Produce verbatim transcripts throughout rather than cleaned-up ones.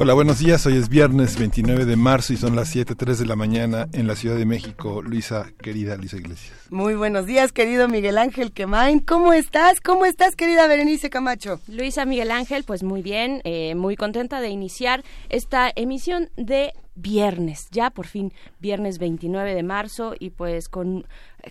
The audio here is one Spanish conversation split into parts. Hola, buenos días. Hoy es viernes veintinueve de marzo y son las siete cero tres de la mañana en la Ciudad de México. Luisa, querida Luisa Iglesias. Muy buenos días, querido Miguel Ángel Quemain. ¿Cómo estás? ¿Cómo estás, querida Berenice Camacho? Luisa, Miguel Ángel, pues muy bien, eh, muy contenta de iniciar esta emisión de viernes, ya por fin, viernes veintinueve de marzo y pues con...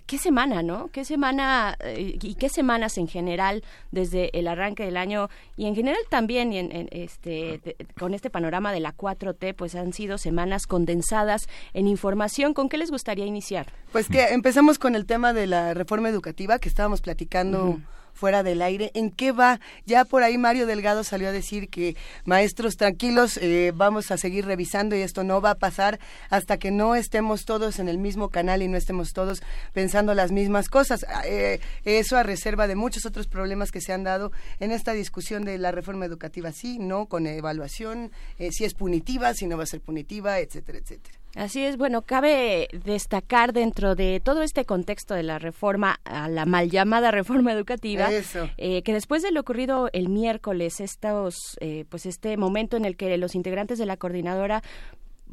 ¿Qué semana, no? ¿Qué semana eh, y qué semanas en general desde el arranque del año y en general también en, en este de, con este panorama de la cuatro T, pues han sido semanas condensadas en información? ¿Con qué les gustaría iniciar? Pues que empezamos con el tema de la reforma educativa que estábamos platicando uh-huh. fuera del aire. ¿En qué va? Ya por ahí Mario Delgado salió a decir que maestros, tranquilos, eh, vamos a seguir revisando y esto no va a pasar hasta que no estemos todos en el mismo canal y no estemos todos pensando las mismas cosas. Eh, eso a reserva de muchos otros problemas que se han dado en esta discusión de la reforma educativa, sí, no, con evaluación, eh, si es punitiva, si no va a ser punitiva, etcétera, etcétera. Así es. Bueno, cabe destacar dentro de todo este contexto de la reforma, a la mal llamada reforma educativa, eh, que después de lo ocurrido el miércoles, estos, eh, pues este momento en el que los integrantes de la coordinadora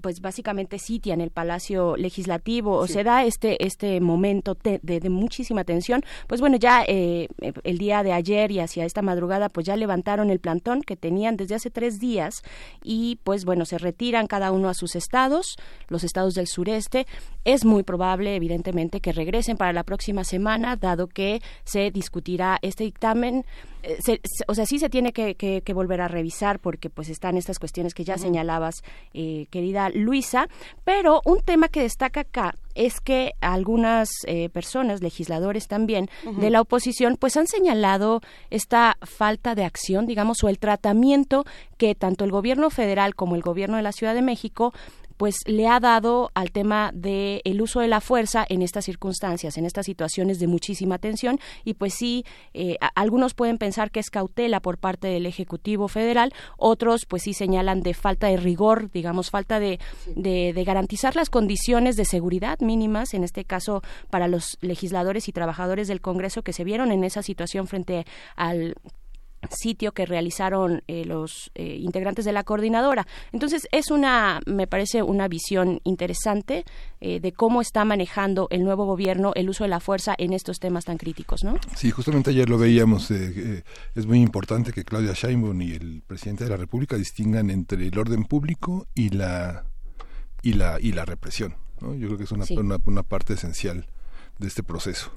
pues básicamente sitian el Palacio Legislativo, o sí. se da este este momento te, de, de muchísima tensión. Pues bueno, ya eh, el día de ayer y hacia esta madrugada, pues ya levantaron el plantón que tenían desde hace tres días y pues bueno, se retiran cada uno a sus estados, los estados del sureste. Es muy probable, evidentemente, que regresen para la próxima semana, dado que se discutirá este dictamen. Se, o sea, sí se tiene que, que, que volver a revisar porque pues están estas cuestiones que ya uh-huh. señalabas, eh, querida Luisa, pero un tema que destaca acá es que algunas eh, personas, legisladores también uh-huh. de la oposición, pues han señalado esta falta de acción, digamos, o el tratamiento que tanto el gobierno federal como el gobierno de la Ciudad de México pues le ha dado al tema de el uso de la fuerza en estas circunstancias, en estas situaciones de muchísima tensión. Y pues sí, eh, a, algunos pueden pensar que es cautela por parte del Ejecutivo Federal, otros pues sí señalan de falta de rigor, digamos, falta de, de, de garantizar las condiciones de seguridad mínimas, en este caso para los legisladores y trabajadores del Congreso que se vieron en esa situación frente al sitio que realizaron eh, los eh, integrantes de la coordinadora. Entonces es una, me parece, una visión interesante eh, de cómo está manejando el nuevo gobierno el uso de la fuerza en estos temas tan críticos, ¿no? Sí, justamente ayer lo veíamos. Eh, eh, es muy importante que Claudia Sheinbaum y el presidente de la República distingan entre el orden público y la y la y la represión, ¿no? Yo creo que es una, sí. una, una parte esencial de este proceso.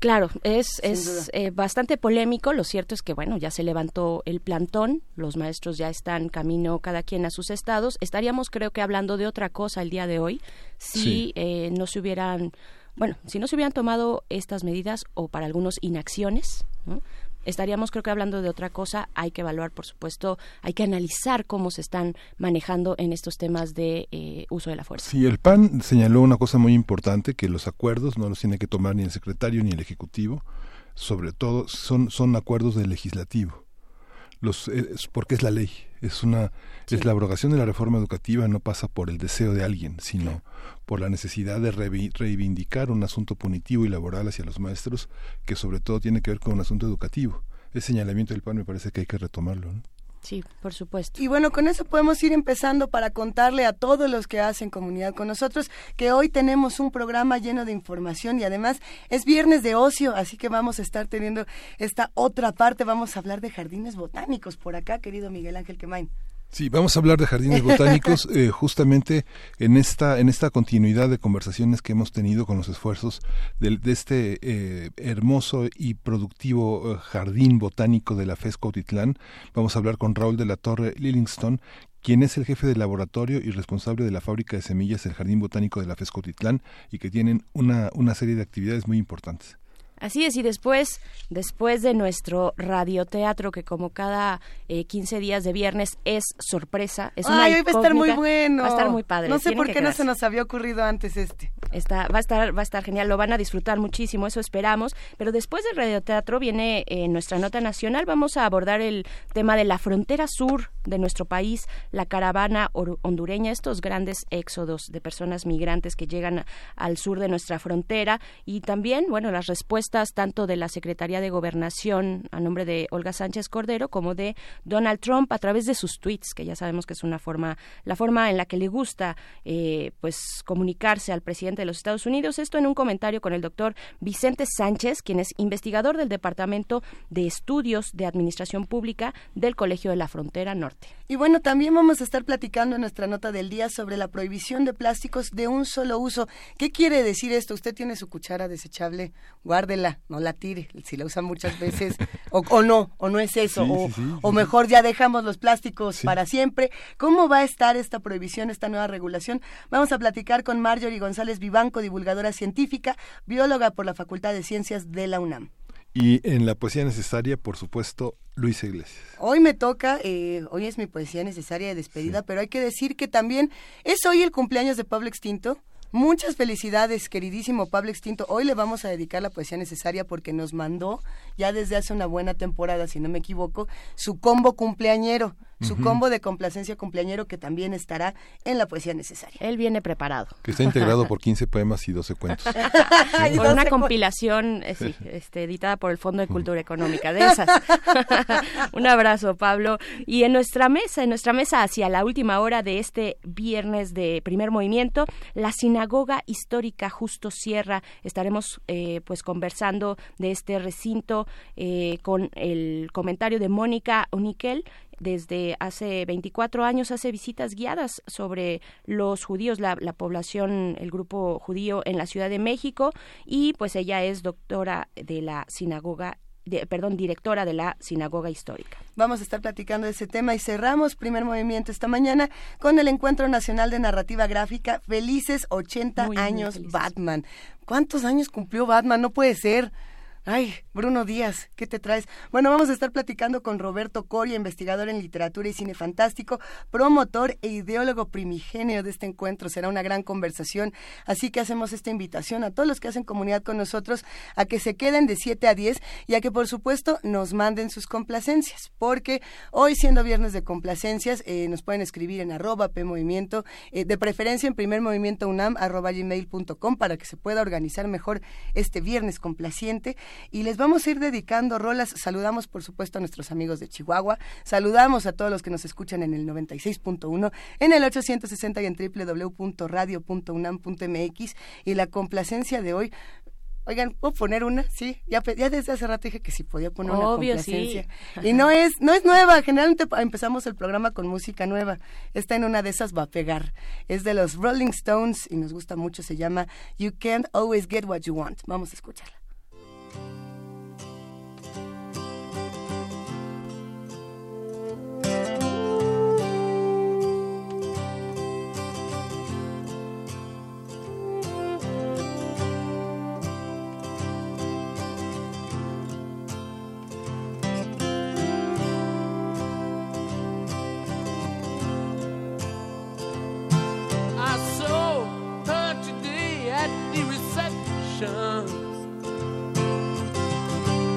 Claro, es, es eh, bastante polémico. Lo cierto es que, bueno, ya se levantó el plantón, los maestros ya están camino cada quien a sus estados. Estaríamos, creo que, hablando de otra cosa el día de hoy si sí. eh, no se hubieran, bueno, si no se hubieran tomado estas medidas o para algunos inacciones, ¿no? Estaríamos, creo que, hablando de otra cosa. Hay que evaluar, por supuesto, hay que analizar cómo se están manejando en estos temas de eh, uso de la fuerza. Sí, el P A N señaló una cosa muy importante, que los acuerdos no los tiene que tomar ni el secretario ni el ejecutivo, sobre todo son, son acuerdos del legislativo, los, es, porque es la ley, es, una, sí. es la abrogación de la reforma educativa, no pasa por el deseo de alguien, sino por la necesidad de reivindicar un asunto punitivo y laboral hacia los maestros, que sobre todo tiene que ver con un asunto educativo. Ese señalamiento del P A N me parece que hay que retomarlo, ¿no? Sí, por supuesto. Y bueno, con eso podemos ir empezando para contarle a todos los que hacen comunidad con nosotros que hoy tenemos un programa lleno de información y además es viernes de ocio, así que vamos a estar teniendo esta otra parte. Vamos a hablar de jardines botánicos por acá, querido Miguel Ángel Quemain. Sí, vamos a hablar de jardines botánicos eh, justamente en esta en esta continuidad de conversaciones que hemos tenido con los esfuerzos de, de este eh, hermoso y productivo eh, jardín botánico de la FES Cuautitlán. Vamos a hablar con Raúl de la Torre Lillingston, quien es el jefe del laboratorio y responsable de la fábrica de semillas del Jardín Botánico de la FES Cuautitlán, y que tienen una, una serie de actividades muy importantes. Así es, y después, después de nuestro radioteatro, que como cada eh, quince días de viernes es sorpresa, es una... Ay, hoy va a estar muy bueno. Va a estar muy padre. No sé por qué no se nos había ocurrido antes este. Está, va a estar, va a estar genial, lo van a disfrutar muchísimo, eso esperamos. Pero después del radioteatro viene eh, nuestra nota nacional. Vamos a abordar el tema de la frontera sur de nuestro país, la caravana hondureña, estos grandes éxodos de personas migrantes que llegan a, al sur de nuestra frontera, y también, bueno, las respuestas tanto de la Secretaría de Gobernación a nombre de Olga Sánchez Cordero como de Donald Trump a través de sus tweets, que ya sabemos que es una forma, la forma en la que le gusta eh, pues comunicarse al presidente de los Estados Unidos. Esto en un comentario con el doctor Vicente Sánchez, quien es investigador del Departamento de Estudios de Administración Pública del Colegio de la Frontera Norte. Y bueno, también vamos a estar platicando en nuestra nota del día sobre la prohibición de plásticos de un solo uso. ¿Qué quiere decir esto? Usted tiene su cuchara desechable, guarde La, no la tire, si la usan muchas veces, o, o no, o no es eso, sí, o, sí, sí, o mejor ya dejamos los plásticos sí. para siempre. ¿Cómo va a estar esta prohibición, esta nueva regulación? Vamos a platicar con Marjorie González Vivanco, divulgadora científica, bióloga por la Facultad de Ciencias de la UNAM. Y en la poesía necesaria, por supuesto, Luisa Iglesias. Hoy me toca, eh, hoy es mi poesía necesaria de despedida, sí. pero hay que decir que también es hoy el cumpleaños de Pablo Extinto. Muchas felicidades, queridísimo Pablo Extinto. Hoy le vamos a dedicar la poesía necesaria porque nos mandó, ya desde hace una buena temporada, si no me equivoco, su combo cumpleañero, su uh-huh. combo de complacencia cumpleañero, que también estará en la poesía necesaria. Él viene preparado. Que está integrado por quince poemas y doce cuentos. y por doce una compilación eh, sí, este, editada por el Fondo de Cultura uh-huh. Económica, de esas. Un abrazo, Pablo. Y en nuestra mesa, en nuestra mesa hacia la última hora de este viernes de Primer Movimiento, la Sin Sinagoga Histórica Justo Sierra. Estaremos eh, pues conversando de este recinto eh, con el comentario de Mónica Uniquel. Desde hace veinticuatro años hace visitas guiadas sobre los judíos, la, la población, el grupo judío en la Ciudad de México, y pues ella es doctora de la Sinagoga De, perdón, directora de la Sinagoga Histórica. Vamos a estar platicando de ese tema y cerramos Primer Movimiento esta mañana con el Encuentro Nacional de Narrativa Gráfica. Felices ochenta muy años, muy felices. Batman. ¿Cuántos años cumplió Batman? No puede ser. Ay, Bruno Díaz, ¿qué te traes? Bueno, vamos a estar platicando con Roberto Coria, investigador en literatura y cine fantástico, promotor e ideólogo primigenio de este encuentro. Será una gran conversación, así que hacemos esta invitación a todos los que hacen comunidad con nosotros a que se queden de siete a diez y a que, por supuesto, nos manden sus complacencias, porque hoy, siendo viernes de complacencias, eh, nos pueden escribir en arroba pmovimiento, eh, de preferencia en primermovimientounam arroba gmail punto com para que se pueda organizar mejor este viernes complaciente. Y les vamos a ir dedicando rolas. Saludamos, por supuesto, a nuestros amigos de Chihuahua. Saludamos a todos los que nos escuchan en el noventa y seis punto uno, en el ochocientos sesenta y en doble u doble u doble u punto radio punto unam punto m x. Y la complacencia de hoy... Oigan, ¿puedo poner una? Sí, ya, ya desde hace rato dije que sí podía poner Obvio, una complacencia. Sí. Y no es, no es nueva, generalmente empezamos el programa con música nueva. Esta en una de esas va a pegar. Es de los Rolling Stones y nos gusta mucho, se llama You Can't Always Get What You Want. Vamos a escucharla.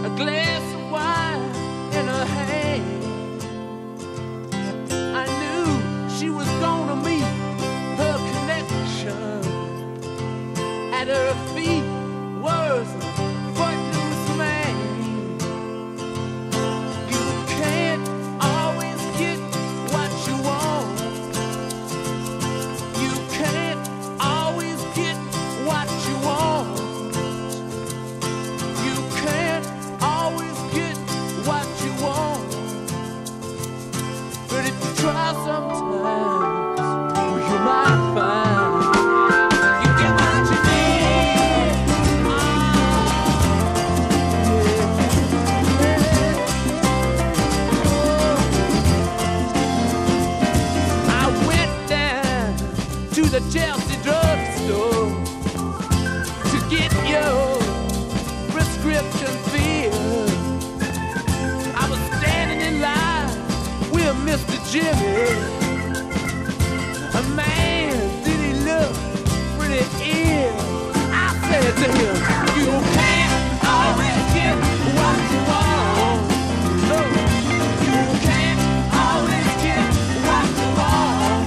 A glass of wine in her hand. I knew she was gonna meet her connection. At her feet was a footloose man. You can't always get what you want. You can't always get what you want. Try sometimes, or you might find. Jimmy, man, did he look pretty ill. I said to him, you can't always get what you want. No, you can't always get what you want.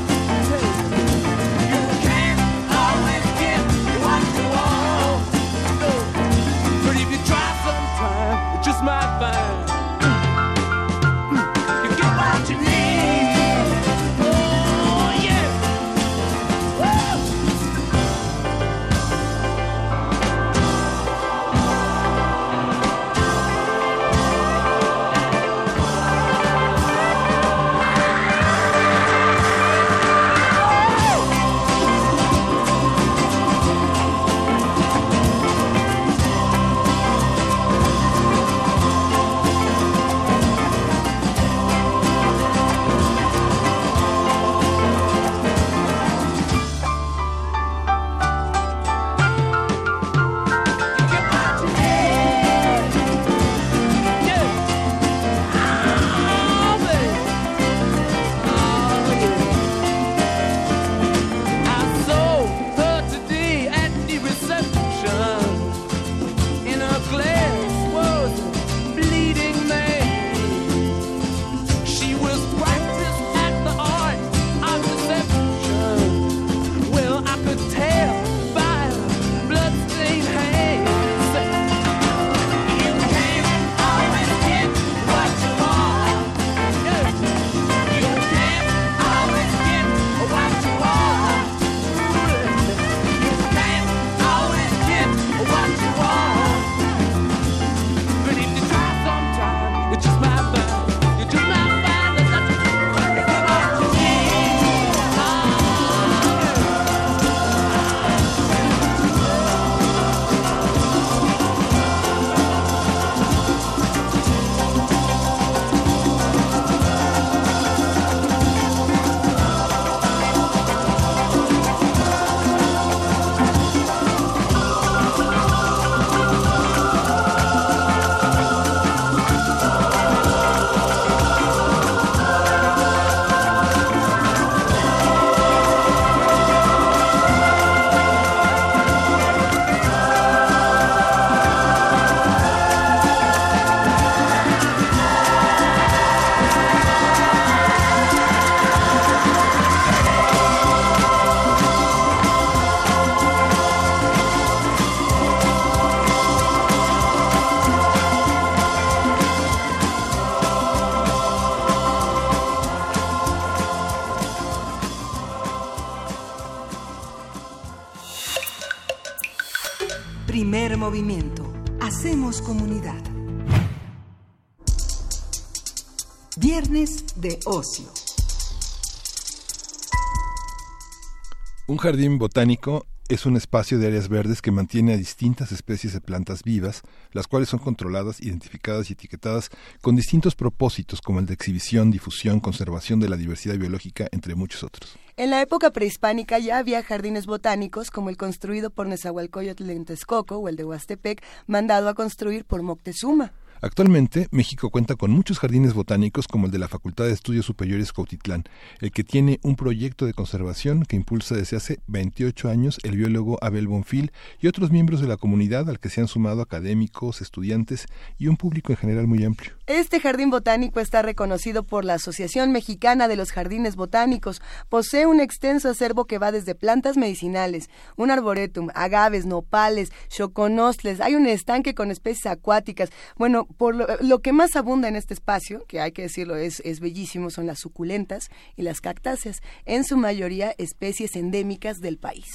You can't always get what you want. No, but if you try sometime, it just might find. Movimiento. Hacemos comunidad. Viernes de ocio. Un jardín botánico es un espacio de áreas verdes que mantiene a distintas especies de plantas vivas, las cuales son controladas, identificadas y etiquetadas con distintos propósitos como el de exhibición, difusión, conservación de la diversidad biológica, entre muchos otros. En la época prehispánica ya había jardines botánicos como el construido por Nezahualcóyotl en Texcoco o el de Huastepec, mandado a construir por Moctezuma. Actualmente, México cuenta con muchos jardines botánicos como el de la Facultad de Estudios Superiores Cuautitlán, el que tiene un proyecto de conservación que impulsa desde hace veintiocho años el biólogo Abel Bonfil y otros miembros de la comunidad al que se han sumado académicos, estudiantes y un público en general muy amplio. Este jardín botánico está reconocido por la Asociación Mexicana de los Jardines Botánicos. Posee un extenso acervo que va desde plantas medicinales, un arboretum, agaves, nopales, xoconostles. Hay un estanque con especies acuáticas. Bueno, por lo, lo que más abunda en este espacio, que hay que decirlo es, es bellísimo, son las suculentas y las cactáceas, en su mayoría especies endémicas del país.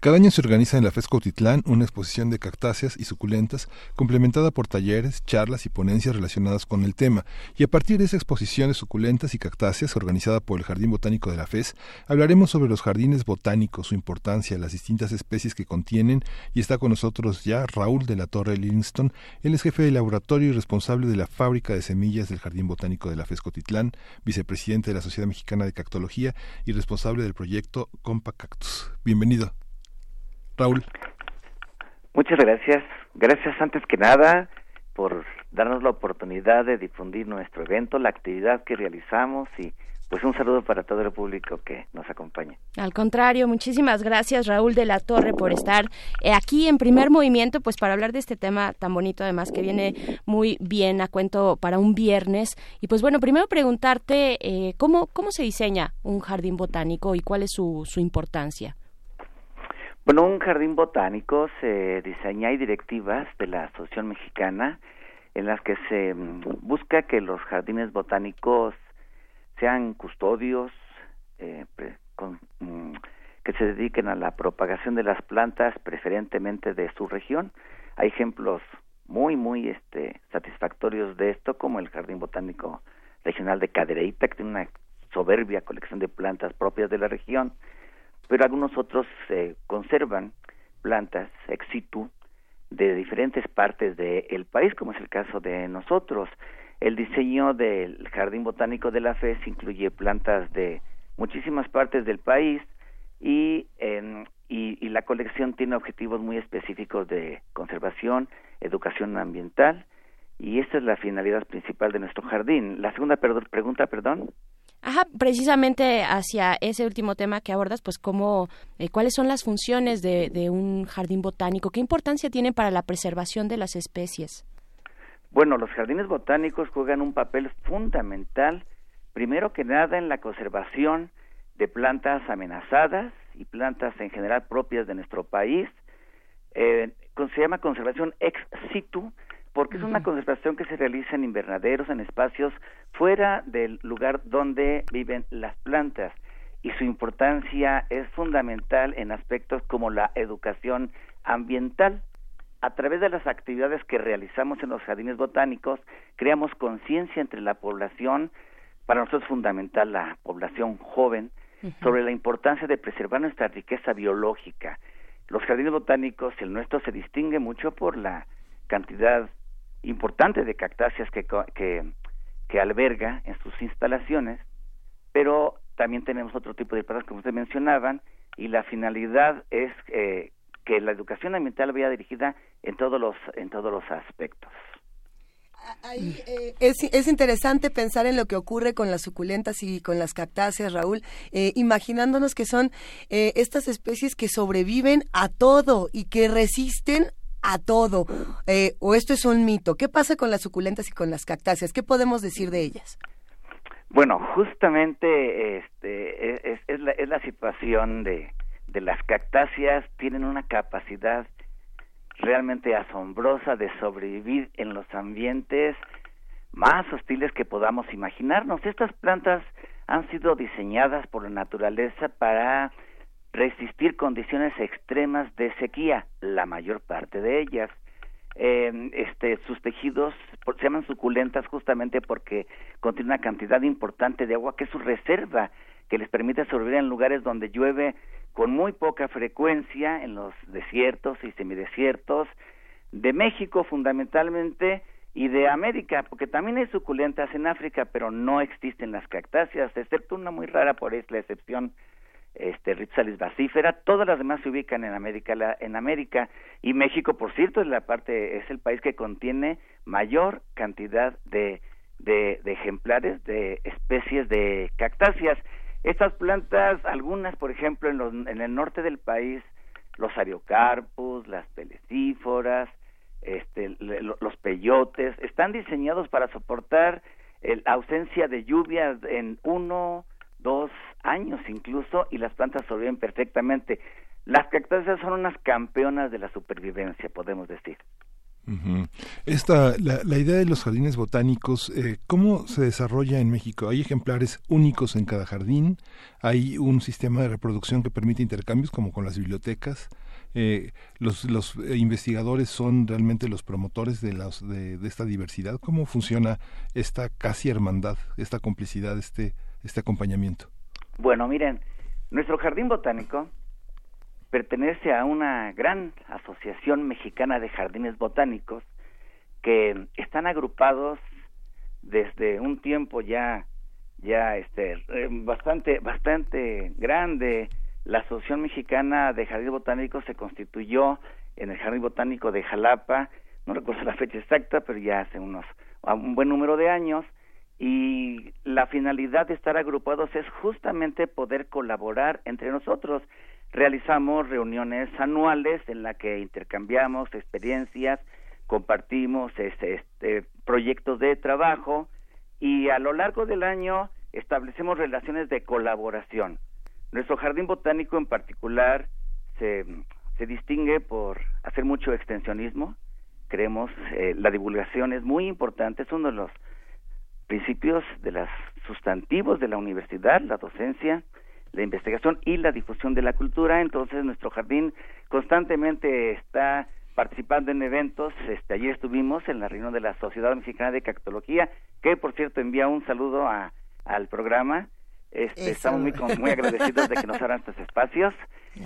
Cada año se organiza en la FES Cuautitlán una exposición de cactáceas y suculentas complementada por talleres, charlas y ponencias relacionadas con el tema. Y a partir de esa exposición de suculentas y cactáceas organizada por el Jardín Botánico de la FES, hablaremos sobre los jardines botánicos, su importancia, las distintas especies que contienen. Y está con nosotros ya Raúl de la Torre Livingston, él es jefe de laboratorio y responsable de la fábrica de semillas del Jardín Botánico de la FES Cuautitlán, vicepresidente de la Sociedad Mexicana de Cactología y responsable del proyecto Compa Cactus. Bienvenido, Raúl. Muchas gracias. Gracias antes que nada por darnos la oportunidad de difundir nuestro evento, la actividad que realizamos y Pues un saludo para todo el público que nos acompaña. Al contrario, muchísimas gracias, Raúl de la Torre, por estar aquí en Primer Movimiento, pues para hablar de este tema tan bonito, además que viene muy bien a cuento para un viernes. Y pues bueno, primero preguntarte eh, cómo cómo se diseña un jardín botánico y cuál es su, su importancia. Bueno, un jardín botánico se diseña, hay directivas de la Asociación Mexicana en las que se busca que los jardines botánicos sean custodios, eh, pre, con, mm, que se dediquen a la propagación de las plantas, preferentemente de su región. Hay ejemplos muy, muy este, satisfactorios de esto, como el Jardín Botánico Regional de Cadereyta, que tiene una soberbia colección de plantas propias de la región, pero algunos otros eh, conservan plantas ex situ de diferentes partes del país, como es el caso de nosotros. El diseño del Jardín Botánico de la F E S incluye plantas de muchísimas partes del país y, en, y, y la colección tiene objetivos muy específicos de conservación, educación ambiental, y esta es la finalidad principal de nuestro jardín. La segunda perd- pregunta, perdón. Ajá, precisamente hacia ese último tema que abordas, pues cómo, eh, cuáles son las funciones de, de un jardín botánico, qué importancia tienen para la preservación de las especies. Bueno, los jardines botánicos juegan un papel fundamental, primero que nada, en la conservación de plantas amenazadas y plantas en general propias de nuestro país. Eh, se llama conservación ex situ, porque uh-huh. es una conservación que se realiza en invernaderos, en espacios fuera del lugar donde viven las plantas, y su importancia es fundamental en aspectos como la educación ambiental. A través de las actividades que realizamos en los jardines botánicos, creamos conciencia entre la población, para nosotros es fundamental la población joven, uh-huh. sobre la importancia de preservar nuestra riqueza biológica. Los jardines botánicos, el nuestro, se distingue mucho por la cantidad importante de cactáceas que, que, que alberga en sus instalaciones, pero también tenemos otro tipo de plantas, como ustedes mencionaban, y la finalidad es eh, que la educación ambiental vaya dirigida en todos los en todos los aspectos. Ahí, eh, es, es interesante pensar en lo que ocurre con las suculentas y con las cactáceas, Raúl, eh, imaginándonos que son eh, estas especies que sobreviven a todo y que resisten a todo. Eh, ¿O esto es un mito? ¿Qué pasa con las suculentas y con las cactáceas? ¿Qué podemos decir de ellas? Bueno, justamente este, es, es, la, es la situación de... de las cactáceas. Tienen una capacidad realmente asombrosa de sobrevivir en los ambientes más hostiles que podamos imaginarnos. Estas plantas han sido diseñadas por la naturaleza para resistir condiciones extremas de sequía, la mayor parte de ellas. Eh, este, sus tejidos se llaman suculentas justamente porque contiene una cantidad importante de agua, que es su reserva, que les permite sobrevivir en lugares donde llueve con muy poca frecuencia, en los desiertos y semidesiertos de México fundamentalmente y de América, porque también hay suculentas en África, pero no existen las cactáceas, excepto una muy rara, por es la excepción, este Ripsalis basífera. Todas las demás se ubican en América, la, en América, y México, por cierto, es la parte, es el país que contiene mayor cantidad de de, de ejemplares de especies de cactáceas. Estas plantas, algunas, por ejemplo, en, los, en el norte del país, los ariocarpus, las pelecíforas, este, le, los peyotes, están diseñados para soportar la ausencia de lluvias en uno, dos años incluso, y las plantas sobreviven perfectamente. Las cactáceas son unas campeonas de la supervivencia, podemos decir. Uh-huh. Esta, la, la idea de los jardines botánicos, eh, ¿cómo se desarrolla en México? ¿Hay ejemplares únicos en cada jardín? ¿Hay un sistema de reproducción que permite intercambios como con las bibliotecas? Eh, los, los investigadores son realmente los promotores de, las, de, de esta diversidad. ¿Cómo funciona esta casi hermandad, esta complicidad, este, este acompañamiento? Bueno, miren, nuestro jardín botánico pertenece a una gran asociación mexicana de jardines botánicos que están agrupados desde un tiempo ya ya este bastante bastante grande. La Asociación Mexicana de Jardines Botánicos se constituyó en el Jardín Botánico de Jalapa, no recuerdo la fecha exacta, pero ya hace unos un buen número de años, y la finalidad de estar agrupados es justamente poder colaborar entre nosotros. Realizamos reuniones anuales en la que intercambiamos experiencias, compartimos este, este, proyectos de trabajo, y a lo largo del año establecemos relaciones de colaboración. Nuestro jardín botánico en particular se, se distingue por hacer mucho extensionismo. Creemos eh, la divulgación es muy importante, es uno de los principios de los sustantivos de la universidad, la docencia, la investigación y la difusión de la cultura. Entonces nuestro jardín constantemente está participando en eventos. Este, ayer estuvimos en la reunión de la Sociedad Mexicana de Cactología, que por cierto envía un saludo a, al programa. Este, estamos muy muy agradecidos de que nos abran estos espacios.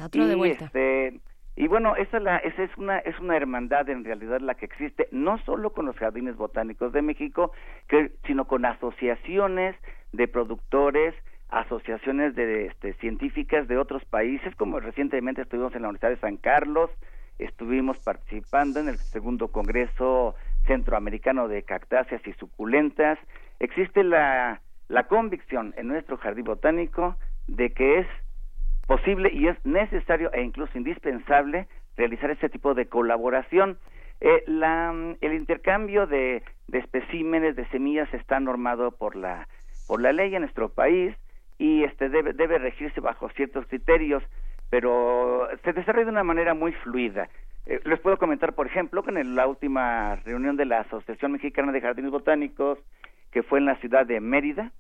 Otro y, de vuelta. Este, y bueno, esa es, la, esa es una es una hermandad en realidad la que existe, no solo con los jardines botánicos de México, que, sino con asociaciones de productores, asociaciones de este, científicas de otros países, como recientemente estuvimos en la Universidad de San Carlos, estuvimos participando en el segundo Congreso Centroamericano de Cactáceas y Suculentas. Existe la, la convicción en nuestro jardín botánico de que es posible y es necesario e incluso indispensable realizar este tipo de colaboración. Eh, la, el intercambio de, de especímenes, de semillas, está normado por la, por la ley en nuestro país, y este debe, debe regirse bajo ciertos criterios, pero se desarrolla de una manera muy fluida. Eh, les puedo comentar, por ejemplo, que en la última reunión de la Asociación Mexicana de Jardines Botánicos, que fue en la ciudad de Mérida,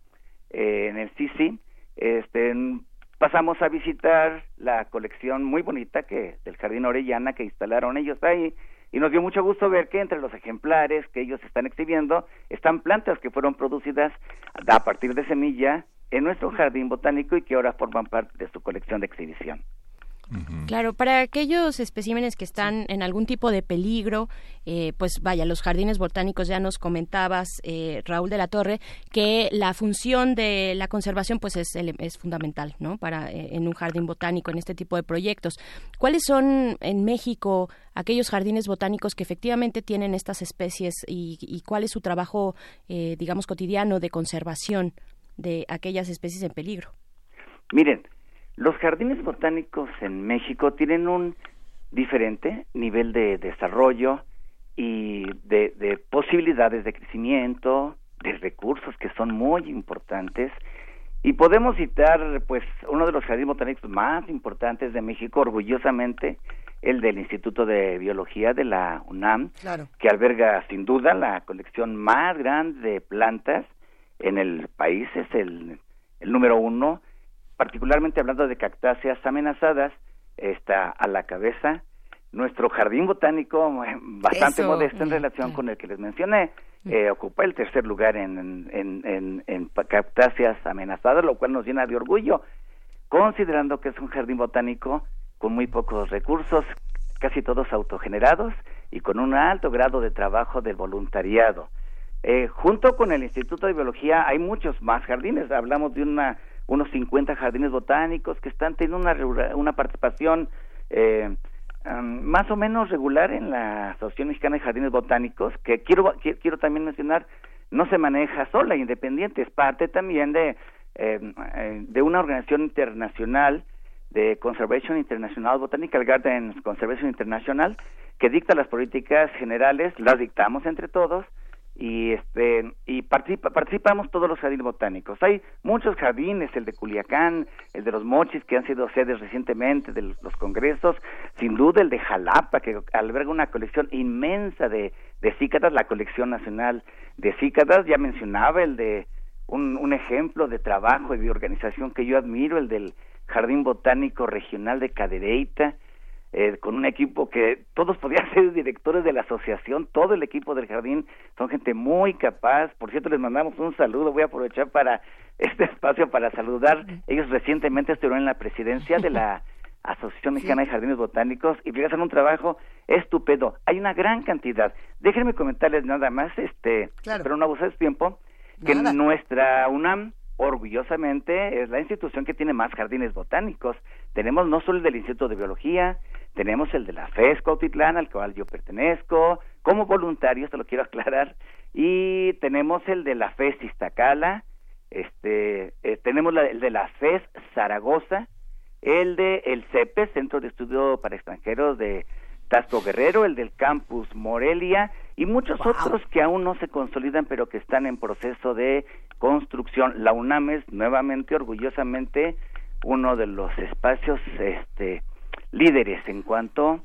eh, en el C I C I, este, pasamos a visitar la colección muy bonita que del Jardín Orellana que instalaron ellos ahí, y nos dio mucho gusto ver que entre los ejemplares que ellos están exhibiendo están plantas que fueron producidas a partir de semilla en nuestro jardín botánico y que ahora forman parte de su colección de exhibición. Uh-huh. Claro, para aquellos especímenes que están en algún tipo de peligro, eh, pues vaya, los jardines botánicos, ya nos comentabas, eh, Raúl de la Torre, que la función de la conservación pues es, es fundamental, ¿no?, para eh, en un jardín botánico, en este tipo de proyectos. ¿Cuáles son en México aquellos jardines botánicos que efectivamente tienen estas especies y, y cuál es su trabajo, eh, digamos, cotidiano de conservación de aquellas especies en peligro? Miren, los jardines botánicos en México tienen un diferente nivel de desarrollo y de, de posibilidades de crecimiento, de recursos que son muy importantes, y podemos citar pues uno de los jardines botánicos más importantes de México, orgullosamente, el del Instituto de Biología de la UNAM, claro, que alberga sin duda la colección más grande de plantas en el país, es el, el número uno, particularmente hablando de cactáceas amenazadas, está a la cabeza. Nuestro jardín botánico, bastante Eso, modesto en eh, relación eh. con el que les mencioné, eh, ocupa el tercer lugar en, en, en, en cactáceas amenazadas, lo cual nos llena de orgullo, considerando que es un jardín botánico con muy pocos recursos, casi todos autogenerados, y con un alto grado de trabajo del voluntariado. Eh, junto con el Instituto de Biología hay muchos más jardines, hablamos de una, unos cincuenta jardines botánicos que están teniendo una, una participación eh, um, más o menos regular en la Asociación Mexicana de Jardines Botánicos, que quiero, quiero, quiero también mencionar, no se maneja sola, independiente, es parte también de, eh, de una organización internacional de Conservation International, Botanical Gardens Conservation International, que dicta las políticas generales, las dictamos entre todos, y este y participa, participamos todos los jardines botánicos. Hay muchos jardines, el de Culiacán, el de los Mochis, que han sido sedes recientemente de los, los congresos, sin duda el de Jalapa, que alberga una colección inmensa de, de cícadas, la colección nacional de cícadas. Ya mencionaba el de un, un ejemplo de trabajo y de organización que yo admiro, el del Jardín Botánico Regional de Cadereyta, Eh, con un equipo que todos podían ser directores de la asociación, todo el equipo del jardín, son gente muy capaz. Por cierto, les mandamos un saludo, voy a aprovechar para este espacio para saludar, ellos recientemente estuvieron en la presidencia de la Asociación Mexicana de Jardines Botánicos y realizan un trabajo estupendo, hay una gran cantidad. Déjenme comentarles nada más, este, claro, pero no abusar de tiempo, que nada. Nuestra UNAM orgullosamente es la institución que tiene más jardines botánicos. Tenemos no solo el del Instituto de Biología, Tenemos el de la FES Cuautitlán, al cual yo pertenezco, como voluntario, esto lo quiero aclarar, y tenemos el de la FES Iztacala, este, eh, tenemos la, el de la FES Zaragoza, el de el CEPES, Centro de Estudio para Extranjeros de Tasco Guerrero, el del Campus Morelia, y muchos wow. otros que aún no se consolidan, pero que están en proceso de construcción. La UNAM es nuevamente, orgullosamente, uno de los espacios este, líderes en cuanto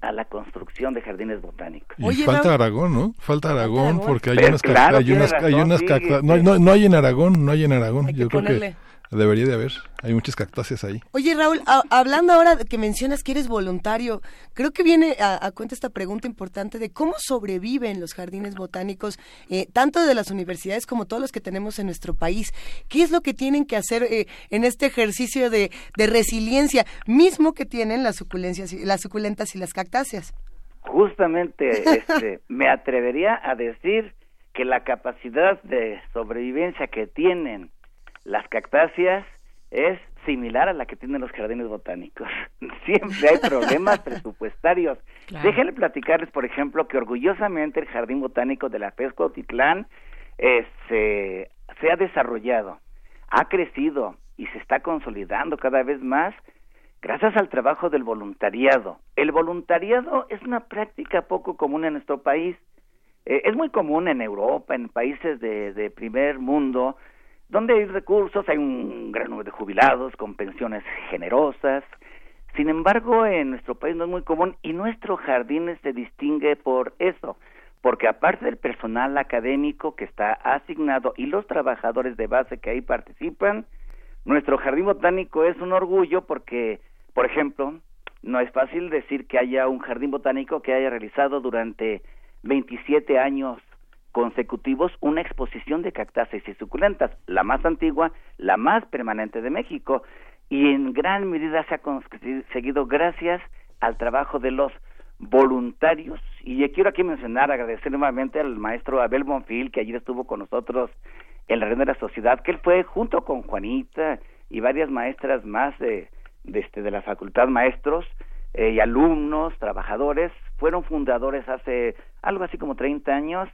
a la construcción de jardines botánicos. Y Oye, falta no... Aragón, ¿no? Falta Aragón, Aragón. Porque hay pero unas claro, hay unas, razón, hay unas sí, cacta... no, no, no hay en Aragón, no hay en Aragón. Hay que Yo ponerle. creo que debería de haber, hay muchas cactáceas ahí. Oye, Raúl, a, hablando ahora de que mencionas que eres voluntario, creo que viene a, a cuenta esta pregunta importante de cómo sobreviven los jardines botánicos, eh, tanto de las universidades como todos los que tenemos en nuestro país. ¿Qué es lo que tienen que hacer eh, en este ejercicio de, de resiliencia mismo que tienen las suculencias, las suculentas y las cactáceas? Justamente, este, me atrevería a decir que la capacidad de sobrevivencia que tienen las cactáceas es similar a la que tienen los jardines botánicos. Siempre hay problemas presupuestarios. Claro. Déjenme platicarles, por ejemplo, que orgullosamente el Jardín Botánico de la FES Cuautitlán eh, se, se ha desarrollado, ha crecido y se está consolidando cada vez más gracias al trabajo del voluntariado. El voluntariado es una práctica poco común en nuestro país. Eh, es muy común en Europa, en países de, de primer mundo, donde hay recursos, hay un gran número de jubilados con pensiones generosas. Sin embargo, en nuestro país no es muy común y nuestro jardín se distingue por eso, porque aparte del personal académico que está asignado y los trabajadores de base que ahí participan, nuestro jardín botánico es un orgullo porque, por ejemplo, no es fácil decir que haya un jardín botánico que haya realizado durante veintisiete años consecutivos una exposición de cactáceas y suculentas, la más antigua, la más permanente de México, y en gran medida se ha conseguido gracias al trabajo de los voluntarios. Y quiero aquí mencionar, agradecer nuevamente al maestro Abel Bonfil, que ayer estuvo con nosotros en la reunión de la sociedad, que él fue junto con Juanita y varias maestras más de, de, este, de la facultad, maestros eh, y alumnos, trabajadores, fueron fundadores hace algo así como treinta años.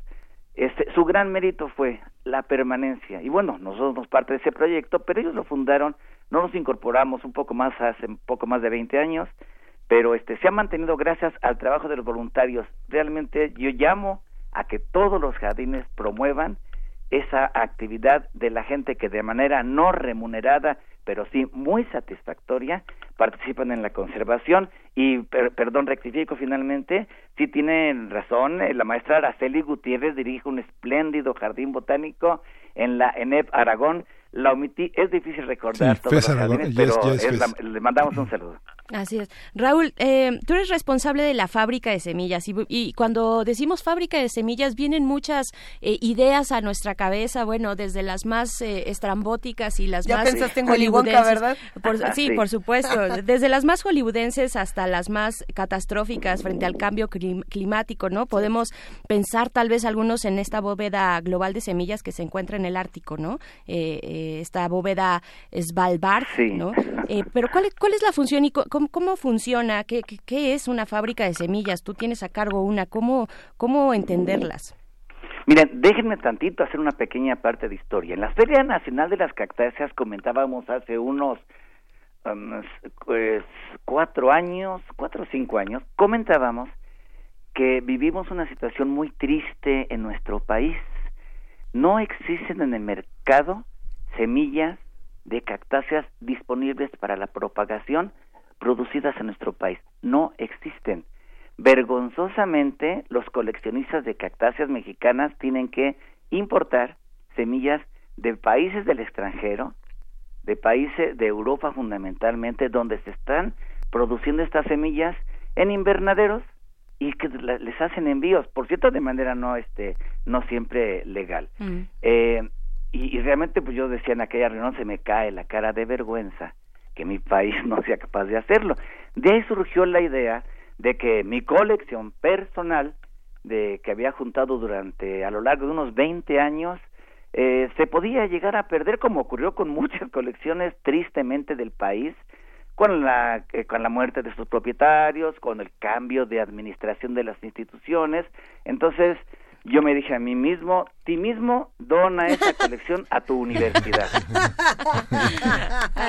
Este, su gran mérito fue la permanencia, y bueno, nosotros somos parte de ese proyecto, pero ellos lo fundaron, no nos incorporamos un poco más hace un poco más de veinte años, pero este se ha mantenido gracias al trabajo de los voluntarios. Realmente yo llamo a que todos los jardines promuevan esa actividad de la gente que de manera no remunerada, pero sí muy satisfactoria, participan en la conservación. Y, per, perdón, rectifico finalmente, sí tienen razón, la maestra Araceli Gutiérrez dirige un espléndido jardín botánico en la ENEP Aragón. La omití, es difícil recordar sí, todos los Aragón, jardines, yes, pero yes, es la, le mandamos un saludo. Así es. Raúl, eh, tú eres responsable de la fábrica de semillas y, y cuando decimos fábrica de semillas vienen muchas eh, ideas a nuestra cabeza, bueno, desde las más eh, estrambóticas y las ya más pensaste en Willy Wonka, ¿verdad? Por, Ajá, sí, sí, por supuesto. Desde las más hollywoodenses hasta las más catastróficas frente al cambio clim- climático, ¿no? Podemos pensar tal vez algunos en esta bóveda global de semillas que se encuentra en el Ártico, ¿no? Eh, eh, esta bóveda Svalbard, sí. ¿no? Eh, pero ¿cuál, ¿cuál es la función y co- ¿Cómo, ¿Cómo funciona? ¿Qué, qué, ¿Qué es una fábrica de semillas? Tú tienes a cargo una. ¿Cómo, cómo entenderlas? Miren, déjenme tantito hacer una pequeña parte de historia. En la Feria Nacional de las Cactáceas comentábamos hace unos um, pues, cuatro años, cuatro o cinco años, comentábamos que vivimos una situación muy triste en nuestro país. No existen en el mercado semillas de cactáceas disponibles para la propagación producidas en nuestro país. No existen. Vergonzosamente, los coleccionistas de cactáceas mexicanas tienen que importar semillas de países del extranjero, de países de Europa fundamentalmente, donde se están produciendo estas semillas en invernaderos y que les hacen envíos, por cierto, de manera no este no siempre legal. Mm. Eh, y, y realmente, pues yo decía en aquella reunión, se me cae la cara de vergüenza que mi país no sea capaz de hacerlo. De ahí surgió la idea de que mi colección personal, de que había juntado durante a lo largo de unos veinte años, eh, se podía llegar a perder, como ocurrió con muchas colecciones tristemente del país, con la eh, con la muerte de sus propietarios, con el cambio de administración de las instituciones. Entonces yo me dije a mí mismo, ti mismo dona esta colección a tu universidad.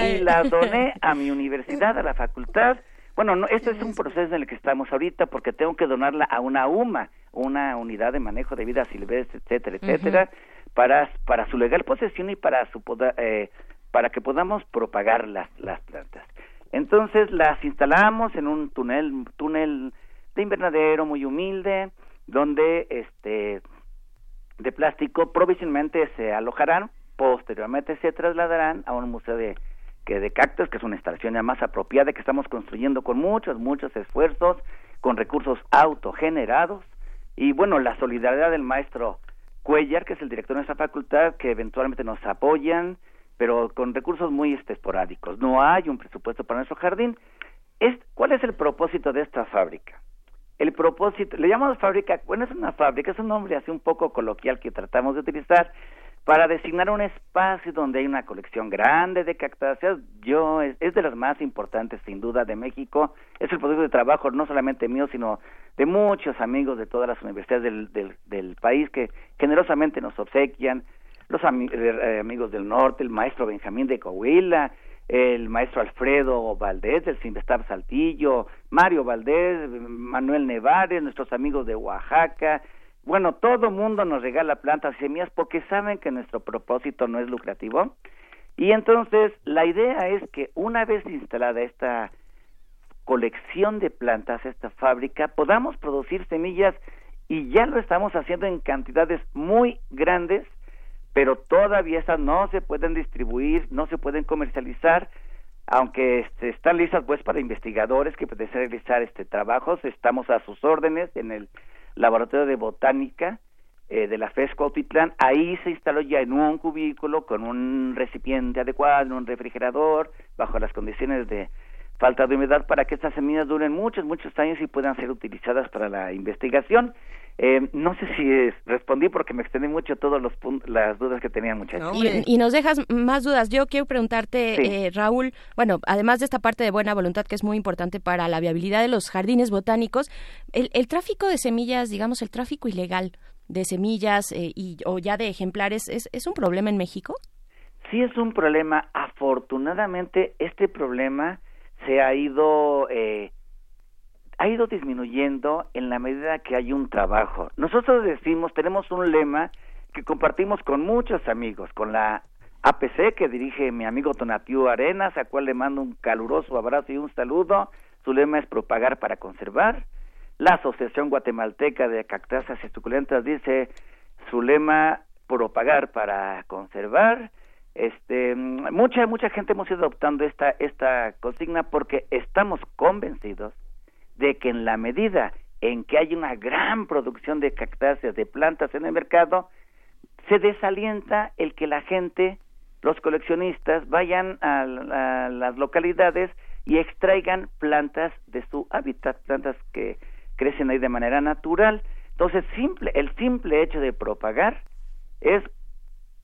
Y la doné a mi universidad, a la facultad. Bueno, no, esto es un proceso en el que estamos ahorita porque tengo que donarla a una U M A, una unidad de manejo de vida silvestre, etcétera, etcétera, uh-huh. para para su legal posesión y para su poda, eh, para que podamos propagar las las plantas. Entonces las instalamos en un túnel túnel de invernadero muy humilde, donde este de plástico provisionalmente se alojarán, posteriormente se trasladarán a un museo de que de cactus, que es una instalación ya más apropiada que estamos construyendo con muchos muchos esfuerzos, con recursos autogenerados y bueno, la solidaridad del maestro Cuellar, que es el director de nuestra facultad, que eventualmente nos apoyan, pero con recursos muy este, esporádicos. No hay un presupuesto para nuestro jardín. Es, ¿cuál es el propósito de esta fábrica? El propósito, le llamamos fábrica, bueno, es una fábrica, es un nombre así un poco coloquial que tratamos de utilizar para designar un espacio donde hay una colección grande de cactáceas. Yo, es, es de las más importantes sin duda de México. Es el proceso de trabajo no solamente mío, sino de muchos amigos de todas las universidades del, del, del país que generosamente nos obsequian, los am- eh, amigos del norte, el maestro Benjamín de Coahuila, el maestro Alfredo Valdés del Cinvestav Saltillo, Mario Valdés, Manuel Nevares, nuestros amigos de Oaxaca. Bueno, todo mundo nos regala plantas y semillas porque saben que nuestro propósito no es lucrativo. Y entonces la idea es que una vez instalada esta colección de plantas, esta fábrica, podamos producir semillas, y ya lo estamos haciendo en cantidades muy grandes, pero todavía estas no se pueden distribuir, no se pueden comercializar, aunque este, están listas pues para investigadores que pueden realizar este trabajos. Estamos a sus órdenes en el laboratorio de botánica eh, de la FES Cuautitlán. Ahí se instaló ya en un cubículo con un recipiente adecuado, en un refrigerador, bajo las condiciones de falta de humedad, para que estas semillas duren muchos, muchos años y puedan ser utilizadas para la investigación. Eh, no sé si es, respondí porque me extendí mucho todas pun- las dudas que tenían muchachos. Y, y nos dejas más dudas. Yo quiero preguntarte, sí. eh, Raúl, bueno, además de esta parte de buena voluntad que es muy importante para la viabilidad de los jardines botánicos, el, el tráfico de semillas, digamos el tráfico ilegal de semillas eh, y o ya de ejemplares, ¿es, ¿es un problema en México? Sí, es un problema. Afortunadamente este problema se ha ido... Eh, ha ido disminuyendo en la medida que hay un trabajo. Nosotros decimos, tenemos un lema que compartimos con muchos amigos, con la A P C que dirige mi amigo Tonatiu Arenas, a cual le mando un caluroso abrazo y un saludo. Su lema es propagar para conservar. La Asociación Guatemalteca de Cactáceas y Suculentas dice su lema, propagar para conservar. Este, mucha mucha gente hemos ido adoptando esta esta consigna porque estamos convencidos de que en la medida en que hay una gran producción de cactáceas, de plantas en el mercado, se desalienta el que la gente, los coleccionistas, vayan a, a las localidades y extraigan plantas de su hábitat, plantas que crecen ahí de manera natural. Entonces, simple, el simple hecho de propagar es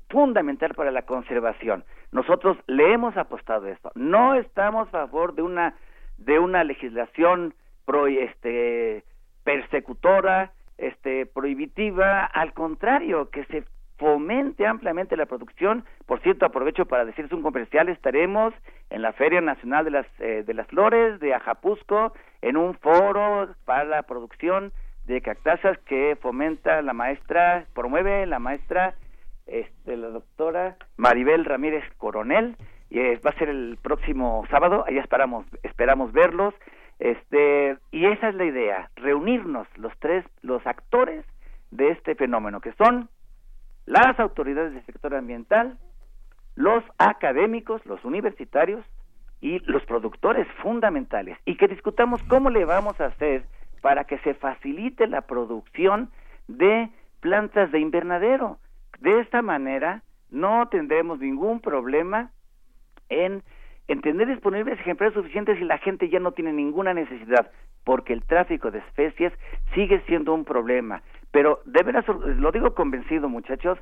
fundamental para la conservación. Nosotros le hemos apostado esto. No estamos a favor de una de una legislación Pro, este, persecutora, este, prohibitiva, al contrario, que se fomente ampliamente la producción. Por cierto, aprovecho para decirles un comercial, estaremos en la Feria Nacional de las, eh, de las Flores de Ajapuzco, en un foro para la producción de cactáceas que fomenta la maestra, promueve la maestra, este, la doctora Maribel Ramírez Coronel, y eh, va a ser el próximo sábado, allá esperamos, esperamos verlos. Este, y esa es la idea, reunirnos los tres, los actores de este fenómeno, que son las autoridades del sector ambiental, los académicos, los universitarios y los productores fundamentales, y que discutamos cómo le vamos a hacer para que se facilite la producción de plantas de invernadero. De esta manera no tendremos ningún problema en en tener disponibles ejemplares suficientes y la gente ya no tiene ninguna necesidad, porque el tráfico de especies sigue siendo un problema. Pero de veras, lo digo convencido, muchachos,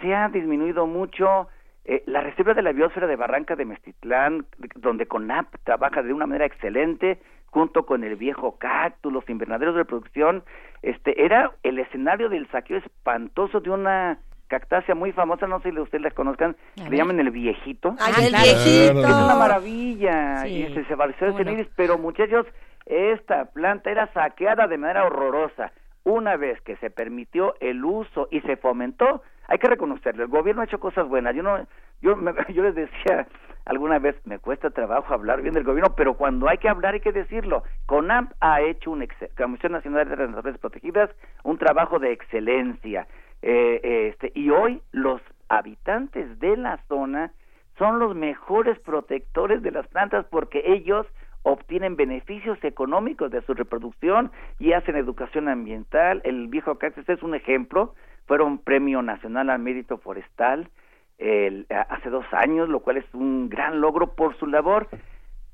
se ha disminuido mucho Eh, la reserva de la biosfera de Barranca de Meztitlán, donde CONAP trabaja de una manera excelente, junto con el Viejo Cactus, los invernaderos de producción, este, era el escenario del saqueo espantoso de una cactácea muy famosa, no sé si ustedes la conozcan, que le llaman el Viejito. ¡Ay, el Viejito! Es una maravilla, sí. Y este, se vació de ceniris, pero muchachos, esta planta era saqueada de manera horrorosa. Una vez que se permitió el uso y se fomentó, hay que reconocerlo, el gobierno ha hecho cosas buenas. Yo no, yo, me, yo les decía alguna vez, me cuesta trabajo hablar bien del gobierno, pero cuando hay que hablar hay que decirlo. CONAMP ha hecho una ex- Comisión Nacional de Áreas Protegidas, un trabajo de excelencia, eh, este, y hoy los habitantes de la zona son los mejores protectores de las plantas porque ellos obtienen beneficios económicos de su reproducción y hacen educación ambiental. El Viejo Cactus es un ejemplo. Fueron premio nacional al mérito forestal el, hace dos años, lo cual es un gran logro por su labor,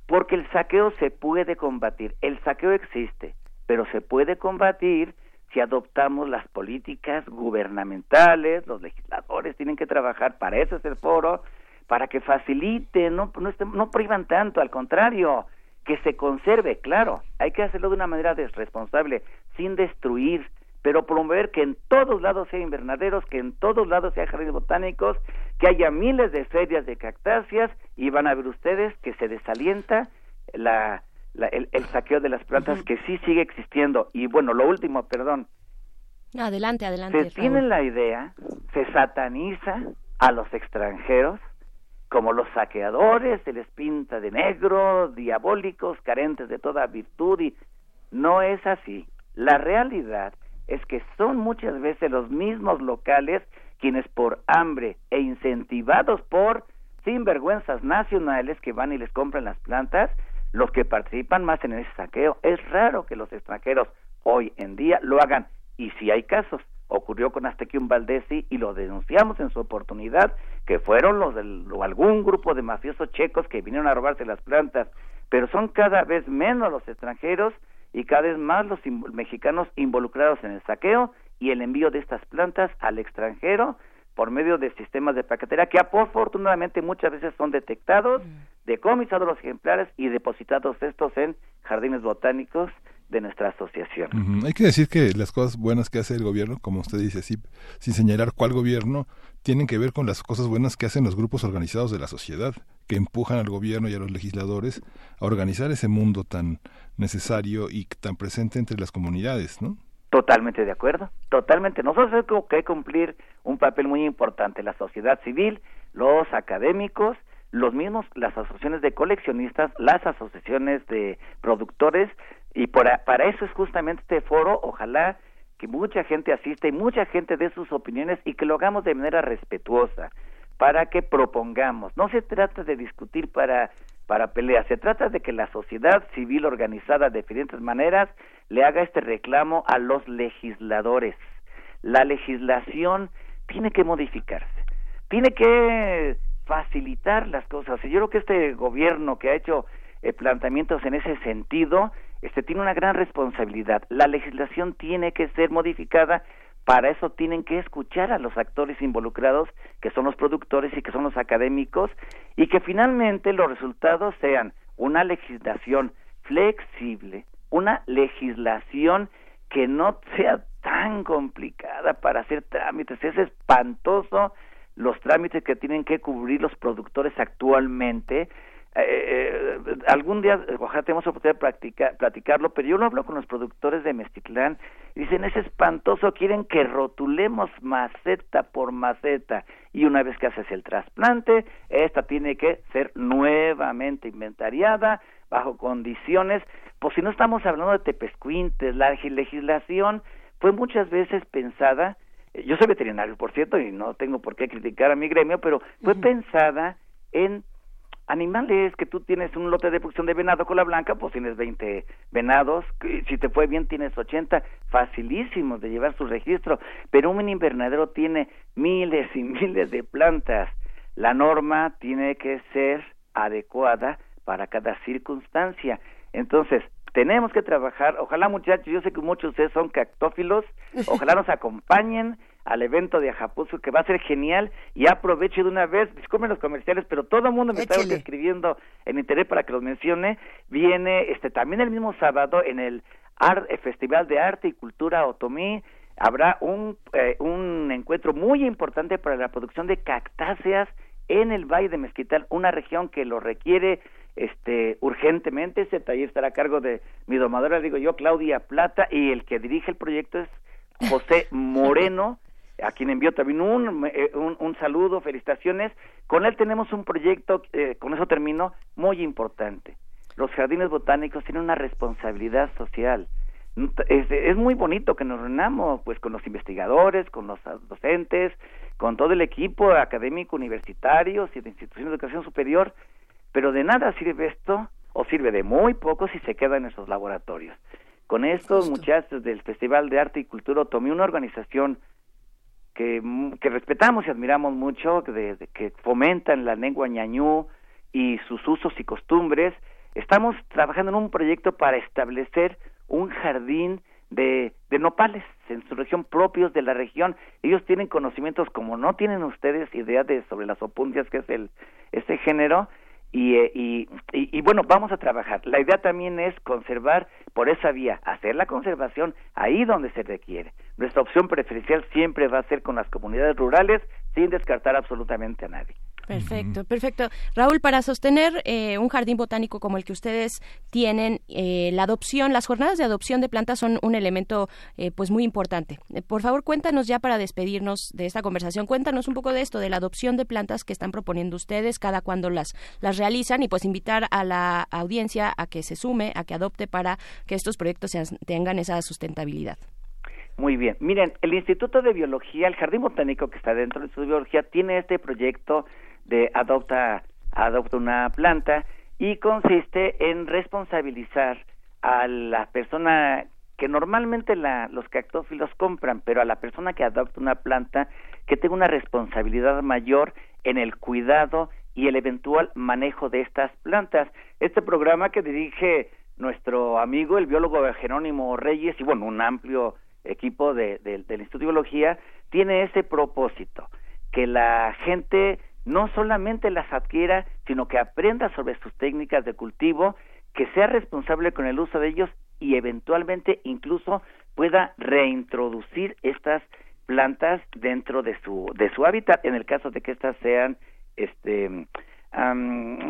porque el saqueo se puede combatir. El saqueo existe, pero se puede combatir si adoptamos las políticas gubernamentales. Los legisladores tienen que trabajar, para eso es el foro, para que faciliten, no, no, no privan tanto, al contrario, que se conserve. Claro, hay que hacerlo de una manera responsable, sin destruir, pero promover que en todos lados sea invernaderos, que en todos lados sea jardines botánicos, que haya miles de ferias de cactáceas, y van a ver ustedes que se desalienta la, la, el, el saqueo de las plantas, uh-huh. que sí sigue existiendo. Y bueno, lo último, perdón. Adelante, adelante. Se tiene la idea, se sataniza a los extranjeros como los saqueadores, se les pinta de negro, diabólicos, carentes de toda virtud, y no es así. La realidad es que son muchas veces los mismos locales quienes por hambre e incentivados por sinvergüenzas nacionales que van y les compran las plantas, los que participan más en ese saqueo. Es raro que los extranjeros hoy en día lo hagan, y si hay casos, ocurrió con Aztequium Valdesi y lo denunciamos en su oportunidad, que fueron los del, o algún grupo de mafiosos checos que vinieron a robarse las plantas, pero son cada vez menos los extranjeros y cada vez más los in- mexicanos involucrados en el saqueo y el envío de estas plantas al extranjero por medio de sistemas de paquetería que afortunadamente muchas veces son detectados, decomisados los ejemplares y depositados estos en jardines botánicos de nuestra asociación. Uh-huh. Hay que decir que las cosas buenas que hace el gobierno, como usted dice, sí, sin señalar cuál gobierno, tienen que ver con las cosas buenas que hacen los grupos organizados de la sociedad, que empujan al gobierno y a los legisladores a organizar ese mundo tan necesario y tan presente entre las comunidades, ¿no? Totalmente de acuerdo, totalmente. Nosotros tenemos que cumplir un papel muy importante, la sociedad civil, los académicos, los mismos, las asociaciones de coleccionistas, las asociaciones de productores, y para, para eso es justamente este foro. Ojalá que mucha gente asista y mucha gente dé sus opiniones y que lo hagamos de manera respetuosa, para que propongamos. No se trata de discutir para, para pelear, se trata de que la sociedad civil organizada de diferentes maneras le haga este reclamo a los legisladores. La legislación tiene que modificarse, tiene que facilitar las cosas. Y yo creo que este gobierno que ha hecho eh, planteamientos en ese sentido, este tiene una gran responsabilidad. La legislación tiene que ser modificada, para eso tienen que escuchar a los actores involucrados, que son los productores y que son los académicos, y que finalmente los resultados sean una legislación flexible, una legislación que no sea tan complicada para hacer trámites. Es espantoso los trámites que tienen que cubrir los productores actualmente. Eh, eh, algún día ojalá tenemos oportunidad de practicar, platicarlo, pero yo lo hablo con los productores de Meztitlán, dicen es espantoso, quieren que rotulemos maceta por maceta, y una vez que haces el trasplante, esta tiene que ser nuevamente inventariada bajo condiciones. Pues si no estamos hablando de tepezcuintes, la legislación fue muchas veces pensada, yo soy veterinario por cierto y no tengo por qué criticar a mi gremio, pero fue uh-huh. pensada en animales. Que tú tienes un lote de producción de venado cola blanca, pues tienes veinte venados, si te fue bien tienes ochenta, facilísimos de llevar su registro, pero un invernadero tiene miles y miles de plantas. La norma tiene que ser adecuada para cada circunstancia, entonces tenemos que trabajar. Ojalá muchachos, yo sé que muchos de ustedes son cactófilos, ojalá nos acompañen al evento de Ajapuzco, que va a ser genial, y aprovecho de una vez, disculpen los comerciales, pero todo el mundo me está escribiendo en interés para que los mencione. Viene este también el mismo sábado en el Art, Festival de Arte y Cultura Otomí, habrá un eh, un encuentro muy importante para la producción de cactáceas en el Valle de Mezquital, una región que lo requiere este urgentemente. Ese taller estará a cargo de mi domadora, digo yo, Claudia Plata, y el que dirige el proyecto es José Moreno, a quien envío también un, un, un saludo, felicitaciones. Con él tenemos un proyecto, eh, con eso termino, muy importante. Los jardines botánicos tienen una responsabilidad social. Es, es muy bonito que nos reunamos pues con los investigadores, con los docentes, con todo el equipo académico, universitarios y de instituciones de educación superior, pero de nada sirve esto, o sirve de muy poco si se queda en esos laboratorios. Con estos Justo. muchachos del Festival de Arte y Cultura Otomí, una organización que, que respetamos y admiramos mucho, que, de, que fomentan la lengua ñañú y sus usos y costumbres, estamos trabajando en un proyecto para establecer un jardín de, de nopales en su región, propios de la región. Ellos tienen conocimientos como no tienen ustedes idea de sobre las opuntias, que es el este género, y, y, y, y bueno, vamos a trabajar. La idea también es conservar por esa vía, hacer la conservación ahí donde se requiere. Nuestra opción preferencial siempre va a ser con las comunidades rurales, sin descartar absolutamente a nadie. Perfecto, perfecto. Raúl, para sostener eh, un jardín botánico como el que ustedes tienen, eh, la adopción, las jornadas de adopción de plantas son un elemento eh, pues muy importante. Eh, por favor, cuéntanos ya para despedirnos de esta conversación, cuéntanos un poco de esto, de la adopción de plantas que están proponiendo ustedes, cada cuándo las, las realizan, y pues invitar a la audiencia a que se sume, a que adopte para que estos proyectos sean, tengan esa sustentabilidad. Muy bien. Miren, el Instituto de Biología, el Jardín Botánico que está dentro del Instituto de Biología, tiene este proyecto de adopta, adopta una planta, y consiste en responsabilizar a la persona que normalmente la, los cactófilos compran, pero a la persona que adopta una planta, que tenga una responsabilidad mayor en el cuidado y el eventual manejo de estas plantas. Este programa que dirige nuestro amigo, el biólogo Jerónimo Reyes, y bueno, un amplio equipo de, de, del Instituto de Biología, tiene ese propósito, que la gente no solamente las adquiera, sino que aprenda sobre sus técnicas de cultivo, que sea responsable con el uso de ellos y eventualmente incluso pueda reintroducir estas plantas dentro de su de su hábitat, en el caso de que estas sean este um,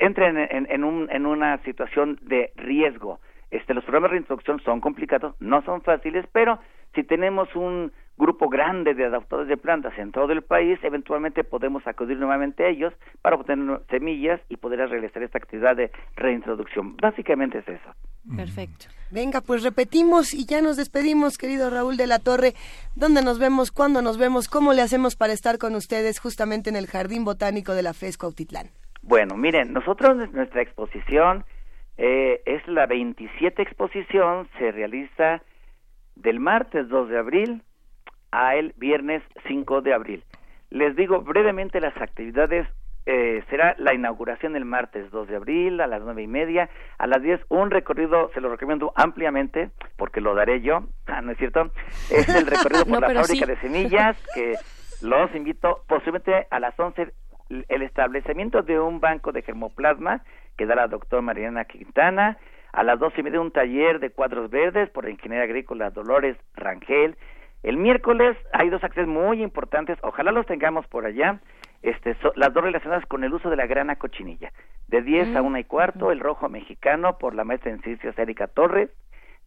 entren en, en, un, en una situación de riesgo. Este, los programas de reintroducción son complicados, no son fáciles, pero si tenemos un grupo grande de adaptadores de plantas en todo el país, eventualmente podemos acudir nuevamente a ellos para obtener semillas y poder realizar esta actividad de reintroducción. Básicamente es eso. Perfecto. Venga, pues repetimos y ya nos despedimos, querido Raúl de la Torre. ¿Dónde nos vemos? ¿Cuándo nos vemos? ¿Cómo le hacemos para estar con ustedes justamente en el Jardín Botánico de la FES Cuautitlán? Bueno, miren, nosotros, nuestra exposición eh, es la veintisiete exposición, se realiza del martes dos de abril a el viernes cinco de abril. Les digo brevemente las actividades. Eh, será la inauguración el martes dos de abril a las nueve y media, a las diez un recorrido, se lo recomiendo ampliamente porque lo daré yo, ah, ¿no es cierto? Es el recorrido por no, la fábrica sí. de semillas, que los invito. Posiblemente a las once el establecimiento de un banco de germoplasma que da la doctora Mariana Quintana, a las doce y media un taller de cuadros verdes por la ingeniera agrícola Dolores Rangel. El miércoles hay dos acciones muy importantes, ojalá los tengamos por allá, este, so, las dos relacionadas con el uso de la grana cochinilla, de diez mm. a una y cuarto, mm. el rojo mexicano por la maestra en ciencias Erika Torres,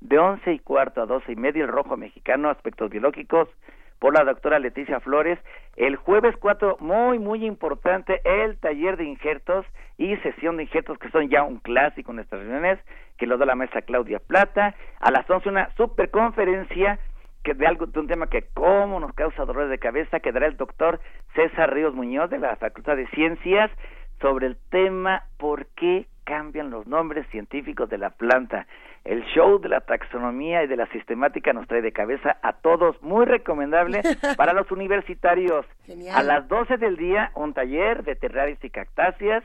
de once y cuarto a doce y media, el rojo mexicano, aspectos biológicos, por la doctora Leticia Flores. El jueves cuatro, muy muy importante, el taller de injertos y sesión de injertos, que son ya un clásico en nuestras reuniones, que lo da la maestra Claudia Plata. A las once una superconferencia que de algo de un tema que cómo nos causa dolores de cabeza, que dará el doctor César Ríos Muñoz de la Facultad de Ciencias sobre el tema ¿por qué cambian los nombres científicos de la planta? El show de la taxonomía y de la sistemática nos trae de cabeza a todos, muy recomendable para los universitarios. Genial. A las doce del día un taller de terrarias y cactáceas,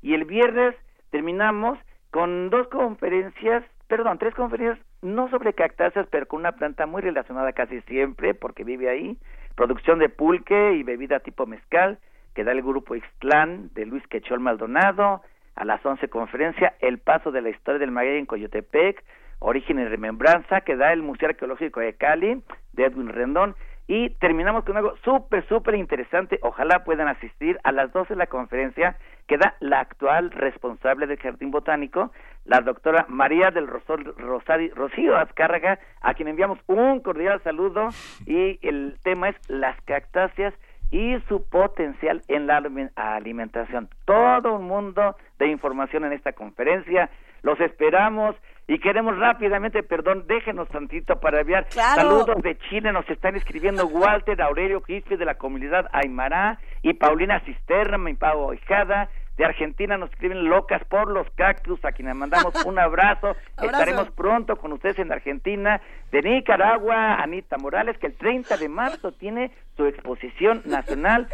y el viernes terminamos con dos conferencias, perdón, tres conferencias no sobre cactáceas, pero con una planta muy relacionada casi siempre, porque vive ahí, producción de pulque y bebida tipo mezcal, que da el grupo Ixtlán de Luis Quechol Maldonado, a las once conferencia, El Paso de la Historia del Maguey en Coyotepec, Origen y Remembranza, que da el Museo Arqueológico de Cali, de Edwin Rendón, y terminamos con algo súper, súper interesante, ojalá puedan asistir a las doce la conferencia, que da la actual responsable del Jardín Botánico, la doctora María del Rosol, Rosari, Rocío Azcárraga, a quien enviamos un cordial saludo, y el tema es las cactáceas y su potencial en la alimentación. Todo un mundo de información en esta conferencia, los esperamos y queremos rápidamente, perdón, déjenos tantito para enviar claro. saludos de Chile, nos están escribiendo Walter Aurelio Quispe de la comunidad Aymará y Paulina Cisterna, mi Pau Ojada. De Argentina nos escriben Locas por los Cactus, a quienes mandamos un abrazo. abrazo. Estaremos pronto con ustedes en Argentina. De Nicaragua, Anita Morales, que el treinta de marzo tiene su exposición nacional.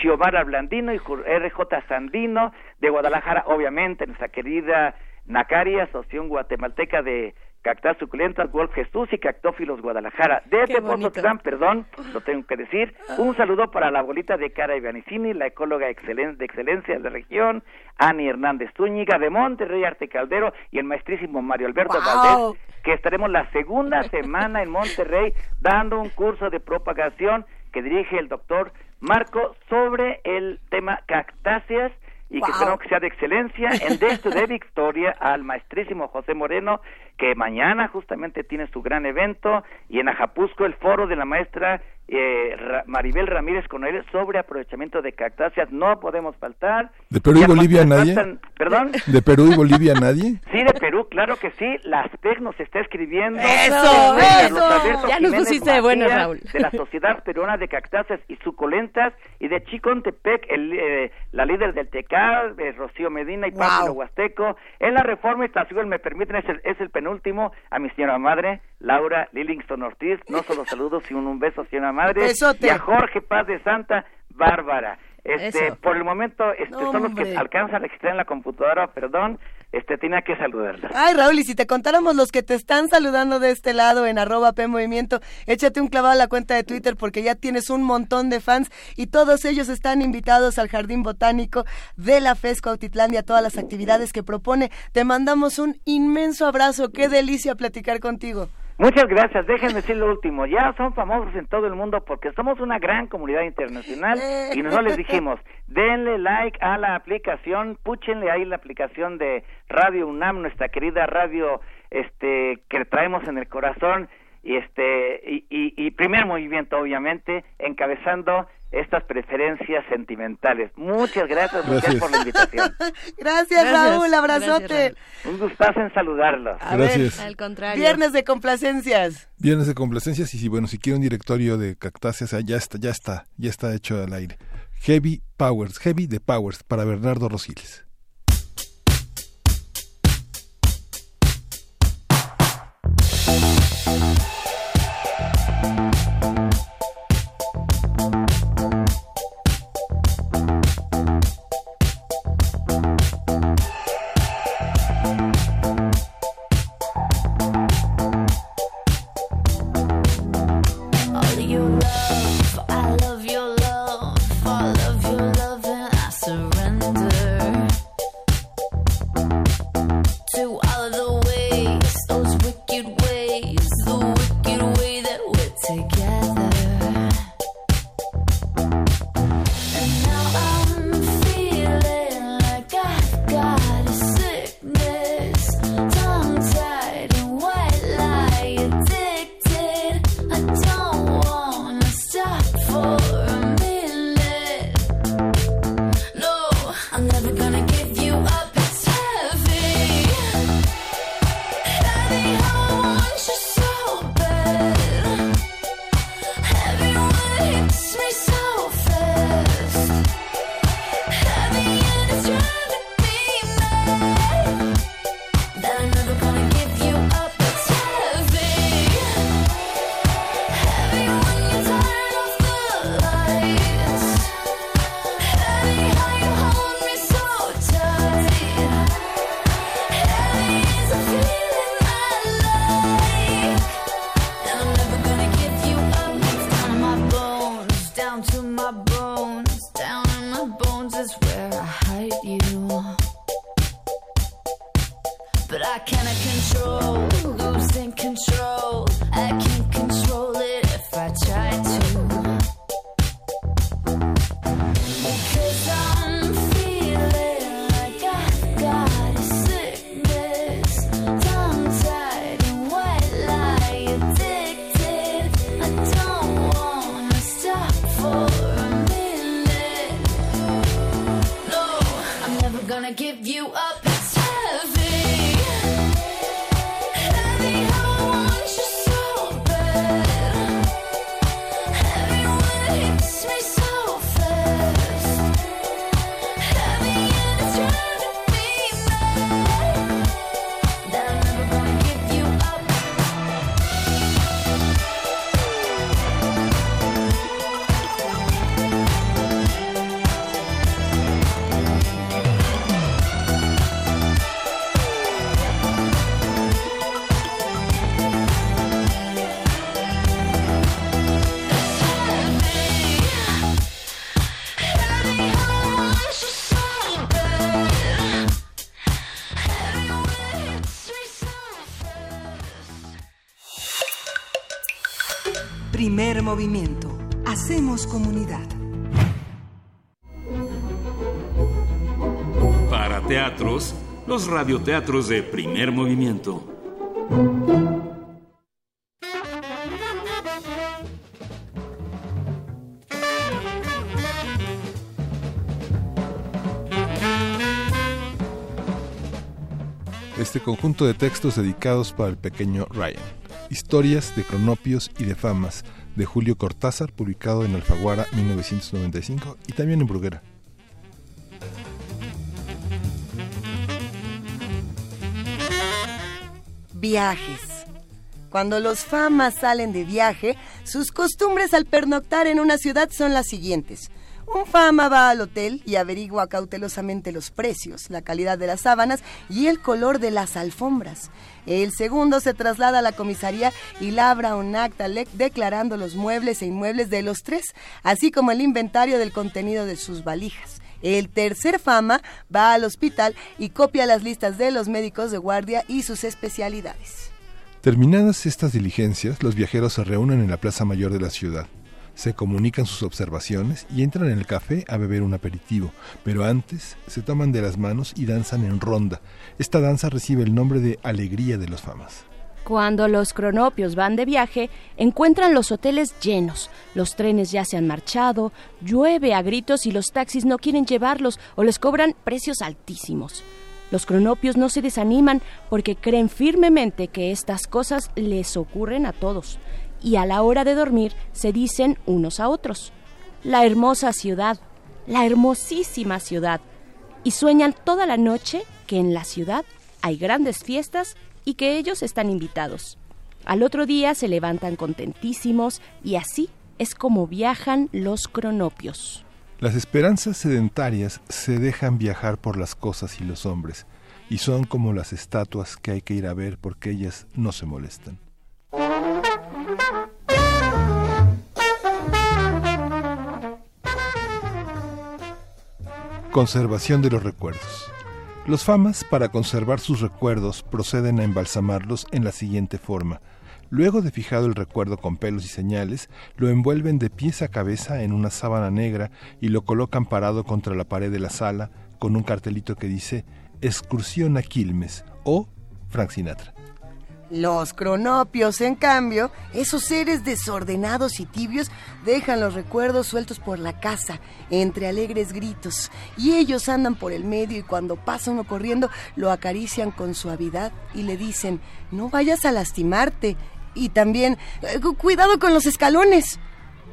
Xiomara Blandino y R J Sandino. De Guadalajara, obviamente, nuestra querida Nacari, Asociación Guatemalteca de Cactas Suculentas, Wolf Jesús y Cactófilos Guadalajara. Desde Pozotlán, perdón, lo tengo que decir. Un saludo para la abuelita de Cara Ivanicini, la ecóloga excelen- de excelencia de la región, Ani Hernández Zúñiga, de Monterrey Arte Caldero, y el maestrísimo Mario Alberto wow. Valdés, que estaremos la segunda semana en Monterrey dando un curso de propagación que dirige el doctor Marco sobre el tema cactáceas, y wow. que esperamos que sea de excelencia, en Desto de Victoria, al maestrísimo José Moreno, que mañana justamente tiene su gran evento, y en Ajapuzco el foro de la maestra eh, Ra- Maribel Ramírez Coronel sobre aprovechamiento de cactáceas, no podemos faltar. ¿De Perú y, y Bolivia nadie? Faltan, ¿Perdón? ¿De Perú y Bolivia nadie? Sí, de Perú, claro que sí, la ASPEC nos está escribiendo. ¡Eso, eso! Ya nos pusiste de buenas, Raúl. De la Sociedad Peruana de Cactáceas y Suculentas, y de Chicontepec, el, eh, la líder del T E C A, eh, Rocío Medina y wow. Pablo Huasteco. En la reforma estacional, me permiten, es el, es el penúltimo, a mi señora madre, Laura Lillingston Ortiz, no solo saludos, sino un beso, señora madre, besote. Y a Jorge Paz de Santa Bárbara. Este, Eso. Por el momento, este, no, son hombre. Los que alcanzan a registrar en la computadora, perdón, este, tenía que saludarlas. Ay, Raúl, y si te contáramos los que te están saludando de este lado en arroba PMovimiento, échate un clavado a la cuenta de Twitter porque ya tienes un montón de fans y todos ellos están invitados al Jardín Botánico de la FES Cuautitlán y a todas las actividades que propone. Te mandamos un inmenso abrazo, qué delicia platicar contigo. Muchas gracias, déjenme decir lo último, ya son famosos en todo el mundo porque somos una gran comunidad internacional y nosotros les dijimos, denle like a la aplicación, púchenle ahí la aplicación de Radio UNAM, nuestra querida radio este que traemos en el corazón, y este y, y, y primer movimiento obviamente, encabezando estas preferencias sentimentales. Muchas gracias, gracias. por la invitación. Gracias, gracias Raúl, abrazote. Gracias, Raúl. Un gustazo en saludarlos. A gracias. Ver, al contrario. Viernes de complacencias. Viernes de complacencias y si bueno, si quiere un directorio de cactáceas, ya está, ya está, ya está hecho al aire. Heavy Powers, Heavy de Powers para Bernardo Rosiles. Surrender. cannot control who's in control. I can't control it if I try to. Because I'm feeling like I've got a sickness, tongue-tied and white lie addicted. I don't wanna stop for a minute. No, I'm never gonna give you up. It's heavy. Primer movimiento. Hacemos comunidad. Para teatros, los radioteatros de Primer Movimiento. Este conjunto de textos dedicados para el pequeño Ryan. Historias de cronopios y de famas, de Julio Cortázar, publicado en Alfaguara mil novecientos noventa y cinco y también en Bruguera. Viajes. Cuando los famas salen de viaje, sus costumbres al pernoctar en una ciudad son las siguientes. Un fama va al hotel y averigua cautelosamente los precios, la calidad de las sábanas y el color de las alfombras. El segundo se traslada a la comisaría y labra un acta declarando los muebles e inmuebles de los tres, así como el inventario del contenido de sus valijas. El tercer fama va al hospital y copia las listas de los médicos de guardia y sus especialidades. Terminadas estas diligencias, los viajeros se reúnen en la plaza mayor de la ciudad. Se comunican sus observaciones y entran en el café a beber un aperitivo, pero antes se toman de las manos y danzan en ronda. Esta danza recibe el nombre de Alegría de los Famas. Cuando los cronopios van de viaje, encuentran los hoteles llenos, los trenes ya se han marchado, llueve a gritos y los taxis no quieren llevarlos o les cobran precios altísimos. Los cronopios no se desaniman porque creen firmemente que estas cosas les ocurren a todos. Y a la hora de dormir se dicen unos a otros, la hermosa ciudad, la hermosísima ciudad, y sueñan toda la noche que en la ciudad hay grandes fiestas y que ellos están invitados. Al otro día se levantan contentísimos y así es como viajan los cronopios. Las esperanzas sedentarias se dejan viajar por las cosas y los hombres, y son como las estatuas que hay que ir a ver porque ellas no se molestan. Conservación de los recuerdos. Los famas, para conservar sus recuerdos, proceden a embalsamarlos en la siguiente forma. Luego de fijado el recuerdo con pelos y señales, lo envuelven de pies a cabeza en una sábana negra y lo colocan parado contra la pared de la sala con un cartelito que dice «Excursión a Quilmes» o Frank Sinatra. Los cronopios, en cambio, esos seres desordenados y tibios, dejan los recuerdos sueltos por la casa, entre alegres gritos, y ellos andan por el medio y cuando pasa uno corriendo lo acarician con suavidad y le dicen, no vayas a lastimarte, y también, cuidado con los escalones.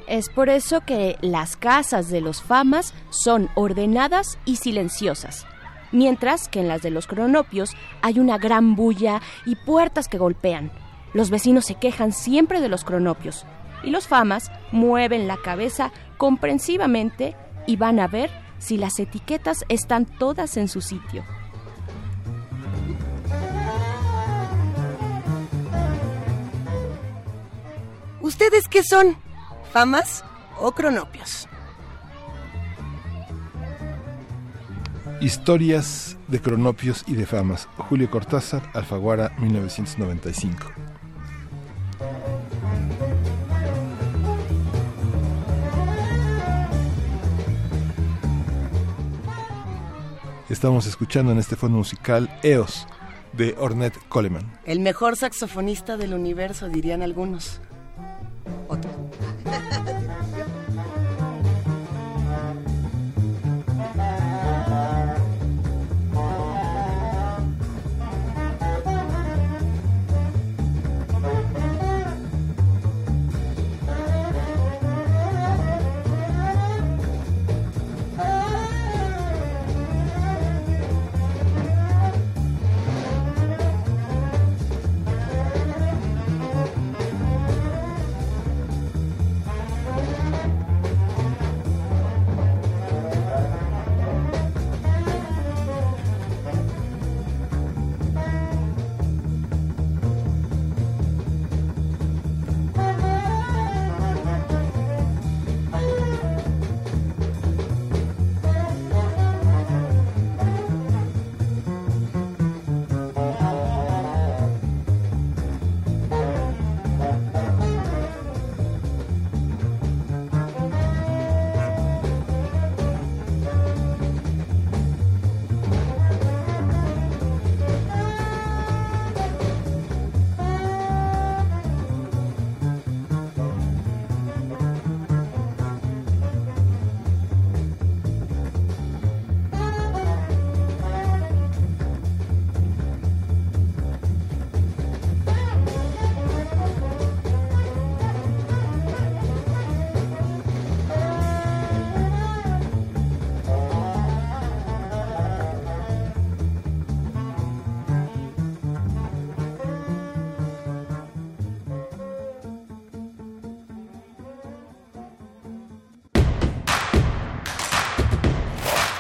Es por eso que las casas de los famas son ordenadas y silenciosas. Mientras que en las de los cronopios hay una gran bulla y puertas que golpean. Los vecinos se quejan siempre de los cronopios y los famas mueven la cabeza comprensivamente y van a ver si las etiquetas están todas en su sitio. ¿Ustedes qué son? ¿Famas o cronopios? Historias de cronopios y de famas. Julio Cortázar, Alfaguara, mil novecientos noventa y cinco. Estamos escuchando en este fondo musical Eos, de Ornette Coleman. El mejor saxofonista del universo, dirían algunos. Otro.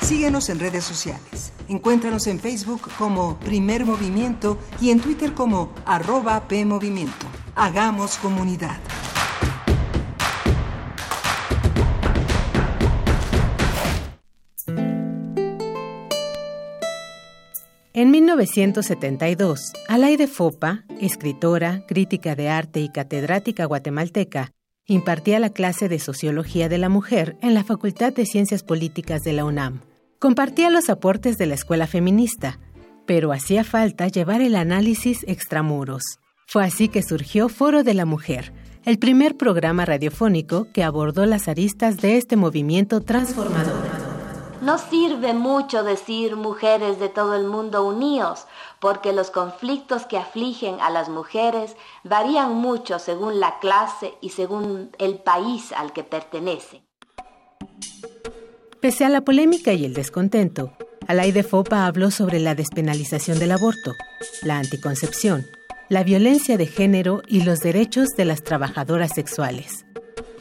Síguenos en redes sociales. Encuéntranos en Facebook como Primer Movimiento y en Twitter como arroba PMovimiento. Hagamos comunidad. En mil novecientos setenta y dos, Alaide Fopa, escritora, crítica de arte y catedrática guatemalteca, impartía la clase de Sociología de la Mujer en la Facultad de Ciencias Políticas de la UNAM. Compartía los aportes de la escuela feminista, pero hacía falta llevar el análisis extramuros. Fue así que surgió Foro de la Mujer, el primer programa radiofónico que abordó las aristas de este movimiento transformador. No sirve mucho decir mujeres de todo el mundo unidos, porque los conflictos que afligen a las mujeres varían mucho según la clase y según el país al que pertenecen. Pese a la polémica y el descontento, Alaide Fopa habló sobre la despenalización del aborto, la anticoncepción, la violencia de género y los derechos de las trabajadoras sexuales.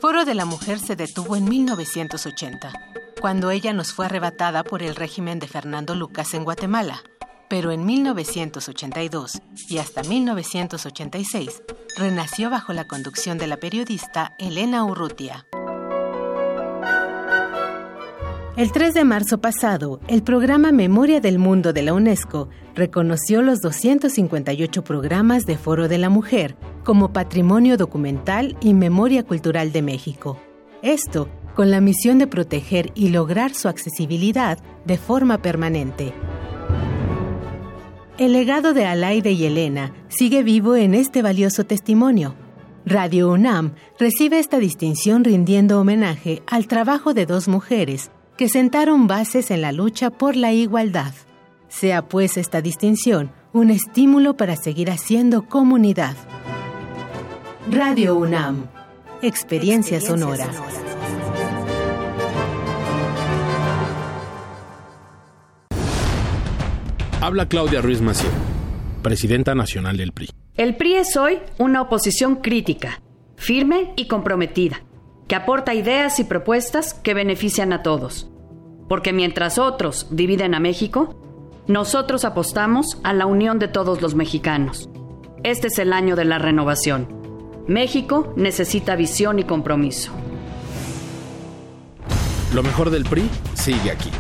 Foro de la Mujer se detuvo en mil novecientos ochenta, cuando ella nos fue arrebatada por el régimen de Fernando Lucas en Guatemala. Pero en mil novecientos ochenta y dos y hasta mil novecientos ochenta y seis renació bajo la conducción de la periodista Elena Urrutia. El tres de marzo pasado, el programa Memoria del Mundo de la UNESCO reconoció los doscientos cincuenta y ocho programas de Foro de la Mujer como Patrimonio Documental y Memoria Cultural de México. Esto con la misión de proteger y lograr su accesibilidad de forma permanente. El legado de Alaide y Elena sigue vivo en este valioso testimonio. Radio UNAM recibe esta distinción rindiendo homenaje al trabajo de dos mujeres que sentaron bases en la lucha por la igualdad. Sea pues esta distinción un estímulo para seguir haciendo comunidad. Radio UNAM, Experiencia, Experiencia Sonora. Sonora. Habla Claudia Ruiz Massieu, presidenta nacional del P R I. El P R I es hoy una oposición crítica, firme y comprometida, que aporta ideas y propuestas que benefician a todos. Porque mientras otros dividen a México, nosotros apostamos a la unión de todos los mexicanos. Este es el año de la renovación. México necesita visión y compromiso. Lo mejor del P R I sigue aquí.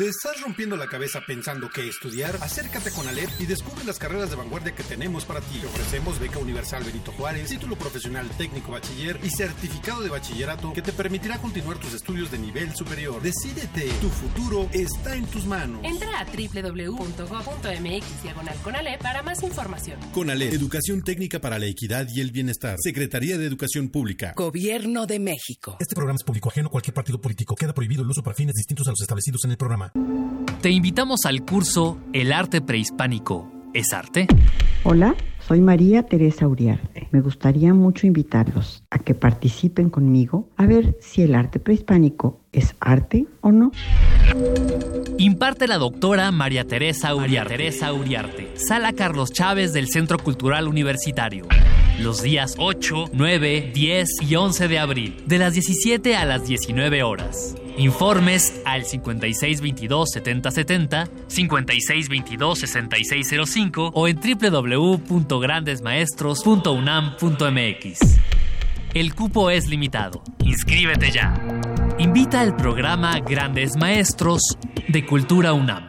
¿Te estás rompiendo la cabeza pensando qué estudiar? Acércate con Alep y descubre las carreras de vanguardia que tenemos para ti. Te ofrecemos beca universal Benito Juárez, título profesional técnico bachiller y certificado de bachillerato que te permitirá continuar tus estudios de nivel superior. Decídete, tu futuro está en tus manos. Entra a doble u doble u doble u punto gob punto m x diagonal Conalep para más información. Conalep, educación técnica para la equidad y el bienestar. Secretaría de Educación Pública. Gobierno de México. Este programa es público ajeno a cualquier partido político. Queda prohibido el uso para fines distintos a los establecidos en el programa. Te invitamos al curso El arte prehispánico. ¿Es arte? Hola, soy María Teresa Uriarte. Me gustaría mucho invitarlos a que participen conmigo a ver si el arte prehispánico es arte o no. Imparte la doctora María Teresa Uriarte. María Teresa Uriarte. Sala Carlos Chávez del Centro Cultural Universitario. Los días ocho, nueve, diez y once de abril, de las diecisiete a las diecinueve horas. Informes al cincuenta y seis veintidós setenta setenta, cincuenta y seis veintidós sesenta y seis cero cinco o en doble u doble u doble u punto grandes maestros punto unam punto m x. El cupo es limitado. ¡Inscríbete ya! Invita al programa Grandes Maestros de Cultura UNAM.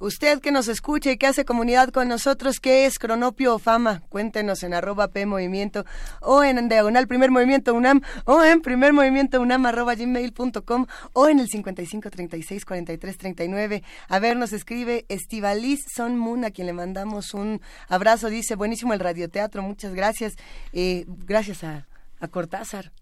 Usted que nos escucha y que hace comunidad con nosotros, ¿qué es Cronopio o Fama? Cuéntenos en arroba PMovimiento o en diagonal Primer Movimiento UNAM o en Primer Movimiento UNAM arroba gmail punto com o en el cincuenta y cinco, treinta y seis, cuarenta y tres, treinta y nueve. A ver, nos escribe Estivaliz Son Moon, a quien le mandamos un abrazo. Dice, buenísimo el radioteatro, muchas gracias. Eh, gracias a, a Cortázar,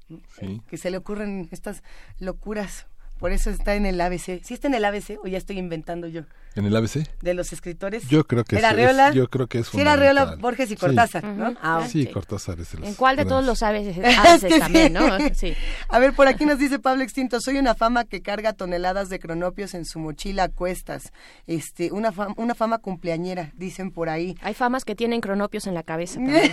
sí. Que se le ocurren estas locuras. Por eso está en el A B C. ¿Sí está en el A B C o ya estoy inventando yo? ¿En el A B C? De los escritores. Yo creo que, ¿Era es, Arreola? Es, yo creo que es fundamental. Sí, era Arreola, Borges y Cortázar, sí. ¿No? Uh-huh. Ah, okay. Sí, Cortázar es el... ¿En cuál de todos los A B C? A B C también, ¿no? Sí. A ver, por aquí nos dice Pablo Extinto, soy una fama que carga toneladas de cronopios en su mochila a cuestas. Este, una, fama, una fama cumpleañera, dicen por ahí. Hay famas que tienen cronopios en la cabeza también.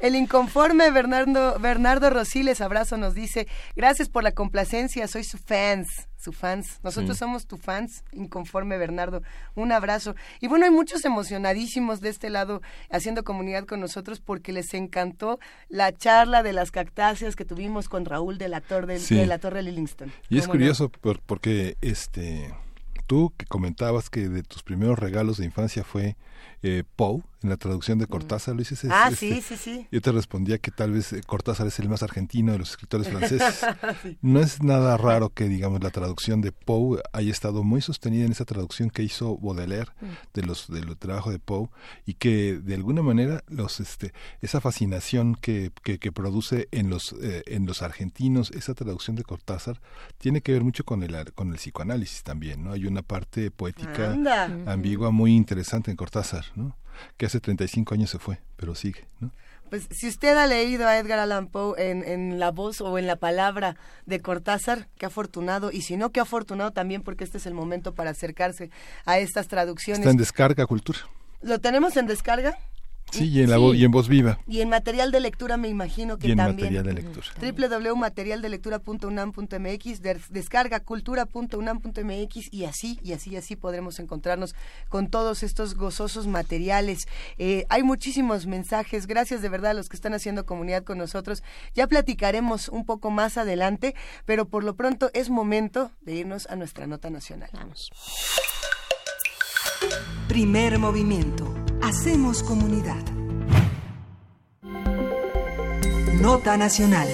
El inconforme Bernardo, Bernardo Rosiles, abrazo, nos dice, gracias por la complacencia, soy su fan. Fans, su fans. Nosotros sí. Somos tu fans, inconforme Bernardo. Un abrazo. Y bueno, hay muchos emocionadísimos de este lado haciendo comunidad con nosotros porque les encantó la charla de las cactáceas que tuvimos con Raúl de la Torre, sí. de la Torre Lillingston. Y es curioso no? por, porque este, tú que comentabas que de tus primeros regalos de infancia fue eh, Poe, en la traducción de Cortázar, lo dices. Ah, este, sí, sí, sí. Yo te respondía que tal vez Cortázar es el más argentino de los escritores franceses. Sí. No es nada raro que, digamos, la traducción de Poe haya estado muy sostenida en esa traducción que hizo Baudelaire mm. de los del trabajo de Poe y que, de alguna manera, los este esa fascinación que, que, que produce en los eh, en los argentinos esa traducción de Cortázar tiene que ver mucho con el con el psicoanálisis también, ¿no? Hay una parte poética Anda. ambigua muy interesante en Cortázar, ¿no? Que hace treinta y cinco años se fue, pero sigue, ¿no? Pues si usted ha leído a Edgar Allan Poe en, en la voz o en la palabra de Cortázar, qué afortunado, y si no, qué afortunado también, porque este es el momento para acercarse a estas traducciones. Está en Descarga Cultura. ¿Lo tenemos en Descarga? Sí, y en, la sí. Voz, y en voz viva. Y en material de lectura me imagino que y en también. Material de lectura. doble u doble u doble u punto material de lectura punto unam punto m x, descargacultura punto unam punto m x y así, y así, y así podremos encontrarnos con todos estos gozosos materiales. Eh, hay muchísimos mensajes, gracias de verdad a los que están haciendo comunidad con nosotros. Ya platicaremos un poco más adelante, pero por lo pronto es momento de irnos a nuestra nota nacional. Vamos. Primer movimiento. Hacemos comunidad. Nota nacional.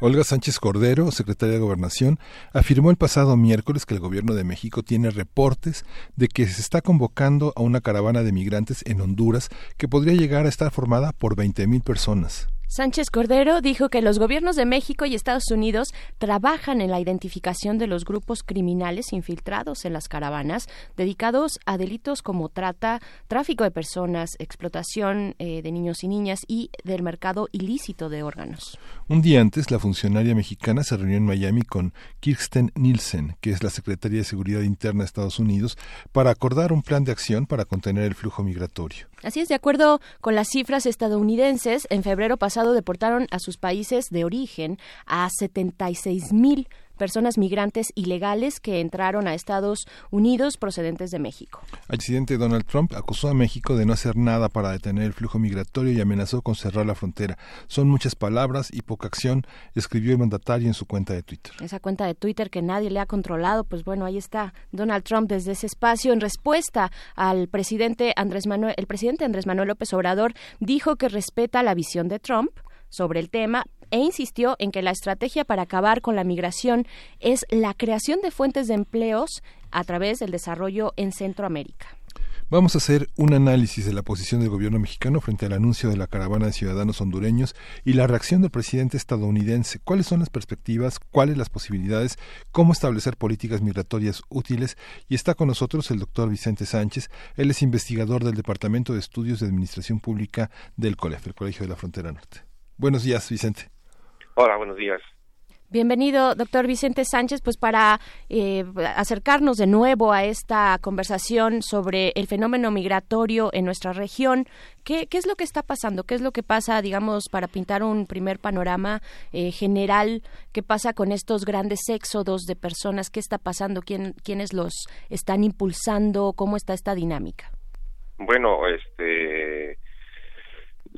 Olga Sánchez Cordero, secretaria de Gobernación, afirmó el pasado miércoles que el Gobierno de México tiene reportes de que se está convocando a una caravana de migrantes en Honduras que podría llegar a estar formada por veinte mil personas. Sánchez Cordero dijo que los gobiernos de México y Estados Unidos trabajan en la identificación de los grupos criminales infiltrados en las caravanas dedicados a delitos como trata, tráfico de personas, explotación eh, de niños y niñas y del mercado ilícito de órganos. Un día antes, la funcionaria mexicana se reunió en Miami con Kirsten Nielsen, que es la secretaria de Seguridad Interna de Estados Unidos, para acordar un plan de acción para contener el flujo migratorio. Así es, de acuerdo con las cifras estadounidenses, en febrero pasado deportaron a sus países de origen a setenta y seis mil personas migrantes ilegales que entraron a Estados Unidos procedentes de México. El presidente Donald Trump acusó a México de no hacer nada para detener el flujo migratorio y amenazó con cerrar la frontera. Son muchas palabras y poca acción, escribió el mandatario en su cuenta de Twitter. Esa cuenta de Twitter que nadie le ha controlado, pues bueno, ahí está Donald Trump desde ese espacio. En respuesta al presidente Andrés Manuel, el presidente Andrés Manuel López Obrador dijo que respeta la visión de Trump sobre el tema, e insistió en que la estrategia para acabar con la migración es la creación de fuentes de empleos a través del desarrollo en Centroamérica. Vamos a hacer un análisis de la posición del gobierno mexicano frente al anuncio de la caravana de ciudadanos hondureños y la reacción del presidente estadounidense. ¿Cuáles son las perspectivas? ¿Cuáles las posibilidades? ¿Cómo establecer políticas migratorias útiles? Y está con nosotros el doctor Vicente Sánchez. Él es investigador del Departamento de Estudios de Administración Pública del COLEF, el Colegio de la Frontera Norte. Buenos días, Vicente. Hola, buenos días. Bienvenido, doctor Vicente Sánchez, pues para eh, acercarnos de nuevo a esta conversación sobre el fenómeno migratorio en nuestra región. ¿Qué, qué es lo que está pasando? ¿Qué es lo que pasa, digamos, para pintar un primer panorama eh, general? ¿Qué pasa con estos grandes éxodos de personas? ¿Qué está pasando? ¿Quién, quiénes los están impulsando? ¿Cómo está esta dinámica? Bueno, este...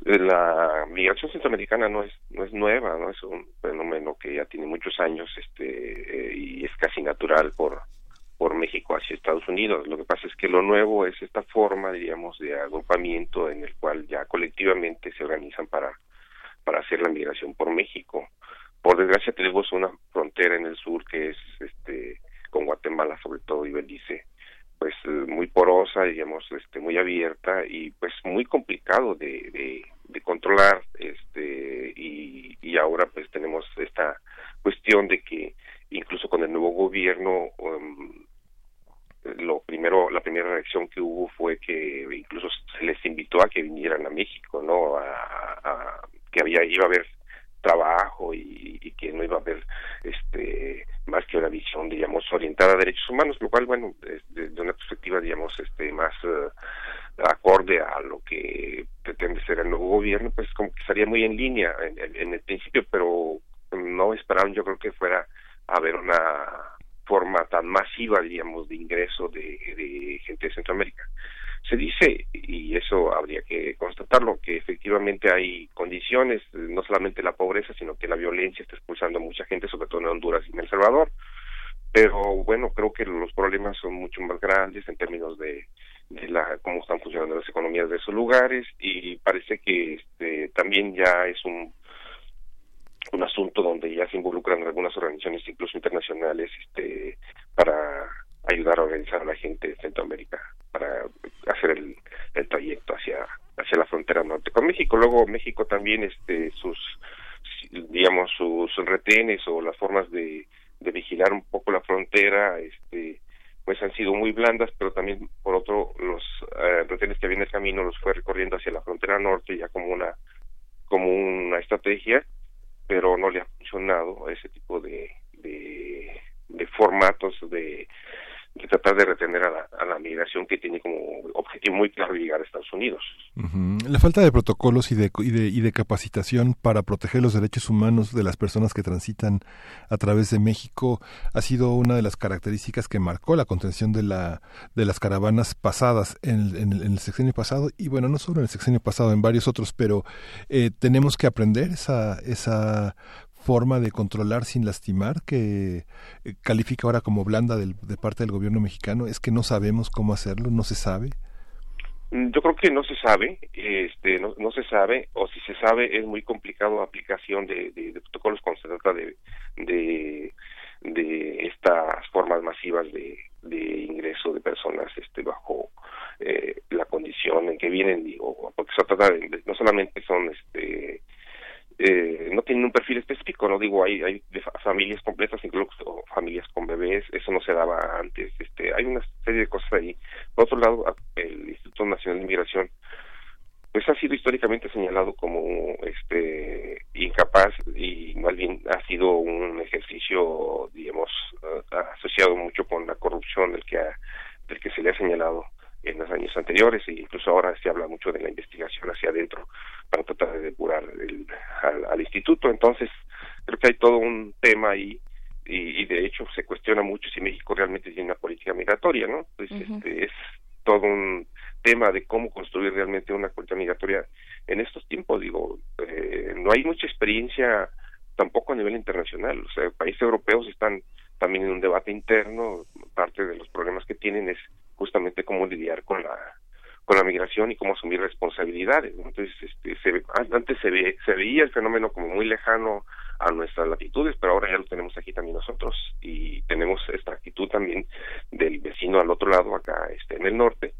la migración centroamericana no es no es nueva, no es un fenómeno que ya tiene muchos años, este eh, y es casi natural por por México hacia Estados Unidos. Lo que pasa es que lo nuevo es esta forma, diríamos, de agrupamiento en el cual ya colectivamente se organizan para para hacer la migración por México. Por desgracia tenemos una frontera en el sur que es este con Guatemala, sobre todo, y Belice, pues muy porosa, digamos, este, muy abierta y pues muy complicado de, de, de controlar, este, y, y ahora pues tenemos esta cuestión de que incluso con el nuevo gobierno, um, lo primero, la primera reacción que hubo fue que incluso se les invitó a que vinieran a México, ¿no? A, a que había iba a haber trabajo y, y que no iba a haber este más que una visión, digamos, orientada a derechos humanos, lo cual, bueno, desde una perspectiva, digamos, este más uh, acorde a lo que pretende ser el nuevo gobierno, pues como que estaría muy en línea en, en, en el principio, pero no esperaron, yo creo, que fuera a haber una forma tan masiva, digamos, de ingreso de, de gente de Centroamérica. Se dice, y eso habría que constatarlo, que efectivamente hay condiciones, no solamente la pobreza, sino que la violencia está expulsando a mucha gente, sobre todo en Honduras y en El Salvador. Pero bueno, creo que los problemas son mucho más grandes en términos de, de la cómo están funcionando las economías de esos lugares, y parece que este, también ya es un un asunto donde ya se involucran algunas organizaciones, incluso internacionales, este para ayudar a organizar a la gente de Centroamérica para hacer el, el trayecto hacia hacia la frontera norte con México. Luego México también, este sus digamos sus retenes o las formas de, de vigilar un poco la frontera, este pues han sido muy blandas, pero también por otro los eh, retenes que había en el camino los fue recorriendo hacia la frontera norte ya como una como una estrategia, pero no le ha funcionado ese tipo de de, de formatos de de tratar de retener a la, a la migración, que tiene como objetivo muy claro llegar a Estados Unidos. Uh-huh. La falta de protocolos y de, y de y de capacitación para proteger los derechos humanos de las personas que transitan a través de México ha sido una de las características que marcó la contención de la de las caravanas pasadas en, en, en el sexenio pasado, y bueno, no solo en el sexenio pasado, en varios otros, pero eh, tenemos que aprender esa esa forma de controlar sin lastimar, que califica ahora como blanda del, de parte del gobierno mexicano. ¿Es que no sabemos cómo hacerlo? ¿No se sabe? Yo creo que no se sabe, este, no, no se sabe, o si se sabe es muy complicado la aplicación de, de, de protocolos cuando se trata de, de, de estas formas masivas de, de ingreso de personas este, bajo eh, la condición en que vienen, digo, porque se trata de, no solamente son este Eh, no tienen un perfil específico, no digo hay hay familias completas, incluso familias con bebés, eso no se daba antes. Este, hay una serie de cosas ahí. Por otro lado, el Instituto Nacional de Migración pues ha sido históricamente señalado como este incapaz, y más bien ha sido un ejercicio, digamos, asociado mucho con la corrupción del que ha, del que se le ha señalado en los años anteriores, e incluso ahora se habla mucho de la investigación hacia adentro para tratar de depurar el, al, al instituto. Entonces creo que hay todo un tema ahí, y, y de hecho se cuestiona mucho si México realmente tiene una política migratoria, ¿no? Pues uh-huh. este, es todo un tema de cómo construir realmente una política migratoria en estos tiempos. Digo, eh, no hay mucha experiencia tampoco a nivel internacional. O sea, países europeos están también en un debate interno. Parte de los problemas que tienen es justamente cómo lidiar con la con la migración y cómo asumir responsabilidades. Entonces, este, se, antes se ve, se veía el fenómeno como muy lejano a nuestras latitudes, pero ahora ya lo tenemos aquí también nosotros, y tenemos esta actitud también del vecino al otro lado, acá este en el norte,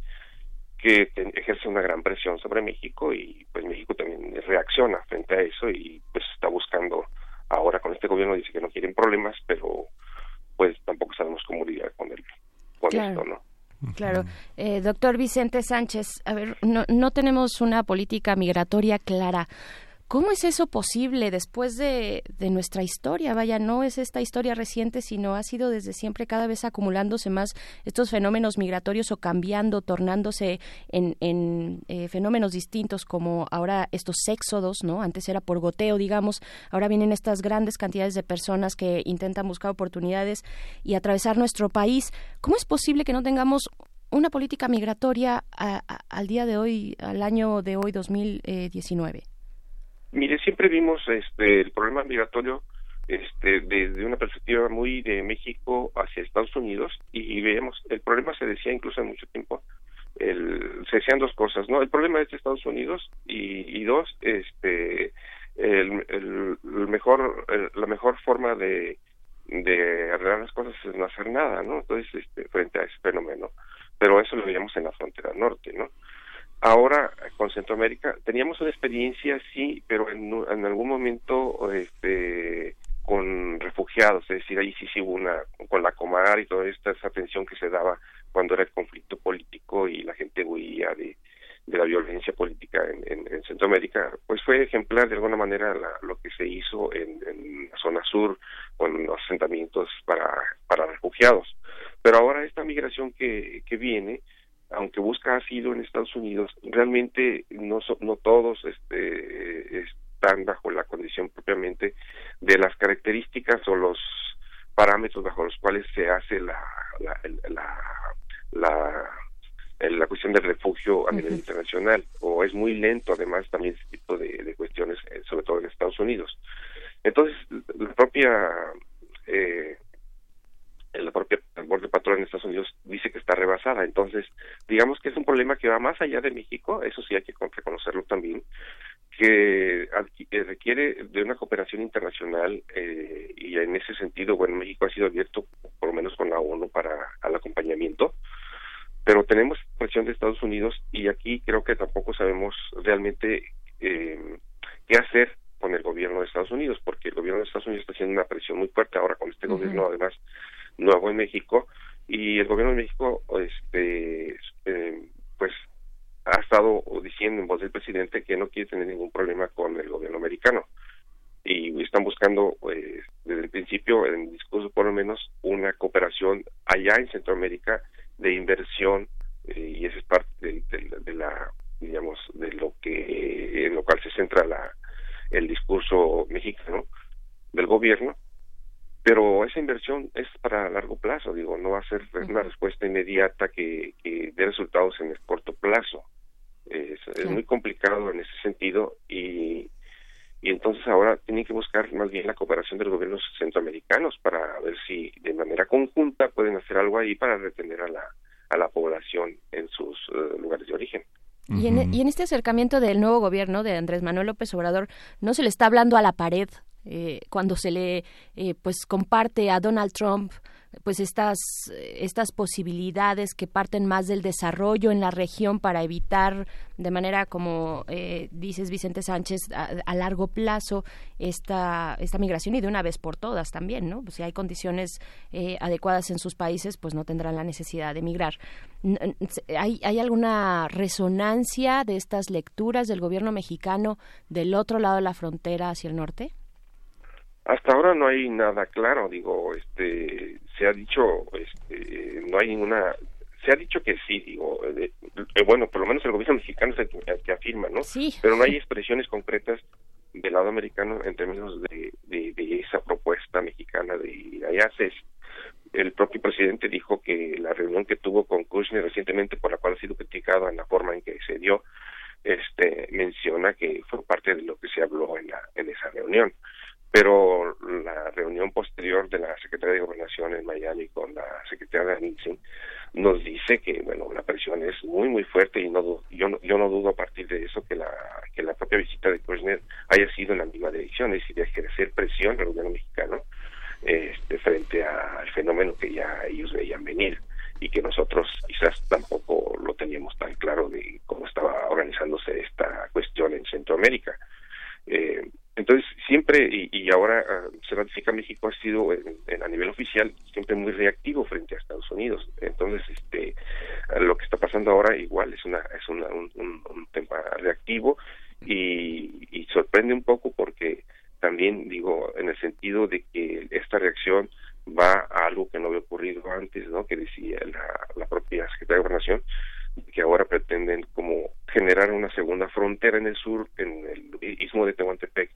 que te, ejerce una gran presión sobre México, y pues México también reacciona frente a eso, y pues está buscando ahora con este gobierno, dice que no quieren problemas, pero pues tampoco sabemos cómo lidiar con él, con claro. esto, ¿no? Claro. Eh, doctor Vicente Sánchez, a ver, no, no tenemos una política migratoria clara. ¿Cómo es eso posible después de, de nuestra historia? Vaya, no es esta historia reciente, sino ha sido desde siempre, cada vez acumulándose más estos fenómenos migratorios o cambiando, tornándose en, en eh, fenómenos distintos, como ahora estos éxodos, ¿no? Antes era por goteo, digamos, ahora vienen estas grandes cantidades de personas que intentan buscar oportunidades y atravesar nuestro país. ¿Cómo es posible que no tengamos una política migratoria a, a, al día de hoy, al año de hoy, dos mil diecinueve? Mire, siempre vimos este el problema migratorio este desde una perspectiva muy de México hacia Estados Unidos, y, y veíamos, el problema se decía incluso en mucho tiempo, el, se decían dos cosas, ¿no? El problema es de Estados Unidos, y, y dos, este el, el, el mejor el, la mejor forma de, de arreglar las cosas es no hacer nada, ¿no? Entonces, este, frente a ese fenómeno, pero eso lo veíamos en la frontera norte, ¿no? Ahora, con Centroamérica, teníamos una experiencia, sí, pero en, en algún momento este, con refugiados, es decir, ahí sí sí hubo una, con la Comar y toda esta esa tensión que se daba cuando era el conflicto político y la gente huía de, de la violencia política en, en, en Centroamérica, pues fue ejemplar de alguna manera la, lo que se hizo en, en la zona sur con los asentamientos para, para refugiados. Pero ahora esta migración que, que viene, aunque busca asilo en Estados Unidos, realmente no so, no todos este, están bajo la condición propiamente de las características o los parámetros bajo los cuales se hace la la la la, la, la cuestión del refugio a nivel uh-huh. internacional, o es muy lento además también ese tipo de, de cuestiones, sobre todo en Estados Unidos. Entonces, la propia eh, la propia Border Patrol en Estados Unidos dice que está rebasada. Entonces, digamos que es un problema que va más allá de México, eso sí hay que reconocerlo también, que requiere de una cooperación internacional, eh, y en ese sentido, bueno, México ha sido abierto, por lo menos con la ONU, para al acompañamiento, pero tenemos presión de Estados Unidos, y aquí creo que tampoco sabemos realmente eh, qué hacer con el gobierno de Estados Unidos, porque el gobierno de Estados Unidos está haciendo una presión muy fuerte ahora con este uh-huh. gobierno, además, nuevo en México, y el gobierno de México este eh, pues ha estado diciendo en voz del presidente que no quiere tener ningún problema con el gobierno americano, y están buscando eh, desde el principio, en el discurso por lo menos, una cooperación allá en Centroamérica de inversión, eh, y esa es parte de, de, de la, digamos, de lo que en lo cual se centra la el discurso mexicano del gobierno. Pero esa inversión es para largo plazo, digo, no va a ser una respuesta inmediata que, que dé resultados en el corto plazo. Es, es muy complicado en ese sentido, y, y entonces ahora tienen que buscar más bien la cooperación de los gobiernos centroamericanos para ver si de manera conjunta pueden hacer algo ahí para retener a la, a la población en sus uh, lugares de origen. Y en, y en este acercamiento del nuevo gobierno de Andrés Manuel López Obrador, no se le está hablando a la pared. Eh, cuando se le eh, pues comparte a Donald Trump pues estas estas posibilidades que parten más del desarrollo en la región para evitar de manera, como eh, dices, Vicente Sánchez, a, a largo plazo esta esta migración, y de una vez por todas también, ¿no? Pues si hay condiciones eh, adecuadas en sus países, pues no tendrán la necesidad de migrar. ¿Hay, hay alguna resonancia de estas lecturas del gobierno mexicano del otro lado de la frontera hacia el norte? Hasta ahora no hay nada claro, digo, este, se ha dicho, este, no hay ninguna se ha dicho que sí, digo, eh, eh, bueno, por lo menos el gobierno mexicano es el que, el que afirma, ¿no? Sí. Pero no hay expresiones concretas del lado americano en términos de, de, de esa propuesta mexicana de IACES. El propio presidente dijo que la reunión que tuvo con Kushner recientemente, por la cual ha sido criticada en la forma en que se dio, este menciona que fue parte de lo que se habló en la en esa reunión. Pero la reunión posterior de la Secretaría de Gobernación en Miami con la Secretaria de Nixon nos dice que, bueno, la presión es muy, muy fuerte y no yo no, yo no dudo a partir de eso que la que la propia visita de Kushner haya sido en la misma dirección, es decir, de ejercer presión al gobierno mexicano este frente al fenómeno que ya ellos veían venir y que nosotros quizás tampoco lo teníamos tan claro de cómo estaba organizándose esta cuestión en Centroamérica. Eh, entonces siempre, y, y ahora uh, se ratifica, México ha sido en, en, a nivel oficial siempre muy reactivo frente a Estados Unidos. Entonces este lo que está pasando ahora igual es una es una, un, un, un tema reactivo y, y sorprende un poco porque también digo en el sentido de que esta reacción va a algo que no había ocurrido antes, ¿no? Que decía la, la propia Secretaría de Gobernación, que ahora pretenden como generar una segunda frontera en el sur, en el istmo de Tehuantepec,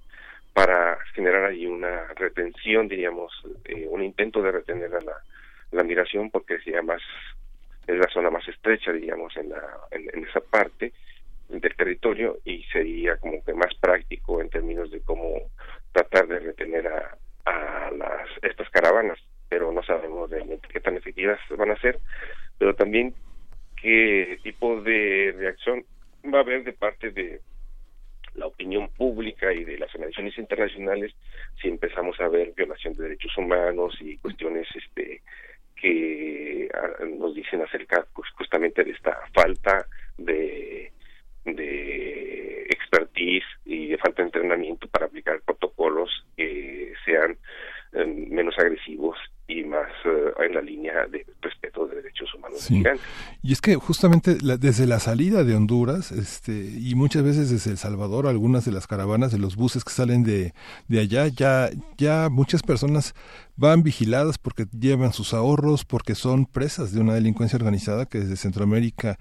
para generar ahí una retención, diríamos, eh, un intento de retener a la, la migración, porque sería más, es la zona más estrecha, diríamos, en, la, en, en esa parte del territorio, y sería como que más práctico en términos de cómo tratar de retener a a las estas caravanas, pero no sabemos realmente qué tan efectivas van a ser, pero también qué tipo de reacción va a haber de parte de la opinión pública y de las organizaciones internacionales si empezamos a ver violación de derechos humanos y cuestiones este que nos dicen acerca justamente de esta falta de de expertise y de falta de entrenamiento para aplicar protocolos que sean eh, menos agresivos y más eh, en la línea de respeto de derechos humanos. Sí. Y es que justamente la, desde la salida de Honduras este y muchas veces desde El Salvador, algunas de las caravanas, de los buses que salen de, de allá, ya ya muchas personas van vigiladas porque llevan sus ahorros, porque son presas de una delincuencia organizada que desde Centroamérica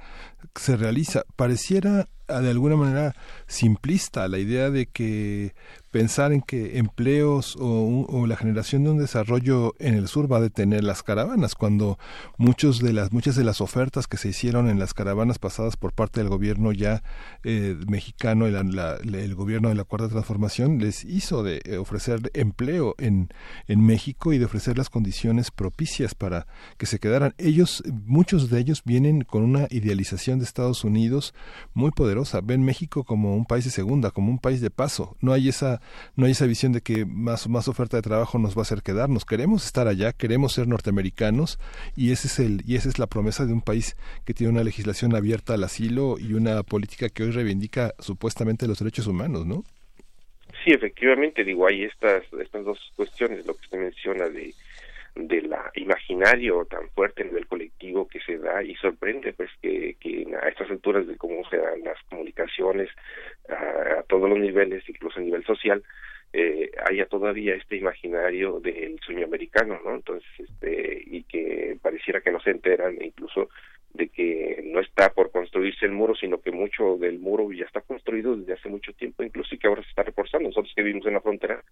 se realiza. Pareciera de alguna manera simplista la idea de que pensar en que empleos o, o la generación de un desarrollo en el sur va a detener las caravanas, cuando muchos de las muchas de las ofertas que se hicieron en las caravanas pasadas por parte del gobierno ya eh, mexicano, el, la, el gobierno de la Cuarta Transformación les hizo de ofrecer empleo en, en México y de ofrecer las condiciones propicias para que se quedaran. Ellos, muchos de ellos vienen con una idealización de Estados Unidos muy poderosa. Ven México como un país de segunda, como un país de paso. No hay esa, no hay esa visión de que más, más oferta de trabajo nos va a hacer quedarnos. Queremos estar allá, queremos ser norteamericanos y ese es el, y esa es la promesa de un país que tiene una legislación abierta al asilo y una política que hoy reivindica supuestamente los derechos humanos, ¿no? Sí, efectivamente, digo, hay estas, estas dos cuestiones, lo que usted menciona de de la imaginario tan fuerte a nivel colectivo que se da y sorprende pues que, que a estas alturas de cómo se dan las comunicaciones a, a todos los niveles, incluso a nivel social, eh, haya todavía este imaginario del sueño americano, ¿no? Entonces, este, y que pareciera que no se enteran incluso de que no está por construirse el muro, sino que mucho del muro ya está construido desde hace mucho tiempo, incluso y que ahora se está reforzando. Nosotros que vivimos en la frontera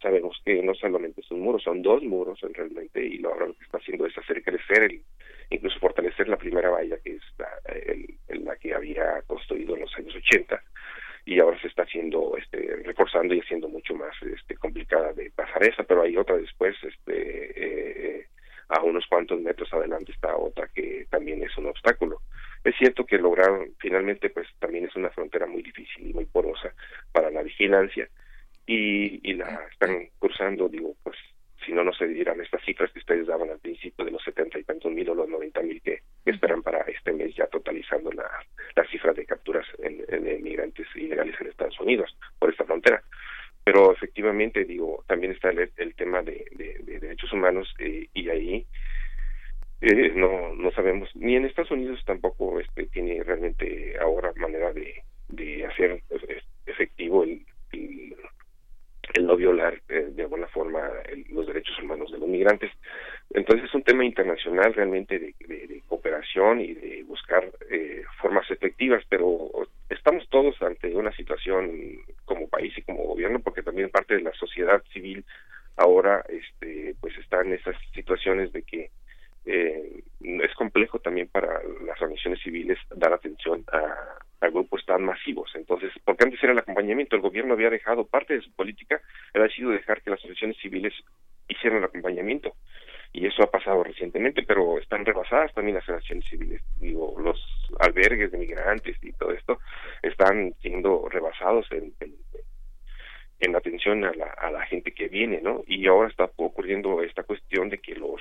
sabemos que no solamente es un muro, son dos muros realmente, y ahora lo que está haciendo es hacer crecer, el, incluso fortalecer la primera valla que es la, el, la que había construido en los años ochenta, y ahora se está haciendo, este, reforzando y haciendo mucho más este, complicada de pasar esa, pero hay otra después, este, eh, a unos cuantos metros adelante está otra que también es un obstáculo. Es cierto que lograron, finalmente, pues también es una frontera muy difícil y muy porosa para la vigilancia, y, y la están cruzando, digo, pues si no, no se dieran estas cifras que ustedes daban al principio de los setenta y tantos mil o los noventa mil que esperan para este mes, ya totalizando la, las cifras de capturas en, en, de migrantes ilegales en Estados Unidos por esta frontera. Pero efectivamente, digo, también está el, el tema de, de, de derechos humanos eh, y ahí eh, no no sabemos, ni en Estados Unidos tampoco este tiene realmente ahora manera de, de hacer efectivo el, el el no violar eh, de alguna forma el, los derechos humanos de los migrantes. Entonces es un tema internacional realmente de, de, de cooperación y de buscar eh, formas efectivas, pero estamos todos ante una situación como país y como gobierno, porque también parte de la sociedad civil ahora este pues está en esas situaciones de que eh, es complejo también para las organizaciones civiles dar atención a, a grupos tan masivos. Entonces, porque antes era el acompañamiento, el gobierno había dejado parte de su política, era sido dejar que las organizaciones civiles hicieran el acompañamiento, y eso ha pasado recientemente, pero están rebasadas también las relaciones civiles. Digo, los albergues de migrantes y todo esto están siendo rebasados en, en, en atención a la, a la gente que viene, ¿no? Y ahora está ocurriendo esta cuestión de que los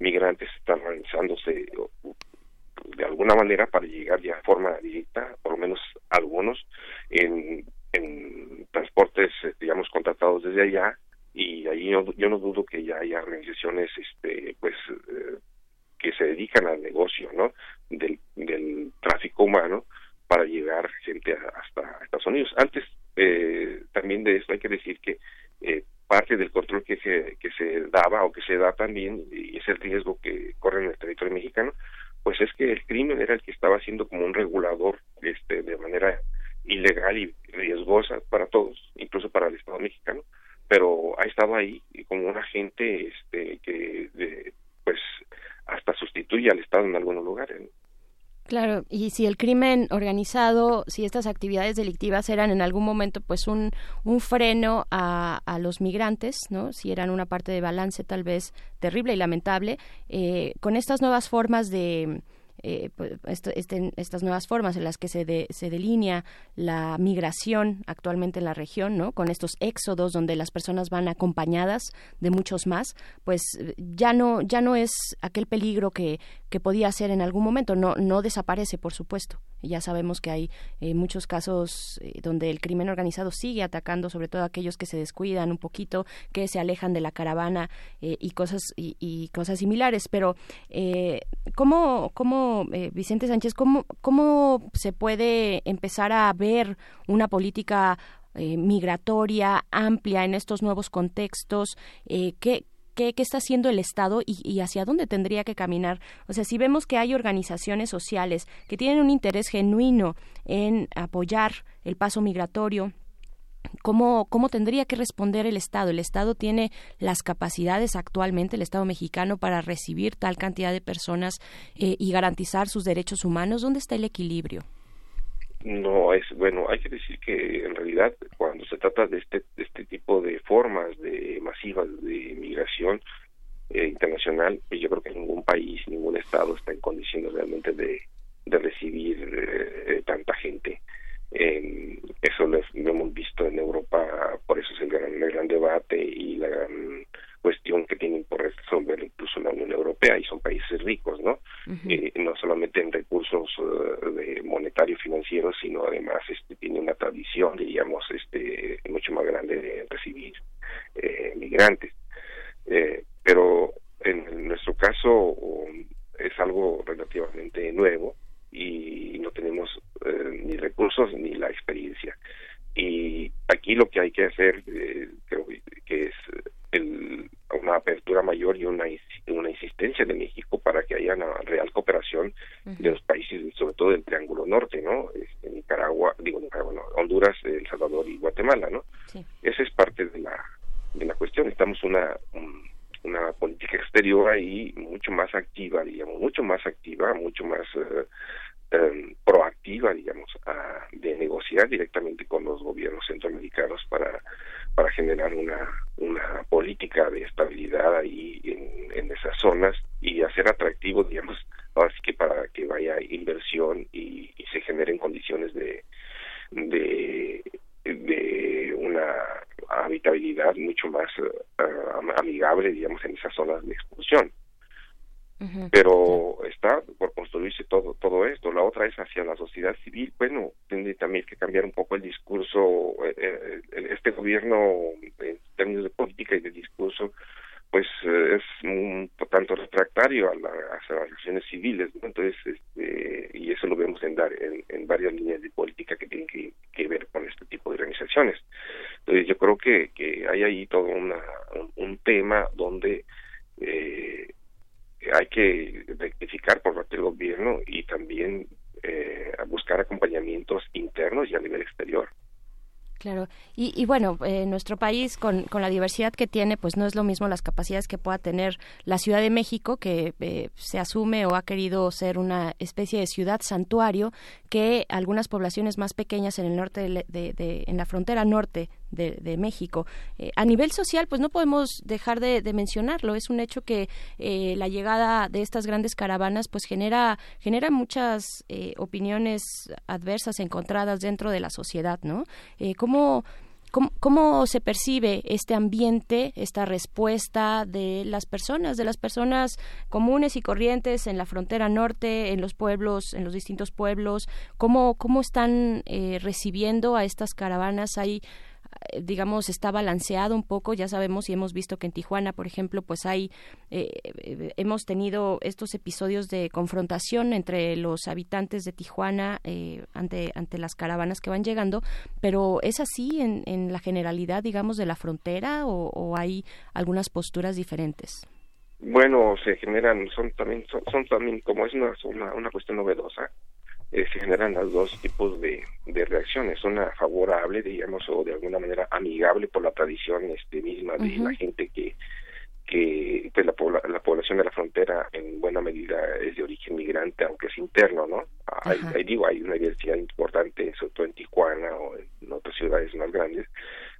migrantes están organizándose de alguna manera para llegar ya de forma directa, por lo menos algunos, en, en transportes, digamos, contratados desde allá. Y ahí yo, yo no dudo que ya haya organizaciones este pues eh, que se dedican al negocio, ¿no?, del, del tráfico humano para llevar gente hasta Estados Unidos. Antes eh, también de esto hay que decir que eh, parte del control que se, que se daba o que se da también, y es el riesgo que corre en el territorio mexicano, pues es que el crimen era el que estaba siendo como un regulador este de manera ilegal y riesgosa para todos, incluso para el Estado mexicano, pero ha estado ahí como un agente este, que de, pues hasta sustituye al Estado en algunos lugares. Claro, y si el crimen organizado, si estas actividades delictivas eran en algún momento pues un un freno a, a los migrantes, ¿no?, si eran una parte de balance tal vez terrible y lamentable, eh, con estas nuevas formas de... Eh, pues, esto, este, estas nuevas formas en las que se, de, se delinea la migración actualmente en la región, ¿no?, con estos éxodos donde las personas van acompañadas de muchos más, pues ya no ya no es aquel peligro que, que podía ser en algún momento. No, no desaparece, por supuesto. Ya sabemos que hay eh, muchos casos eh, donde el crimen organizado sigue atacando, sobre todo a aquellos que se descuidan un poquito, que se alejan de la caravana eh, y cosas y, y cosas similares. Pero eh, ¿cómo, cómo Eh, Vicente Sánchez, ¿cómo, ¿cómo se puede empezar a ver una política eh, migratoria amplia en estos nuevos contextos? Eh, ¿qué, qué, ¿Qué está haciendo el Estado y, y hacia dónde tendría que caminar? O sea, si vemos que hay organizaciones sociales que tienen un interés genuino en apoyar el paso migratorio, ¿Cómo, ¿Cómo tendría que responder el Estado? ¿El Estado tiene las capacidades actualmente, el Estado mexicano, para recibir tal cantidad de personas eh, y garantizar sus derechos humanos? ¿Dónde está el equilibrio? No, es bueno, hay que decir que en realidad cuando se trata de este, de este tipo de formas de masivas de migración eh, internacional, pues yo creo que ningún país, ningún Estado está en condiciones realmente de, de recibir eh, tanta gente. Eh, eso lo, lo hemos visto en Europa, por eso es el gran, el gran debate y la gran cuestión que tienen por resolver incluso la Unión Europea, y son países ricos, ¿no? Uh-huh. Eh, no solamente en recursos uh, de monetario financieros, sino además este, tiene una tradición, diríamos, este, mucho más grande de recibir eh, migrantes. Eh, pero en nuestro caso um, es algo relativamente nuevo, y no tenemos eh, ni recursos ni la experiencia. Y aquí lo que hay que hacer, eh, creo que es el, una apertura mayor y una, una insistencia de México para que haya una real cooperación de los países, sobre todo del Triángulo Norte, ¿no? Este, Nicaragua, digo Nicaragua, no, Honduras, El Salvador y Guatemala, ¿no? Sí. Esa es parte de la de la cuestión. Estamos una... Un, una política exterior ahí mucho más activa, digamos, mucho más activa, mucho más eh, eh, proactiva, digamos, a, de negociar directamente con los gobiernos centroamericanos para para generar una una política de estabilidad ahí en, en esas zonas y hacer atractivo, digamos, así que para que vaya inversión y, y se generen condiciones de de de una habitabilidad mucho más uh, amigable, digamos, en esas zonas de expulsión. Uh-huh. Pero está por construirse todo todo esto. La otra es hacia la sociedad civil. Bueno, tiene también que cambiar un poco el discurso. Eh, este gobierno, en términos de política y de discurso, pues es un tanto retractario a, la, a las relaciones civiles, ¿no? Entonces, este, y eso lo vemos en, dar, en, en varias líneas de política que tienen que, que ver con este tipo de organizaciones. Entonces, yo creo que, que hay ahí todo una, un, un tema donde eh, hay que rectificar por parte el gobierno y también eh, a buscar acompañamientos internos y a nivel exterior. Claro. Y, y bueno, eh, nuestro país, con, con la diversidad que tiene, pues no es lo mismo las capacidades que pueda tener la Ciudad de México, que eh, se asume o ha querido ser una especie de ciudad santuario, que algunas poblaciones más pequeñas en el norte de, de, de en la frontera norte de, de México. Eh, a nivel social, pues no podemos dejar de, de mencionarlo. Es un hecho que eh, la llegada de estas grandes caravanas pues genera genera muchas eh, opiniones adversas encontradas dentro de la sociedad, ¿no? Eh, ¿cómo, cómo, ¿Cómo se percibe este ambiente, esta respuesta de las personas, de las personas comunes y corrientes en la frontera norte, en los pueblos, en los distintos pueblos? ¿Cómo, cómo están eh, recibiendo a estas caravanas? ¿Hay, digamos, está balanceado un poco? Ya sabemos y hemos visto que en Tijuana, por ejemplo, pues hay eh, hemos tenido estos episodios de confrontación entre los habitantes de Tijuana eh, ante ante las caravanas que van llegando, pero ¿es así en, en la generalidad, digamos, de la frontera o, o hay algunas posturas diferentes? Bueno, se generan, son también, son, son también, como es una, una, una cuestión novedosa, Eh, se generan los dos tipos de, de reacciones, una favorable, digamos, o de alguna manera amigable por la tradición este misma de uh-huh. la gente que, que pues la, la población de la frontera en buena medida es de origen migrante, aunque es interno, ¿no? Hay, uh-huh. hay, digo, hay una diversidad importante, sobre todo en Tijuana o en otras ciudades más grandes,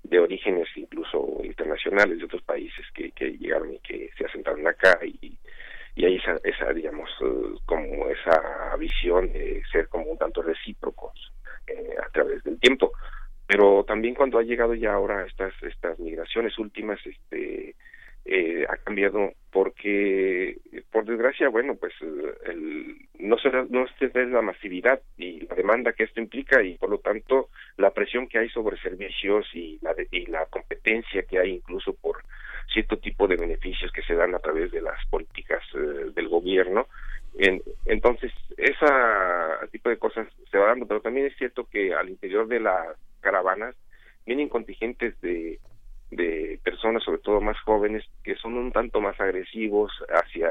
de orígenes incluso internacionales de otros países que, que llegaron y que se asentaron acá y y hay esa, esa digamos, como esa visión de ser como un tanto recíprocos eh, a través del tiempo. Pero también cuando ha llegado ya ahora estas estas migraciones últimas, este eh, ha cambiado porque, por desgracia, bueno, pues el, no se no se ve la masividad y la demanda que esto implica y, por lo tanto, la presión que hay sobre servicios y la, de, y la competencia que hay incluso por cierto tipo de beneficios que se dan a través de las políticas eh, del gobierno. En, entonces, ese tipo de cosas se va dando, pero también es cierto que al interior de las caravanas vienen contingentes de, de personas, sobre todo más jóvenes, que son un tanto más agresivos hacia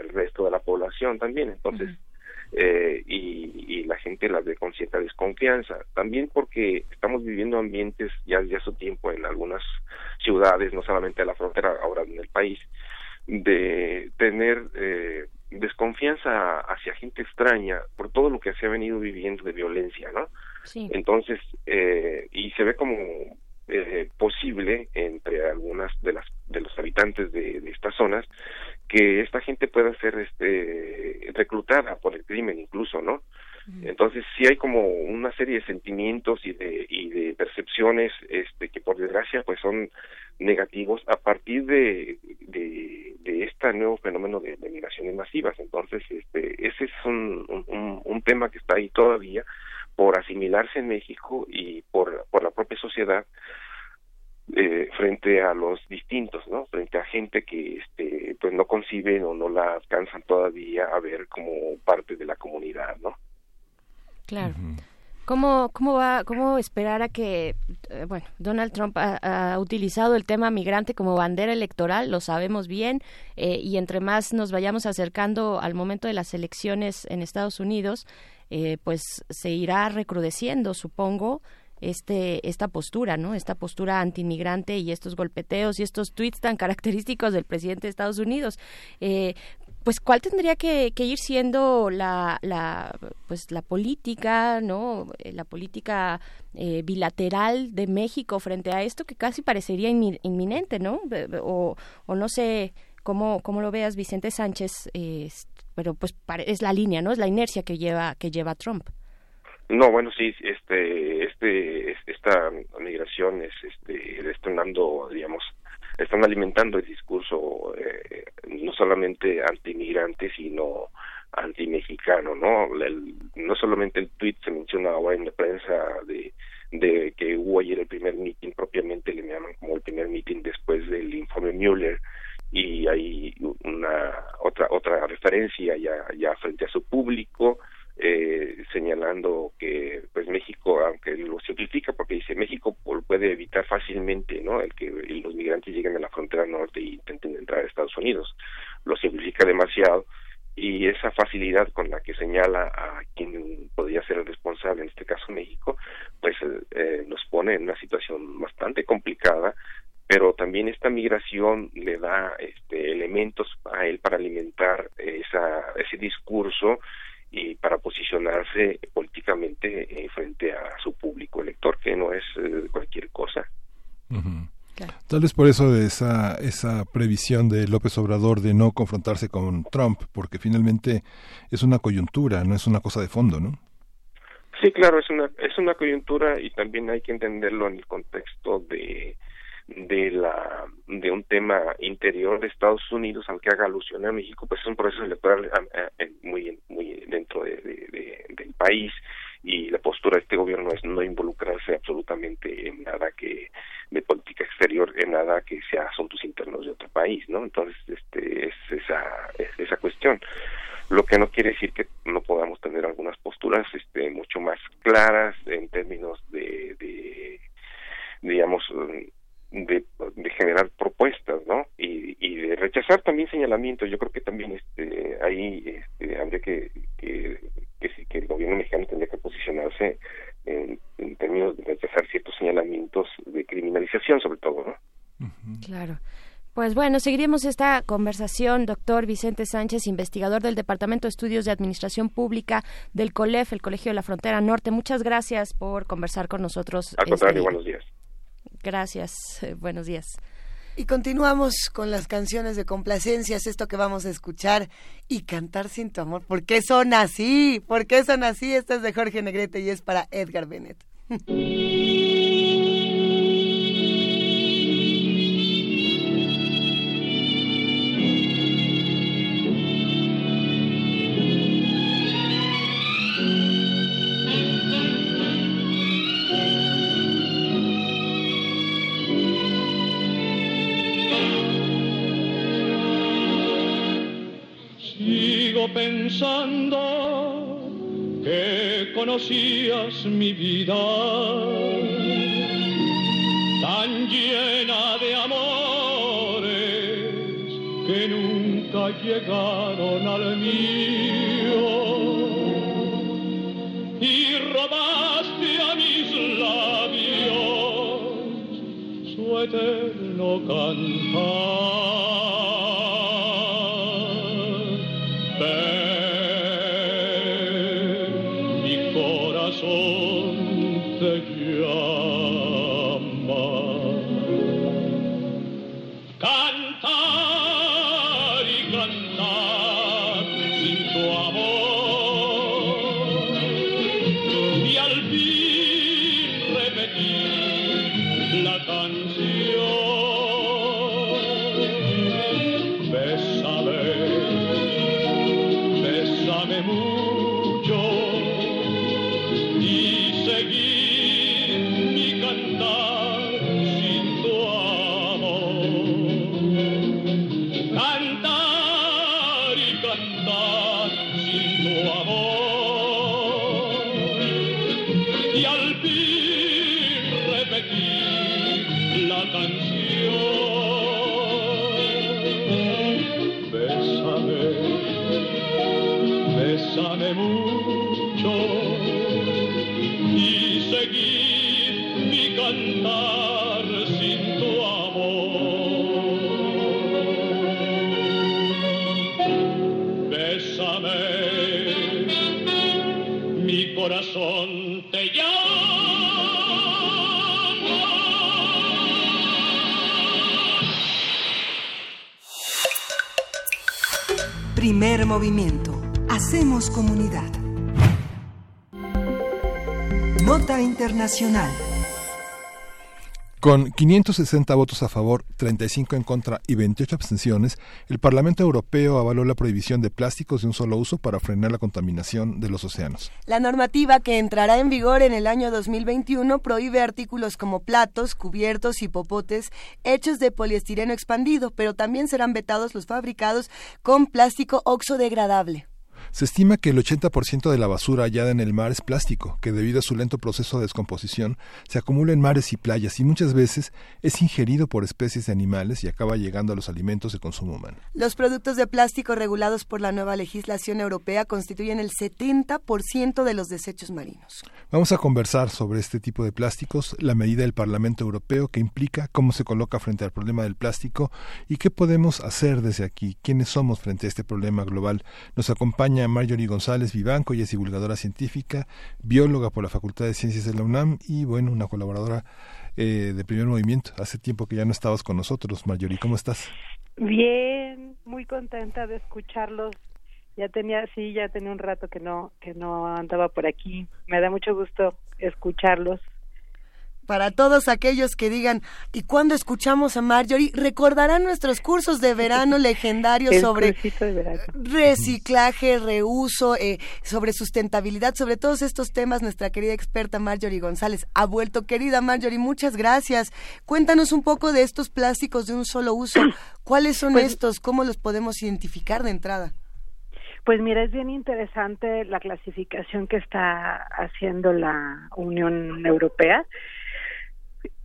el resto de la población también. Entonces, uh-huh. eh, y, y la gente las ve con cierta desconfianza. También porque estamos viviendo ambientes ya desde hace tiempo en algunas ciudades, no solamente a la frontera, ahora en el país, de tener eh, desconfianza hacia gente extraña por todo lo que se ha venido viviendo de violencia, ¿no? Sí. Entonces, eh, y se ve como eh, posible entre algunas de las de los habitantes de, de estas zonas que esta gente pueda ser este reclutada por el crimen incluso, ¿no? Entonces sí hay como una serie de sentimientos y de y de percepciones este que por desgracia pues son negativos a partir de de, de este nuevo fenómeno de, de migraciones masivas. Entonces este ese es un, un un tema que está ahí todavía por asimilarse en México y por por la propia sociedad eh, frente a los distintos, ¿no? Frente a gente que este pues no conciben o no la alcanzan todavía a ver como parte de la comunidad, ¿no? Claro. Uh-huh. ¿Cómo, cómo va, cómo esperar a que, eh, bueno, Donald Trump ha, ha utilizado el tema migrante como bandera electoral, lo sabemos bien, eh, y entre más nos vayamos acercando al momento de las elecciones en Estados Unidos, eh, pues se irá recrudeciendo, supongo, este esta postura, ¿no? Esta postura antimigrante y estos golpeteos y estos tweets tan característicos del presidente de Estados Unidos. Eh, Pues, ¿cuál tendría que, que ir siendo la, la, pues, la política, ¿no? La política eh, bilateral de México frente a esto que casi parecería inmi- inminente, ¿no? O, o no sé cómo, cómo lo veas, Vicente Sánchez, eh, pero pues pare- es la línea, ¿no? Es la inercia que lleva que lleva Trump. No, bueno, sí, este, este, esta migración es, este, estrenando, digamos, están alimentando el discurso eh, no solamente anti-migrante, sino anti-mexicano, ¿no? El, no solamente el tuit se menciona ahora en la prensa de, de que hubo ayer el primer mitin, propiamente le llaman como el primer mitin después del informe Mueller, y hay una otra otra referencia ya, ya frente a su público, Eh, señalando que pues México, aunque lo simplifica porque dice México puede evitar fácilmente, ¿no?, el que los migrantes lleguen a la frontera norte y intenten entrar a Estados Unidos, lo simplifica demasiado y, y esa facilidad con la que señala a quien podría ser el responsable, en este caso México, pues eh, nos pone en una situación bastante complicada, pero también esta migración le da este, elementos a él para alimentar esa, ese discurso y para posicionarse políticamente eh, frente a su público elector, que no es eh, cualquier cosa. Uh-huh. Claro. Tal vez por eso de esa, esa previsión de López Obrador de no confrontarse con Trump, porque finalmente es una coyuntura, no es una cosa de fondo, ¿no? Sí, claro, es una es una coyuntura y también hay que entenderlo en el contexto de de la de un tema interior de Estados Unidos, aunque haga alusión a México, pues es un proceso electoral muy muy dentro de, de, de, del país. Y la postura de este gobierno es no involucrarse absolutamente en nada que de política exterior, en nada que sea asuntos internos de otro país, ¿no? Entonces, este es esa es esa cuestión. Lo que no quiere decir que no podamos tener algunas posturas este mucho más claras en términos de, de digamos de, de generar propuestas, ¿no? Y, y de rechazar también señalamientos. Yo creo que también este ahí este, habría que, que que sí que el gobierno mexicano tendría que posicionarse en, en términos de rechazar ciertos señalamientos de criminalización, sobre todo, ¿no? Uh-huh. Claro. Pues bueno, seguiremos esta conversación, doctor Vicente Sánchez, investigador del Departamento de Estudios de Administración Pública del COLEF, el Colegio de la Frontera Norte. Muchas gracias por conversar con nosotros. Al contrario, este buenos días. Gracias, buenos días. Y continuamos con las canciones de complacencias, esto que vamos a escuchar y cantar sin tu amor. ¿Por qué son así? ¿Por qué son así? Esta es de Jorge Negrete y es para Edgar Bennett. Pensando que conocías mi vida tan llena de amores que nunca llegaron al mío y robaste a mis labios su eterno cantar. Primer movimiento. Hacemos comunidad. Nota internacional. Con quinientos sesenta votos a favor, treinta y cinco en contra y veintiocho abstenciones, el Parlamento Europeo avaló la prohibición de plásticos de un solo uso para frenar la contaminación de los océanos. La normativa que entrará en vigor en el año dos mil veintiuno prohíbe artículos como platos, cubiertos y popotes hechos de poliestireno expandido, pero también serán vetados los fabricados con plástico oxodegradable. Se estima que el ochenta por ciento de la basura hallada en el mar es plástico, que debido a su lento proceso de descomposición se acumula en mares y playas y muchas veces es ingerido por especies de animales y acaba llegando a los alimentos de consumo humano. Los productos de plástico regulados por la nueva legislación europea constituyen el setenta por ciento de los desechos marinos. Vamos a conversar sobre este tipo de plásticos, la medida del Parlamento Europeo que implica, cómo se coloca frente al problema del plástico y qué podemos hacer desde aquí, quiénes somos frente a este problema global. Nos acompaña Marjorie González Vivanco, ella es divulgadora científica, bióloga por la Facultad de Ciencias de la UNAM y, bueno, una colaboradora eh, de Primer Movimiento. Hace tiempo que ya no estabas con nosotros, Marjorie, ¿cómo estás? Bien, muy contenta de escucharlos. Ya tenía, sí, ya tenía un rato que no, que no andaba por aquí. Me da mucho gusto escucharlos. Para todos aquellos que digan, ¿y cuándo escuchamos a Marjorie? Recordarán nuestros cursos de verano legendarios sobre verano. reciclaje, reuso, eh, sobre sustentabilidad, sobre todos estos temas. Nuestra querida experta Marjorie González ha vuelto. Querida Marjorie, muchas gracias. Cuéntanos un poco de estos plásticos de un solo uso. ¿Cuáles son pues, estos? ¿Cómo los podemos identificar de entrada? Pues mira, es bien interesante la clasificación que está haciendo la Unión Europea.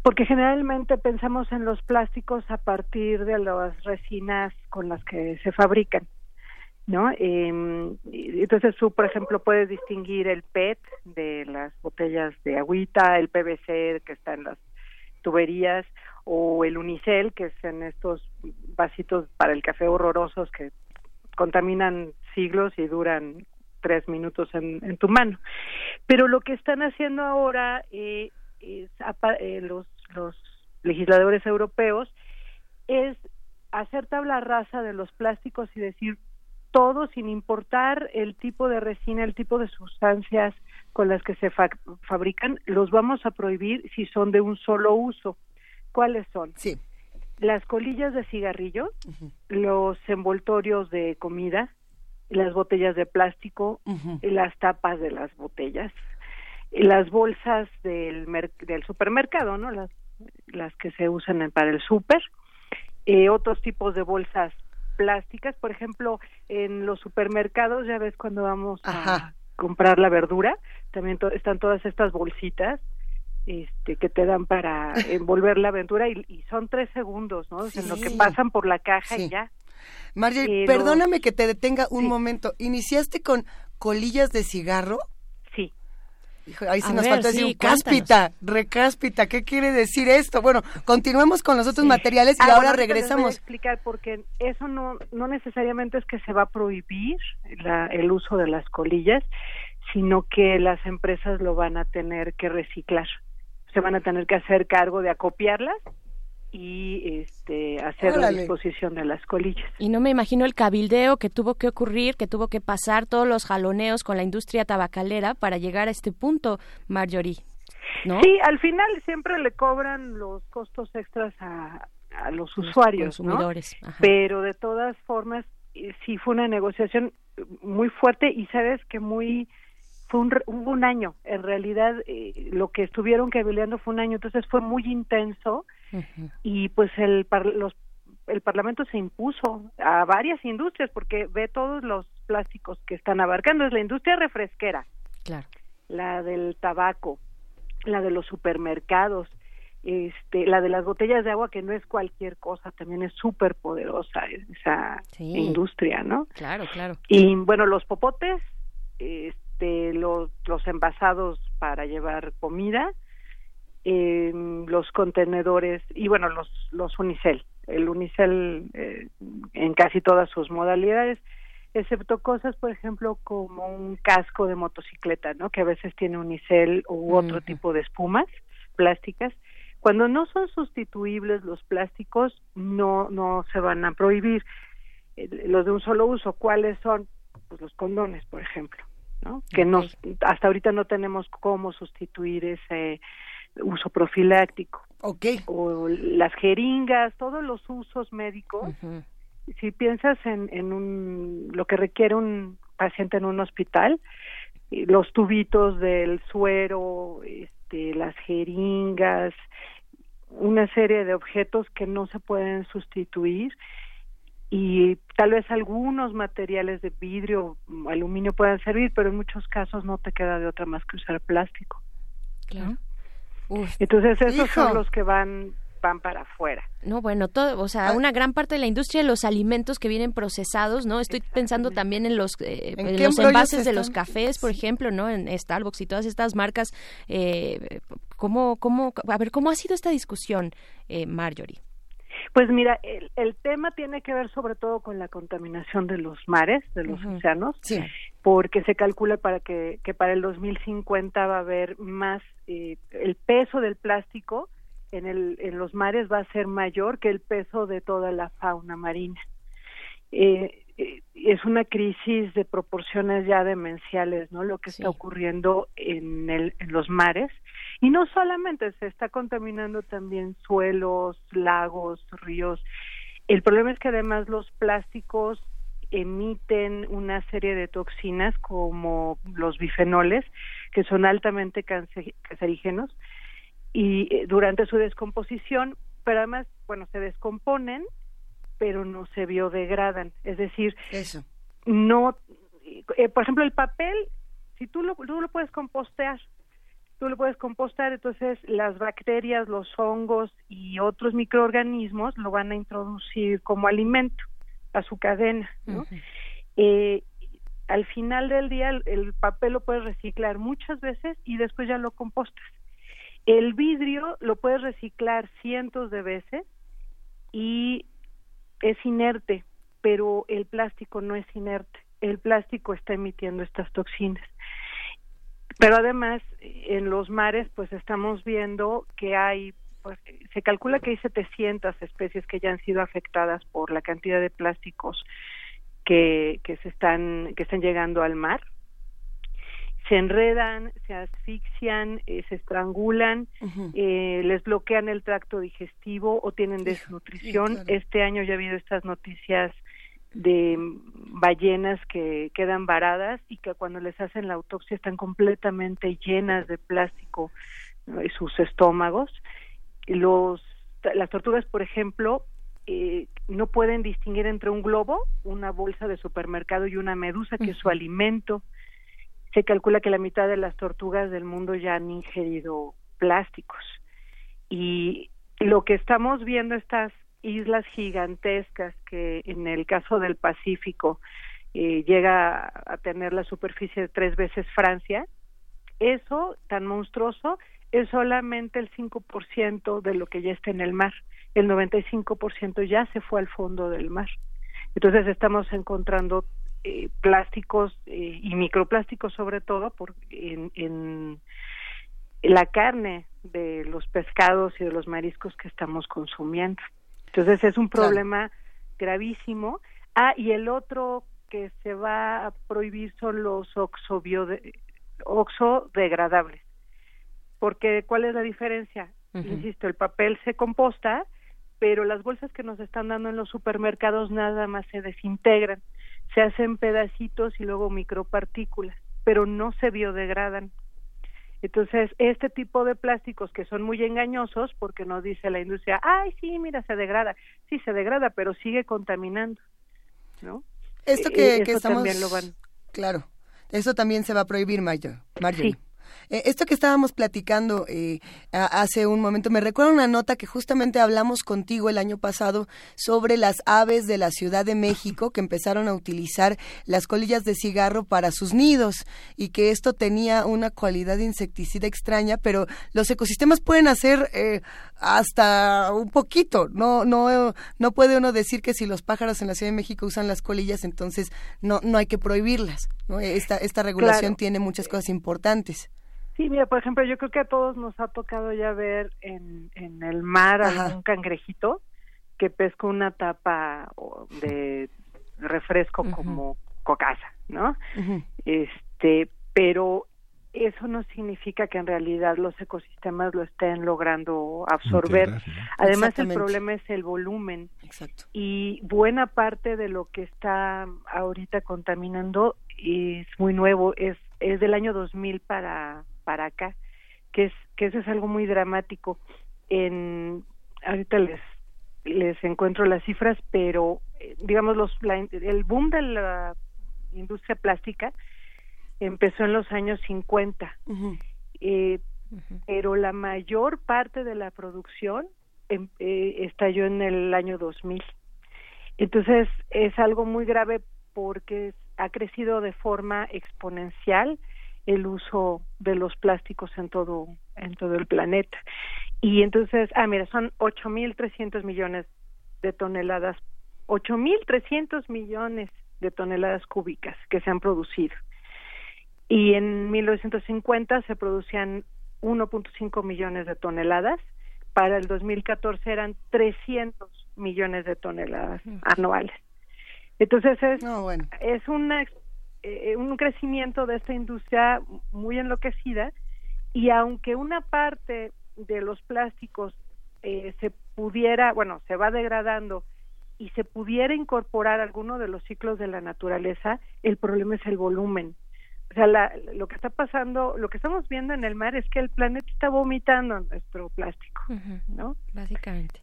Porque generalmente pensamos en los plásticos a partir de las resinas con las que se fabrican, ¿no? Eh, entonces tú, por ejemplo, puedes distinguir el P E T de las botellas de agüita, el P V C que está en las tuberías, o el Unicel, que es en estos vasitos para el café horrorosos que contaminan siglos y duran tres minutos en, en tu mano. Pero lo que están haciendo ahora... Eh, Los, los legisladores europeos es hacer tabla rasa de los plásticos y decir todo sin importar el tipo de resina, el tipo de sustancias con las que se fa- fabrican, los vamos a prohibir si son de un solo uso. ¿Cuáles son? Sí. Las colillas de cigarrillo, uh-huh. los envoltorios de comida, las botellas de plástico, uh-huh. las tapas de las botellas, las bolsas del mer- del supermercado, ¿no? Las las que se usan para el súper, eh, otros tipos de bolsas plásticas, por ejemplo, en los supermercados, ya ves cuando vamos Ajá. a comprar la verdura, también to- están todas estas bolsitas este que te dan para envolver la verdura y, y son tres segundos, ¿no? Sí. En lo que pasan por la caja sí. y ya. Marjorie, eh, perdóname los... que te detenga un sí. momento. ¿Iniciaste con colillas de cigarro? Hijo, ahí sí a nos ver, falta decir sí, cáspita, recáspita, ¿qué quiere decir esto? Bueno, continuemos con los otros sí. materiales y ah, ahora regresamos. Voy a explicar porque eso no, no necesariamente es que se va a prohibir la, el uso de las colillas, sino que las empresas lo van a tener que reciclar, se van a tener que hacer cargo de acopiarlas y este hacer Órale. la disposición de las colillas. Y no me imagino el cabildeo que tuvo que ocurrir, que tuvo que pasar todos los jaloneos con la industria tabacalera para llegar a este punto, Marjorie, ¿no? Sí, al final siempre le cobran los costos extras a, a los usuarios, los consumidores, ¿no? Ajá. Pero de todas formas sí fue una negociación muy fuerte y sabes que muy... Fue un, hubo un año, en realidad eh, lo que estuvieron cabildeando fue un año, entonces fue muy intenso uh-huh. y pues el par, los, el Parlamento se impuso a varias industrias porque ve todos los plásticos que están abarcando, es la industria refresquera, claro, la del tabaco, la de los supermercados, este, la de las botellas de agua que no es cualquier cosa, también es súper poderosa esa sí. industria, ¿no? Claro, claro. Y bueno, los popotes, este, de los, los envasados para llevar comida, eh, los contenedores y bueno, los, los unicel. El unicel eh, en casi todas sus modalidades, excepto cosas, por ejemplo, como un casco de motocicleta, ¿no? Que a veces tiene unicel u otro uh-huh. tipo de espumas plásticas. Cuando no son sustituibles los plásticos, no, no se van a prohibir. Eh, los de un solo uso, ¿cuáles son? Pues los condones, por ejemplo, ¿no? Que nos, hasta ahorita no tenemos cómo sustituir ese uso profiláctico. Okay. O las jeringas, todos los usos médicos. Uh-huh. Si piensas en, en un, lo que requiere un paciente en un hospital, los tubitos del suero, este, las jeringas, una serie de objetos que no se pueden sustituir y tal vez algunos materiales de vidrio, aluminio puedan servir, pero en muchos casos no te queda de otra más que usar plástico. Claro. Uf, entonces esos hijo. son los que van van para afuera. No, bueno, todo, o sea, ah. una gran parte de la industria de los alimentos que vienen procesados, ¿no? Estoy pensando también en los eh, ¿En en los envases de los cafés, por sí. ejemplo, ¿no? En Starbucks y todas estas marcas. Eh, ¿cómo, cómo, a ver, ¿cómo ha sido esta discusión, eh, Marjorie? Pues mira, el, el tema tiene que ver sobre todo con la contaminación de los mares, de los uh-huh. océanos, sí. porque se calcula para que, que para el dos mil cincuenta va a haber más, eh, el peso del plástico en, el, en los mares va a ser mayor que el peso de toda la fauna marina. Eh, eh, es una crisis de proporciones ya demenciales, ¿no? Lo que sí. está ocurriendo en, el, en los mares. Y no solamente, se está contaminando también suelos, lagos, ríos. El problema es que además los plásticos emiten una serie de toxinas como los bifenoles, que son altamente cancerígenos, y durante su descomposición, pero además, bueno, se descomponen, pero no se biodegradan. Es decir, Eso. no, eh, por ejemplo, el papel, si tú lo, tú lo puedes compostear, tú lo puedes compostar, entonces las bacterias, los hongos y otros microorganismos lo van a introducir como alimento a su cadena, ¿no? Uh-huh. Eh, al final del día el, el papel lo puedes reciclar muchas veces y después ya lo compostas. El vidrio lo puedes reciclar cientos de veces y es inerte, pero el plástico no es inerte, el plástico está emitiendo estas toxinas. Pero además, en los mares, pues estamos viendo que hay, pues, se calcula que hay setecientas especies que ya han sido afectadas por la cantidad de plásticos que, que se están, que están llegando al mar. Se enredan, se asfixian, eh, se estrangulan, uh-huh. eh, les bloquean el tracto digestivo o tienen desnutrición. Hijo, claro. Este año ya ha habido estas noticias de ballenas que quedan varadas y que cuando les hacen la autopsia están completamente llenas de plástico, ¿no? Y sus estómagos. Los, las tortugas, por ejemplo, eh, no pueden distinguir entre un globo, una bolsa de supermercado y una medusa, que mm. es su alimento. Se calcula que la mitad de las tortugas del mundo ya han ingerido plásticos. Y lo que estamos viendo, estas islas gigantescas que en el caso del Pacífico eh, llega a tener la superficie de tres veces Francia, eso tan monstruoso es solamente el cinco por ciento de lo que ya está en el mar, el noventa y cinco por ciento ya se fue al fondo del mar. Entonces estamos encontrando eh, plásticos eh, y microplásticos sobre todo por, en, en la carne de los pescados y de los mariscos que estamos consumiendo. Entonces es un problema claro. gravísimo. Ah, y el otro que se va a prohibir son los oxobiode- oxodegradables. Porque, ¿cuál es la diferencia? Uh-huh. Insisto, el papel se composta, pero las bolsas que nos están dando en los supermercados nada más se desintegran. Se hacen pedacitos y luego micropartículas, pero no se biodegradan. Entonces, este tipo de plásticos que son muy engañosos, porque nos dice la industria, ay, sí, mira, se degrada. Sí, se degrada, pero sigue contaminando, ¿no? Esto que, eh, que estamos... también lo van... Claro, eso también se va a prohibir, Mayo, Marjorie. Sí. Eh, esto que estábamos platicando eh, a, hace un momento, me recuerda una nota que justamente hablamos contigo el año pasado sobre las aves de la Ciudad de México que empezaron a utilizar las colillas de cigarro para sus nidos y que esto tenía una cualidad insecticida extraña, pero los ecosistemas pueden hacer eh, hasta un poquito, no no no puede uno decir que si los pájaros en la Ciudad de México usan las colillas, entonces no no hay que prohibirlas, ¿no? Esta, esta regulación claro. tiene muchas cosas importantes. Sí, mira, por ejemplo, yo creo que a todos nos ha tocado ya ver en, en el mar a un cangrejito que pesca una tapa de refresco uh-huh. como cocaza, ¿no? Uh-huh. Este, pero eso no significa que en realidad los ecosistemas lo estén logrando absorber. Integrar, ¿no? Además, el problema es el volumen. Exacto. Y buena parte de lo que está ahorita contaminando es muy nuevo, es es del año dos mil para para acá, que es que eso es algo muy dramático. En ahorita les les encuentro las cifras, pero digamos los la, el boom de la industria plástica empezó en los años cincuenta. Uh-huh. eh, uh-huh. Pero la mayor parte de la producción eh, estalló en el año dos mil. Entonces es algo muy grave porque ha crecido de forma exponencial el uso de los plásticos en todo en todo el planeta. Y entonces, ah, mira, son ocho mil trescientos millones de toneladas, ocho mil trescientos millones de toneladas cúbicas que se han producido. Y en mil novecientos cincuenta se producían uno punto cinco millones de toneladas, para el dos mil catorce eran trescientos millones de toneladas anuales. Entonces es, no, bueno. es una, eh, un crecimiento de esta industria muy enloquecida, y aunque una parte de los plásticos eh, se pudiera, bueno, se va degradando y se pudiera incorporar alguno de los ciclos de la naturaleza, el problema es el volumen. O sea, la, lo que está pasando, lo que estamos viendo en el mar es que el planeta está vomitando nuestro plástico, uh-huh, ¿no? Básicamente.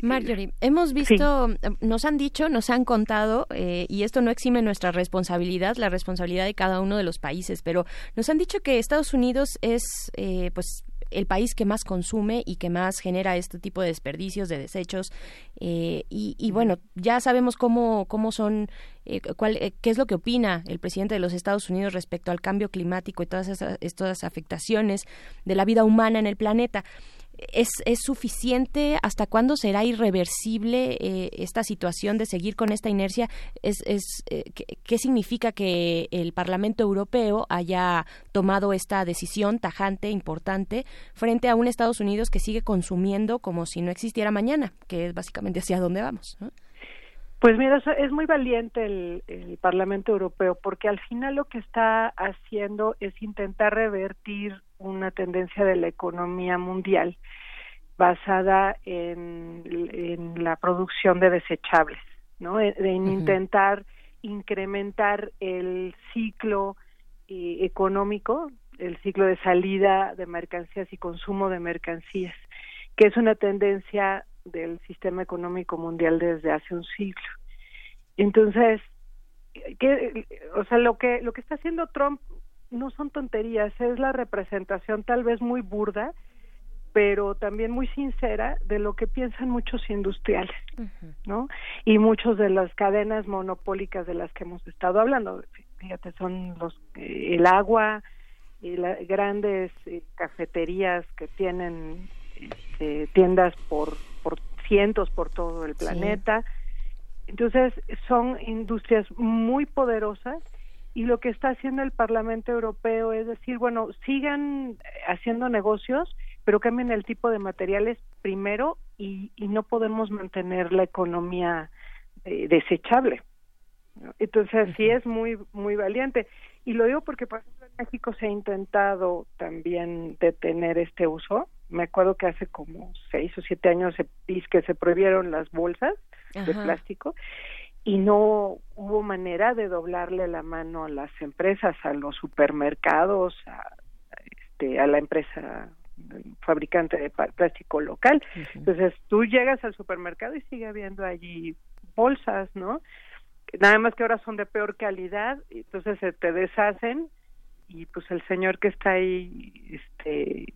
Marjorie, hemos visto, sí. nos han dicho, nos han contado, eh, y esto no exime nuestra responsabilidad, la responsabilidad de cada uno de los países, pero nos han dicho que Estados Unidos es, eh, pues, el país que más consume y que más genera este tipo de desperdicios, de desechos, eh, y, y bueno, ya sabemos cómo cómo son, eh, cuál, eh, qué es lo que opina el presidente de los Estados Unidos respecto al cambio climático y todas esas, estas afectaciones de la vida humana en el planeta. ¿Es, es suficiente? ¿Hasta cuándo será irreversible eh, esta situación de seguir con esta inercia? ¿Es, es, eh, qué, ¿Qué significa que el Parlamento Europeo haya tomado esta decisión tajante, importante, frente a un Estados Unidos que sigue consumiendo como si no existiera mañana, que es básicamente hacia dónde vamos, ¿no? Pues mira, es muy valiente el, el Parlamento Europeo, porque al final lo que está haciendo es intentar revertir una tendencia de la economía mundial basada en, en la producción de desechables, ¿no? En, en uh-huh. intentar incrementar el ciclo eh, económico, el ciclo de salida de mercancías y consumo de mercancías, que es una tendencia del sistema económico mundial desde hace un siglo. Entonces, que, o sea, lo que lo que está haciendo Trump no son tonterías, es la representación tal vez muy burda, pero también muy sincera de lo que piensan muchos industriales, uh-huh. ¿no? Y muchos de las cadenas monopólicas de las que hemos estado hablando, fíjate, son los eh, el agua, y las grandes eh, cafeterías que tienen eh, tiendas por por cientos por todo el planeta. Sí. Entonces son industrias muy poderosas, y lo que está haciendo el Parlamento Europeo es decir, bueno, sigan haciendo negocios, pero cambien el tipo de materiales primero, y, y no podemos mantener la economía eh, desechable. Entonces, sí es muy muy valiente. Y lo digo porque, por ejemplo, en México se ha intentado también detener este uso. Me acuerdo que hace como seis o siete años se, que se prohibieron las bolsas Ajá. de plástico, y no hubo manera de doblarle la mano a las empresas, a los supermercados, a, este, a la empresa fabricante de plástico local. Uh-huh. Entonces tú llegas al supermercado y sigue habiendo allí bolsas, ¿no? Nada más que ahora son de peor calidad, entonces se te deshacen, y pues el señor que está ahí este,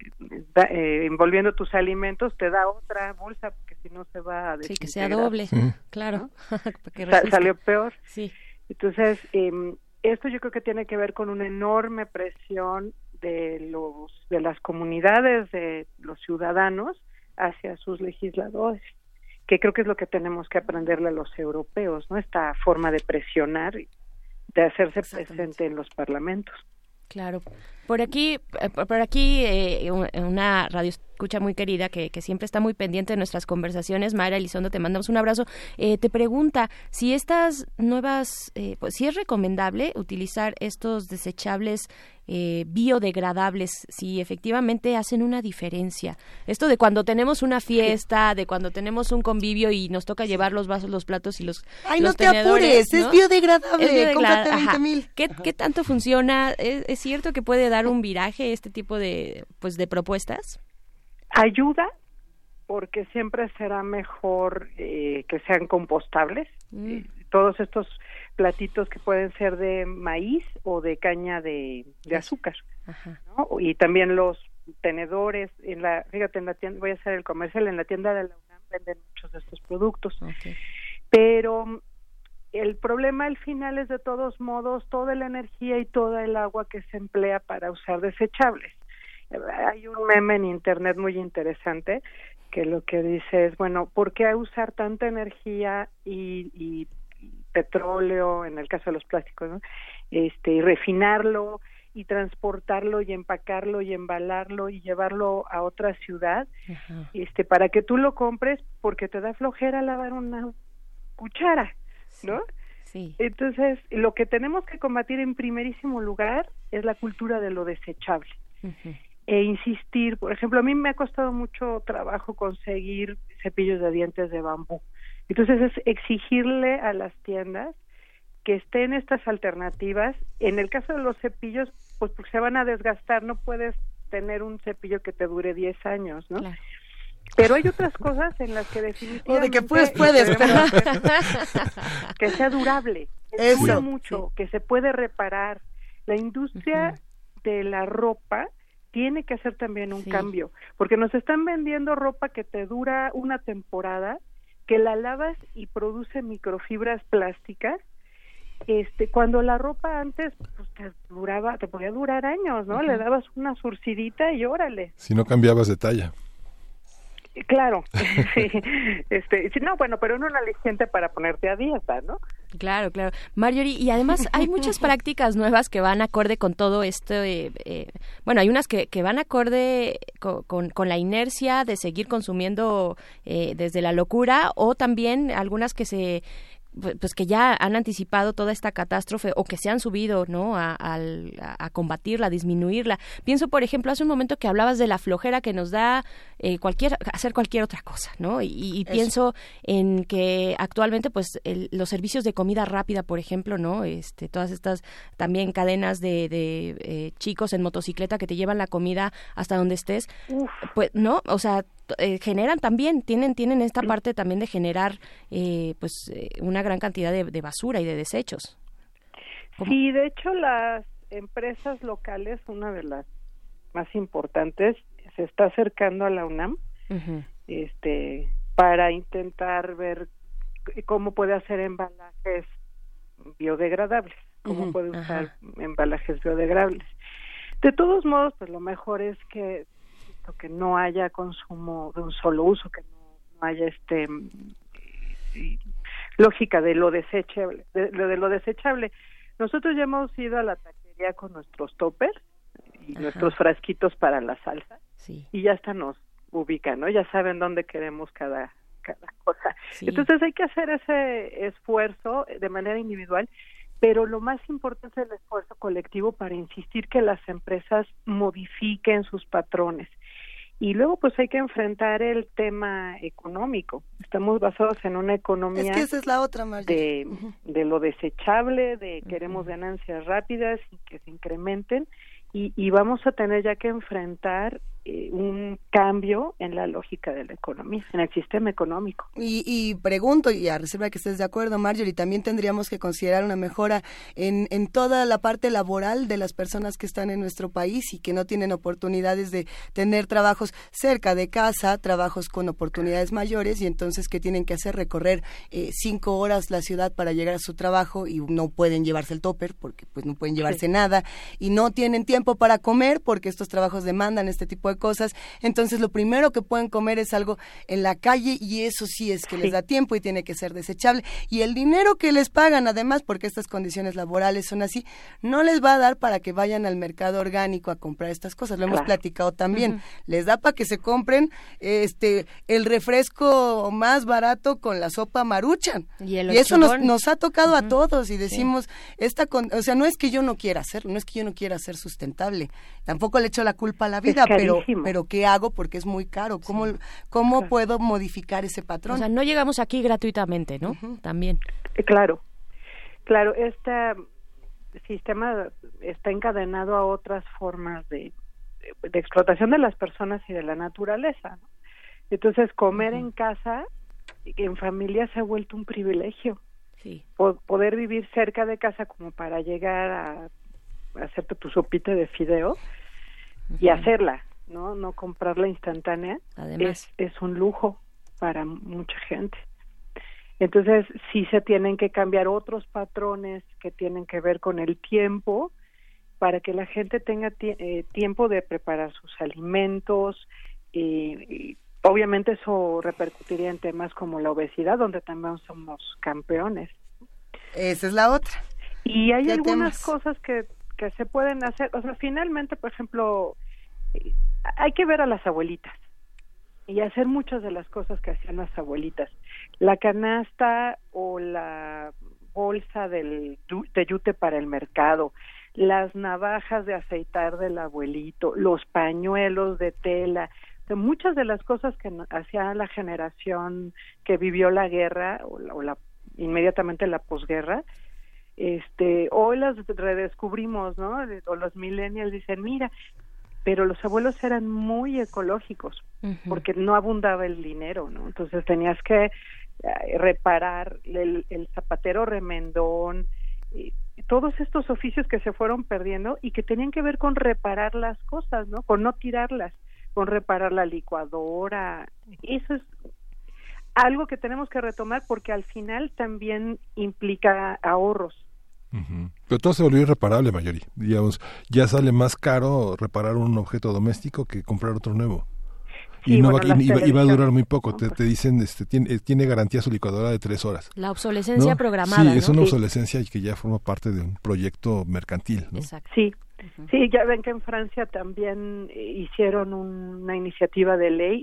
da, eh, envolviendo tus alimentos te da otra bolsa, porque si no se va a desintegrar. Sí, que sea doble, sí. Claro. ¿No? Sa- salió peor. Sí. Entonces, eh, esto yo creo que tiene que ver con una enorme presión de los de las comunidades, de los ciudadanos, hacia sus legisladores, que creo que es lo que tenemos que aprenderle a los europeos, ¿no? Esta forma de presionar, de hacerse presente en los parlamentos. Claro. Por aquí, por aquí eh, una radioescucha muy querida que, que siempre está muy pendiente de nuestras conversaciones, Mayra Elizondo, te mandamos un abrazo, eh, te pregunta si estas nuevas, eh, pues si es recomendable utilizar estos desechables eh, biodegradables, si efectivamente hacen una diferencia. Esto de cuando tenemos una fiesta, de cuando tenemos un convivio y nos toca llevar los vasos, los platos y los Ay, los no te apures, ¿no? Es biodegradable, es biodegradable. Cómprate veinte mil. ¿Qué, ¿Qué tanto funciona? ¿Es, es cierto que puede dar un viraje este tipo de pues de propuestas? Ayuda, porque siempre será mejor eh, que sean compostables. Mm. Eh, todos estos platitos que pueden ser de maíz o de caña de, de azúcar. Ajá. ¿No? Y también los tenedores, en la, fíjate, en la tienda, voy a hacer el comercial, en la tienda de la UNAM venden muchos de estos productos. Okay. Pero el problema al final es, de todos modos, toda la energía y toda el agua que se emplea para usar desechables. Hay un meme en internet muy interesante que lo que dice es, bueno, ¿por qué usar tanta energía y, y petróleo, en el caso de los plásticos, ¿no? este, y refinarlo y transportarlo y empacarlo y embalarlo y llevarlo a otra ciudad, uh-huh. este, para que tú lo compres porque te da flojera lavar una cuchara, sí, ¿no? Sí. Entonces, lo que tenemos que combatir en primerísimo lugar es la cultura de lo desechable. Uh-huh. E insistir, por ejemplo, a mí me ha costado mucho trabajo conseguir cepillos de dientes de bambú. Entonces es exigirle a las tiendas que estén estas alternativas. En el caso de los cepillos, pues porque se van a desgastar, no puedes tener un cepillo que te dure diez años, ¿no? Claro. Pero hay otras cosas en las que definitivamente... O de que puedes, puedes, pero... Que sea durable, que dure mucho, que se puede reparar. La industria uh-huh. de la ropa tiene que hacer también un sí. cambio, porque nos están vendiendo ropa que te dura una temporada, que la lavas y produce microfibras plásticas, este, cuando la ropa antes pues, te duraba, te podía durar años, ¿no? Uh-huh. Le dabas una surcidita y órale. Si no cambiabas de talla. Claro, sí. Este, no, bueno, pero no la licencia para ponerte a dieta, ¿no? Claro, claro. Marjorie, y además hay muchas prácticas nuevas que van acorde con todo esto. Eh, eh, bueno, hay unas que, que van acorde con, con, con la inercia de seguir consumiendo eh, desde la locura, o también algunas que se... pues que ya han anticipado toda esta catástrofe o que se han subido, ¿no?, a, a, a combatirla, a disminuirla. Pienso, por ejemplo, hace un momento que hablabas de la flojera que nos da eh, cualquier hacer cualquier otra cosa, ¿no? Y, y pienso en que actualmente, pues, el, los servicios de comida rápida, por ejemplo, ¿no? Este, todas estas también cadenas de, de eh, chicos en motocicleta que te llevan la comida hasta donde estés, Uf. pues, ¿no? O sea, Eh, generan también, tienen tienen esta parte también de generar eh, pues eh, una gran cantidad de, de basura y de desechos. ¿Cómo? Sí, de hecho las empresas locales, una de las más importantes, se está acercando a la UNAM uh-huh. este para intentar ver cómo puede hacer embalajes biodegradables, cómo uh-huh. puede usar uh-huh. embalajes biodegradables. De todos modos, pues lo mejor es que que no haya consumo de un solo uso, que no, no haya este lógica de lo desechable, de, de lo desechable. Nosotros ya hemos ido a la taquería con nuestros toppers y Ajá. nuestros frasquitos para la salsa sí. y ya hasta nos ubican, ¿no? Ya saben dónde queremos cada cada cosa. Sí. Entonces hay que hacer ese esfuerzo de manera individual, pero lo más importante es el esfuerzo colectivo para insistir que las empresas modifiquen sus patrones. Y luego pues hay que enfrentar el tema económico. Estamos basados en una economía... Es que esa es la otra, Marjorie. De, uh-huh. de lo desechable, de queremos uh-huh. ganancias rápidas y que se incrementen. Y, y vamos a tener ya que enfrentar eh, un cambio en la lógica de la economía, en el sistema económico. Y, y pregunto, y a reserva que estés de acuerdo, Marjorie, también tendríamos que considerar una mejora en, en toda la parte laboral de las personas que están en nuestro país y que no tienen oportunidades de tener trabajos cerca de casa, trabajos con oportunidades mayores, y entonces que tienen que hacer recorrer eh, cinco horas la ciudad para llegar a su trabajo y no pueden llevarse el topper porque pues no pueden llevarse sí. nada, y no tienen tiempo para comer porque estos trabajos demandan este tipo de de cosas. Entonces lo primero que pueden comer es algo en la calle, y eso sí es que sí. les da tiempo y tiene que ser desechable, y el dinero que les pagan además, porque estas condiciones laborales son así, no les va a dar para que vayan al mercado orgánico a comprar estas cosas, lo claro. hemos platicado también, uh-huh. les da para que se compren este el refresco más barato con la sopa Maruchan, y, y eso nos, nos ha tocado uh-huh. a todos, y decimos sí. esta con, o sea, no es que yo no quiera hacerlo, no es que yo no quiera ser sustentable, tampoco le echo la culpa a la vida, pero pero ¿qué hago? Porque es muy caro. ¿Cómo, sí, cómo claro. puedo modificar ese patrón? O sea, no llegamos aquí gratuitamente, ¿no? Uh-huh. También. Claro, claro. Este sistema está encadenado a otras formas de, de explotación de las personas y de la naturaleza, ¿no? Entonces, comer uh-huh. en casa, en familia, se ha vuelto un privilegio. Sí. P- poder vivir cerca de casa como para llegar a hacerte tu sopita de fideo uh-huh. y hacerla, ¿no? No comprarla instantánea. Además. Es, es un lujo para mucha gente. Entonces, sí se tienen que cambiar otros patrones que tienen que ver con el tiempo para que la gente tenga tie- eh, tiempo de preparar sus alimentos y, y obviamente eso repercutiría en temas como la obesidad, donde también somos campeones. Esa es la otra. Y hay algunas temas? cosas que, que se pueden hacer. O sea, finalmente, por ejemplo, hay que ver a las abuelitas y hacer muchas de las cosas que hacían las abuelitas. La canasta o la bolsa del, de yute para el mercado, las navajas de aceitar del abuelito, los pañuelos de tela, de muchas de las cosas que hacía la generación que vivió la guerra o la, o la inmediatamente la posguerra, este, hoy las redescubrimos, ¿no? O los millennials dicen, mira, pero los abuelos eran muy ecológicos uh-huh. porque no abundaba el dinero, ¿no? Entonces tenías que reparar el, el zapatero remendón, y todos estos oficios que se fueron perdiendo y que tenían que ver con reparar las cosas, ¿no? Con no tirarlas, con reparar la licuadora. Eso es algo que tenemos que retomar porque al final también implica ahorros. Uh-huh. Pero todo se volvió irreparable, Mayori. Digamos, ya sale más caro reparar un objeto doméstico que comprar otro nuevo. Sí, y, no bueno, va, y, y va a durar muy poco. No, te, te dicen, este, tiene, tiene garantía su licuadora de tres horas. La obsolescencia ¿no? programada. Sí, ¿no? es una sí. obsolescencia que ya forma parte de un proyecto mercantil, ¿no? Exacto. Sí. Uh-huh. Sí, ya ven que en Francia también hicieron una iniciativa de ley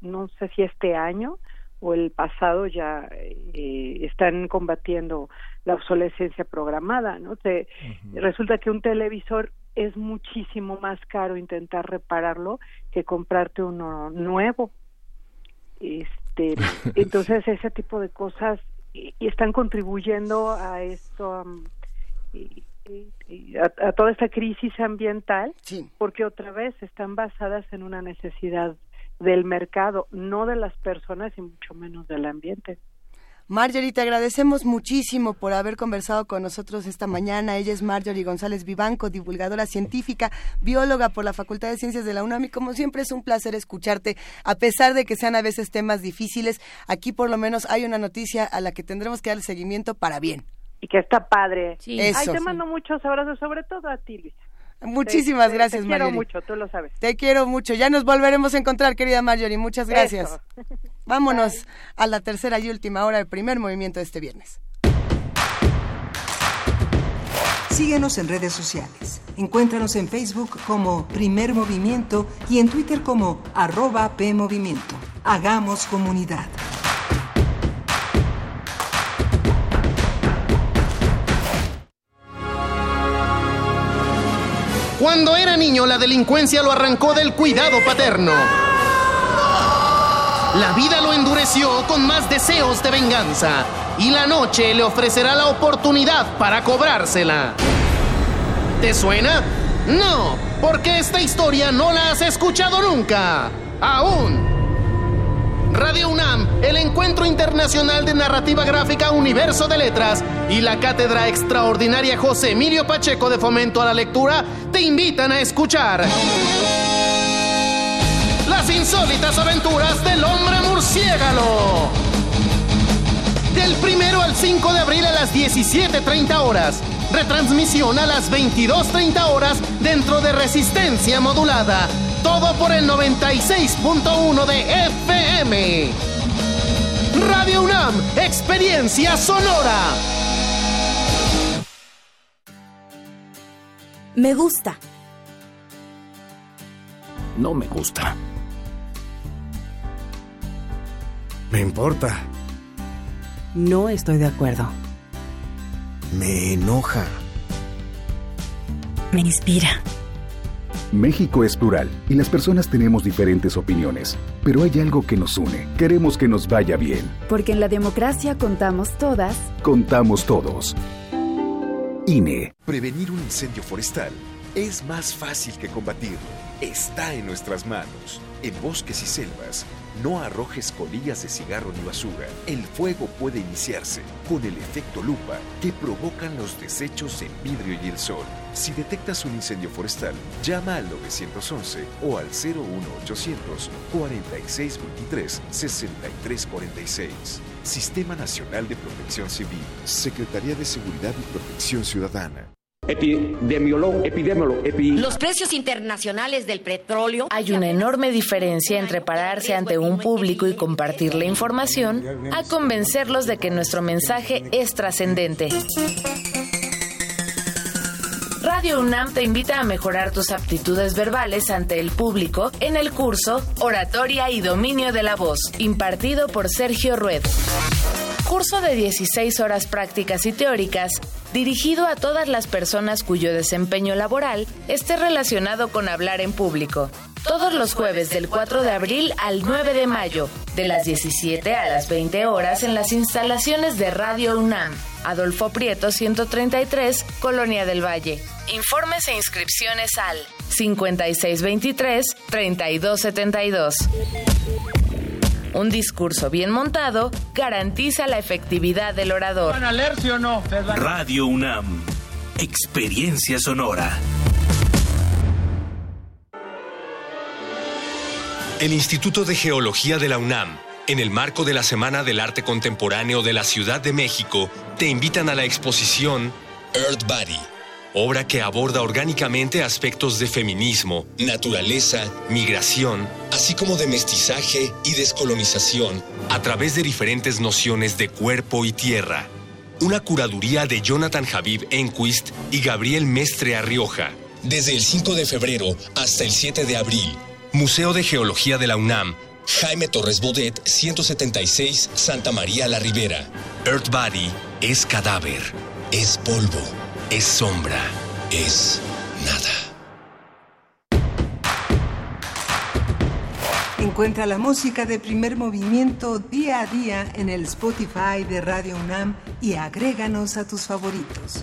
y no sé si este año o el pasado ya eh, están combatiendo la obsolescencia programada, ¿no? Te, uh-huh. Resulta que un televisor es muchísimo más caro intentar repararlo que comprarte uno nuevo. Este, entonces ese tipo de cosas y, y están contribuyendo a esto, um, y, y a, a toda esta crisis ambiental, sí. porque otra vez están basadas en una necesidad del mercado, no de las personas y mucho menos del ambiente. Marjorie, te agradecemos muchísimo por haber conversado con nosotros esta mañana. Ella es Marjorie González Vivanco, divulgadora científica, bióloga por la Facultad de Ciencias de la UNAM, y como siempre es un placer escucharte, a pesar de que sean a veces temas difíciles. Aquí por lo menos hay una noticia a la que tendremos que dar seguimiento para bien. Y que está padre. Sí. Eso. Ay, te mando muchos abrazos, sobre todo a ti, Luisa. Muchísimas te, te, gracias, Marjorie. Te quiero Marjorie. mucho, tú lo sabes. Te quiero mucho. Ya nos volveremos a encontrar, querida Marjorie. Muchas gracias. Eso. Vámonos Bye. a la tercera y última hora del Primer Movimiento de este viernes. Síguenos en redes sociales. Encuéntranos en Facebook como Primer Movimiento y en Twitter como arroba PMovimiento. Hagamos comunidad. Cuando era niño, la delincuencia lo arrancó del cuidado paterno. La vida lo endureció con más deseos de venganza, y la noche le ofrecerá la oportunidad para cobrársela. ¿Te suena? No, porque esta historia no la has escuchado nunca, aún. Radio UNAM, el Encuentro Internacional de Narrativa Gráfica Universo de Letras y la Cátedra Extraordinaria José Emilio Pacheco de Fomento a la Lectura te invitan a escuchar Las insólitas aventuras del hombre murciélago. Del primero al cinco de abril a las diecisiete treinta horas. Retransmisión a las veintidós treinta horas dentro de Resistencia Modulada. Todo por el noventa y seis punto uno de F M. Radio UNAM, experiencia sonora. Me gusta. No me gusta. Me importa. No estoy de acuerdo. Me enoja. Me inspira. México es plural y las personas tenemos diferentes opiniones, pero hay algo que nos une. Queremos que nos vaya bien. Porque en la democracia contamos todas. Contamos todos. I N E. Prevenir un incendio forestal es más fácil que combatirlo. Está en nuestras manos. En Bosques y Selvas, No arrojes colillas de cigarro ni basura. El fuego puede iniciarse con el efecto lupa que provocan los desechos en vidrio y el sol. Si detectas un incendio forestal, llama al nueve once o al cero uno ochocientos cuarenta y seis veintitrés sesenta y tres cuarenta y seis. Sistema Nacional de Protección Civil, Secretaría de Seguridad y Protección Ciudadana. Epidemiólogo, epidemiólogo, epi... Los precios internacionales del petróleo. Hay una enorme diferencia entre pararse ante un público y compartir la información a convencerlos de que nuestro mensaje es trascendente. Radio UNAM te invita a mejorar tus aptitudes verbales ante el público en el curso Oratoria y Dominio de la Voz, impartido por Sergio Rued. Curso de dieciséis horas prácticas y teóricas, dirigido a todas las personas cuyo desempeño laboral esté relacionado con hablar en público. Todos los jueves del cuatro de abril al nueve de mayo, de las diecisiete a las veinte horas en las instalaciones de Radio UNAM. Adolfo Prieto, ciento treinta y tres, Colonia del Valle. Informes e inscripciones al cincuenta y seis veintitrés treinta y dos setenta y dos. Un discurso bien montado garantiza la efectividad del orador. ¿Van a leer, sí o no? Radio UNAM. Experiencia sonora. El Instituto de Geología de la UNAM, en el marco de la Semana del Arte Contemporáneo de la Ciudad de México, te invitan a la exposición Earth Body, obra que aborda orgánicamente aspectos de feminismo, naturaleza, migración, así como de mestizaje y descolonización, a través de diferentes nociones de cuerpo y tierra. Una curaduría de Jonathan Habib Enquist y Gabriel Mestre Arrioja. Desde el cinco de febrero hasta el siete de abril. Museo de Geología de la UNAM, Jaime Torres Bodet, ciento setenta y seis, Santa María la Ribera. Earth Body es cadáver, es polvo, es sombra, es nada. Encuentra la música de Primer Movimiento día a día en el Spotify de Radio UNAM y agréganos a tus favoritos.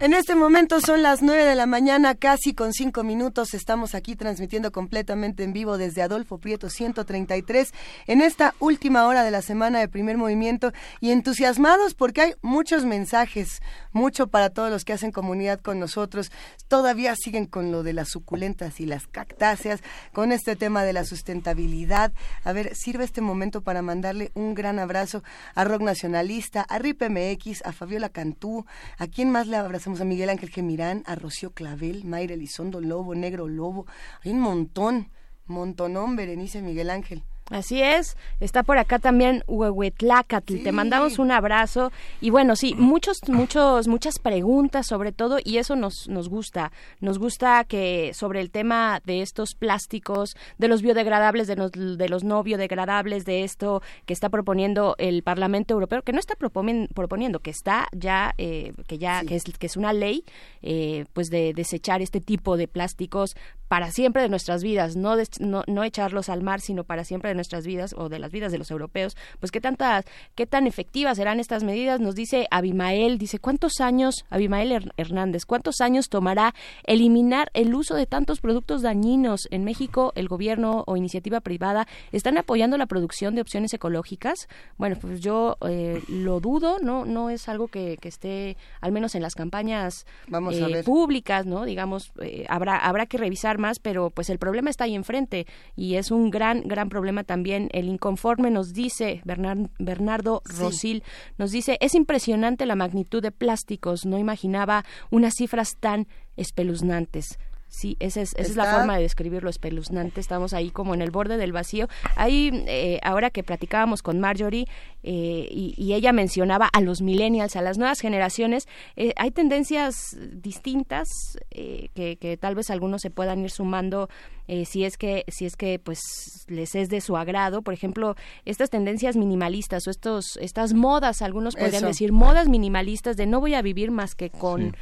En este momento son las nueve de la mañana, casi con cinco minutos. Estamos aquí transmitiendo completamente en vivo desde Adolfo Prieto ciento treinta y tres en esta última hora de la semana de Primer Movimiento y entusiasmados porque hay muchos mensajes, mucho para todos los que hacen comunidad con nosotros. Todavía siguen con lo de las suculentas y las cactáceas, con este tema de la sustentabilidad. A ver, sirve este momento para mandarle un gran abrazo a Rock Nacionalista, a R I P M X, a Fabiola Cantú. ¿A quién más le abrazamos? A Miguel Ángel Gemirán, a Rocío Clavel, Mayra Elizondo, Lobo, Negro Lobo. Hay un montón, montonón, Berenice, Miguel Ángel. Así es, está por acá también Huehuetlacatl, sí. Te mandamos un abrazo y bueno, sí, muchos, muchos, muchas preguntas sobre todo y eso nos, nos gusta, nos gusta que sobre el tema de estos plásticos, de los biodegradables, de, no, de los no biodegradables, de esto que está proponiendo el Parlamento Europeo, que no está proponen, proponiendo, que está ya, eh, que ya, sí. que, es, que es una ley, eh, pues de desechar este tipo de plásticos para siempre de nuestras vidas, no, de, no, no echarlos al mar, sino para siempre de nuestras vidas o de las vidas de los europeos. Pues qué tantas, qué tan efectivas serán estas medidas, nos dice Abimael, dice cuántos años, Abimael Hernández, cuántos años tomará eliminar el uso de tantos productos dañinos. En México, el gobierno o iniciativa privada están apoyando la producción de opciones ecológicas. Bueno, pues yo eh, lo dudo, no, no es algo que, que esté, al menos en las campañas Vamos eh, a ver. públicas, ¿no? Digamos, eh, habrá, habrá que revisar más, pero pues el problema está ahí enfrente y es un gran, gran problema. También el inconforme nos dice Bernard, Bernardo sí. Rosil, nos dice, es impresionante la magnitud de plásticos, no imaginaba unas cifras tan espeluznantes. Sí, esa es, esa es la forma de describirlo, espeluznante. Estamos ahí como en el borde del vacío. Ahí, eh, ahora que platicábamos con Marjorie eh, y, y ella mencionaba a los millennials, a las nuevas generaciones, eh, hay tendencias distintas eh, que, que tal vez algunos se puedan ir sumando eh, si es que si es que pues les es de su agrado. Por ejemplo, estas tendencias minimalistas o estos estas modas, algunos podrían Eso. decir modas minimalistas de no voy a vivir más que con... Sí.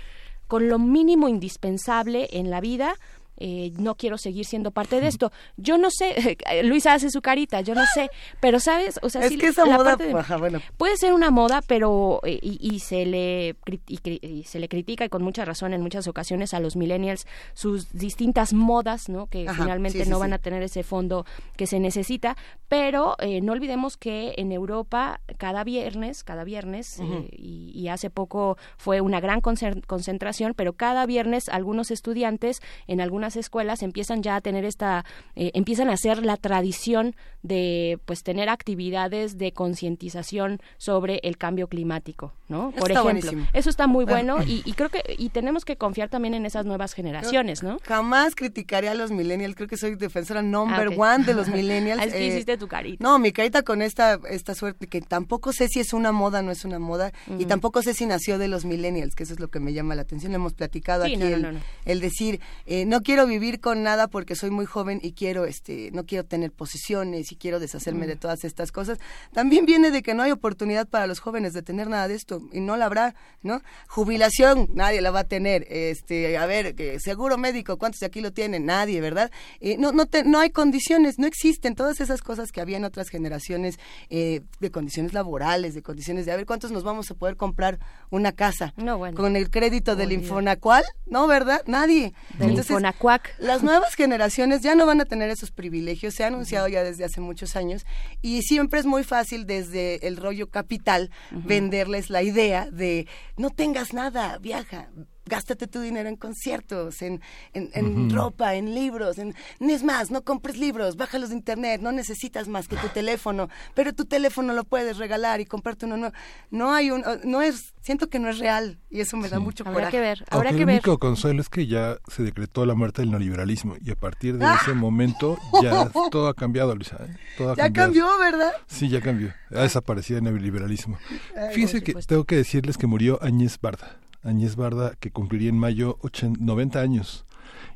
con lo mínimo indispensable en la vida, eh, no quiero seguir siendo parte de esto. Yo no sé, Luisa hace su carita, yo no sé, pero ¿sabes? O sea, es sí, que esa moda de, baja, bueno. puede ser una moda, pero y, y se le y, y se le critica, y con mucha razón en muchas ocasiones, a los millennials sus distintas modas, ¿no? Que Ajá, finalmente sí, sí, no van sí. a tener ese fondo que se necesita, pero eh, no olvidemos que en Europa cada viernes, cada viernes, uh-huh. eh, y, y hace poco fue una gran concer- concentración, pero cada viernes algunos estudiantes en algunas escuelas empiezan ya a tener esta, eh, empiezan a hacer la tradición de, pues, tener actividades de concientización sobre el cambio climático, ¿no? Por está ejemplo, buenísimo. Eso está muy bueno y, y creo que y tenemos que confiar también en esas nuevas generaciones, ¿no? Jamás criticaré a los millennials, creo que soy defensora number ah, okay. one de los millennials. Es que eh, hiciste tu carita. No, mi carita con esta, esta suerte que tampoco sé si es una moda, no es una moda, uh-huh. y tampoco sé si nació de los millennials, que eso es lo que me llama la atención. Hemos platicado sí, aquí no, no, el, no, no. el decir, eh, no quiero vivir con nada porque soy muy joven y quiero, este, no quiero tener posesiones y quiero deshacerme mm. de todas estas cosas. También viene de que no hay oportunidad para los jóvenes de tener nada de esto y no la habrá, ¿no? Jubilación, nadie la va a tener. Este, a ver, eh, seguro médico, ¿cuántos de aquí lo tienen? Nadie, ¿verdad? Eh, no, no, te, no hay condiciones, no existen todas esas cosas que había en otras generaciones, eh, de condiciones laborales, de condiciones de a ver cuántos nos vamos a poder comprar una casa no, bueno. con el crédito oh, del Infonacual, ¿no, verdad? Nadie. Del Entonces, Infonacuac. Las nuevas generaciones ya no van a tener esos privilegios, se ha anunciado uh-huh. ya desde hace muchos años y siempre es muy fácil desde el rollo capital uh-huh. venderles la idea de no tengas nada, viaja, gástate tu dinero en conciertos, en, en, en uh-huh. ropa, en libros, en, es más, no compres libros, bájalos de internet, no necesitas más que tu teléfono, pero tu teléfono lo puedes regalar y comprarte uno nuevo. No hay un, no es, siento que no es real y eso me sí. da mucho habrá coraje. Que ver, habrá Aunque que ver. El único consuelo es que ya se decretó la muerte del neoliberalismo y a partir de ¡Ah! ese momento ya todo ha cambiado, Luisa. ¿eh? Todo ha ya cambiado. Cambió, ¿verdad? Sí, ya cambió. Ha desaparecido el neoliberalismo. Ay, Fíjense que tengo que decirles que murió Añez Barda. Añez Barda, que cumpliría en mayo noventa años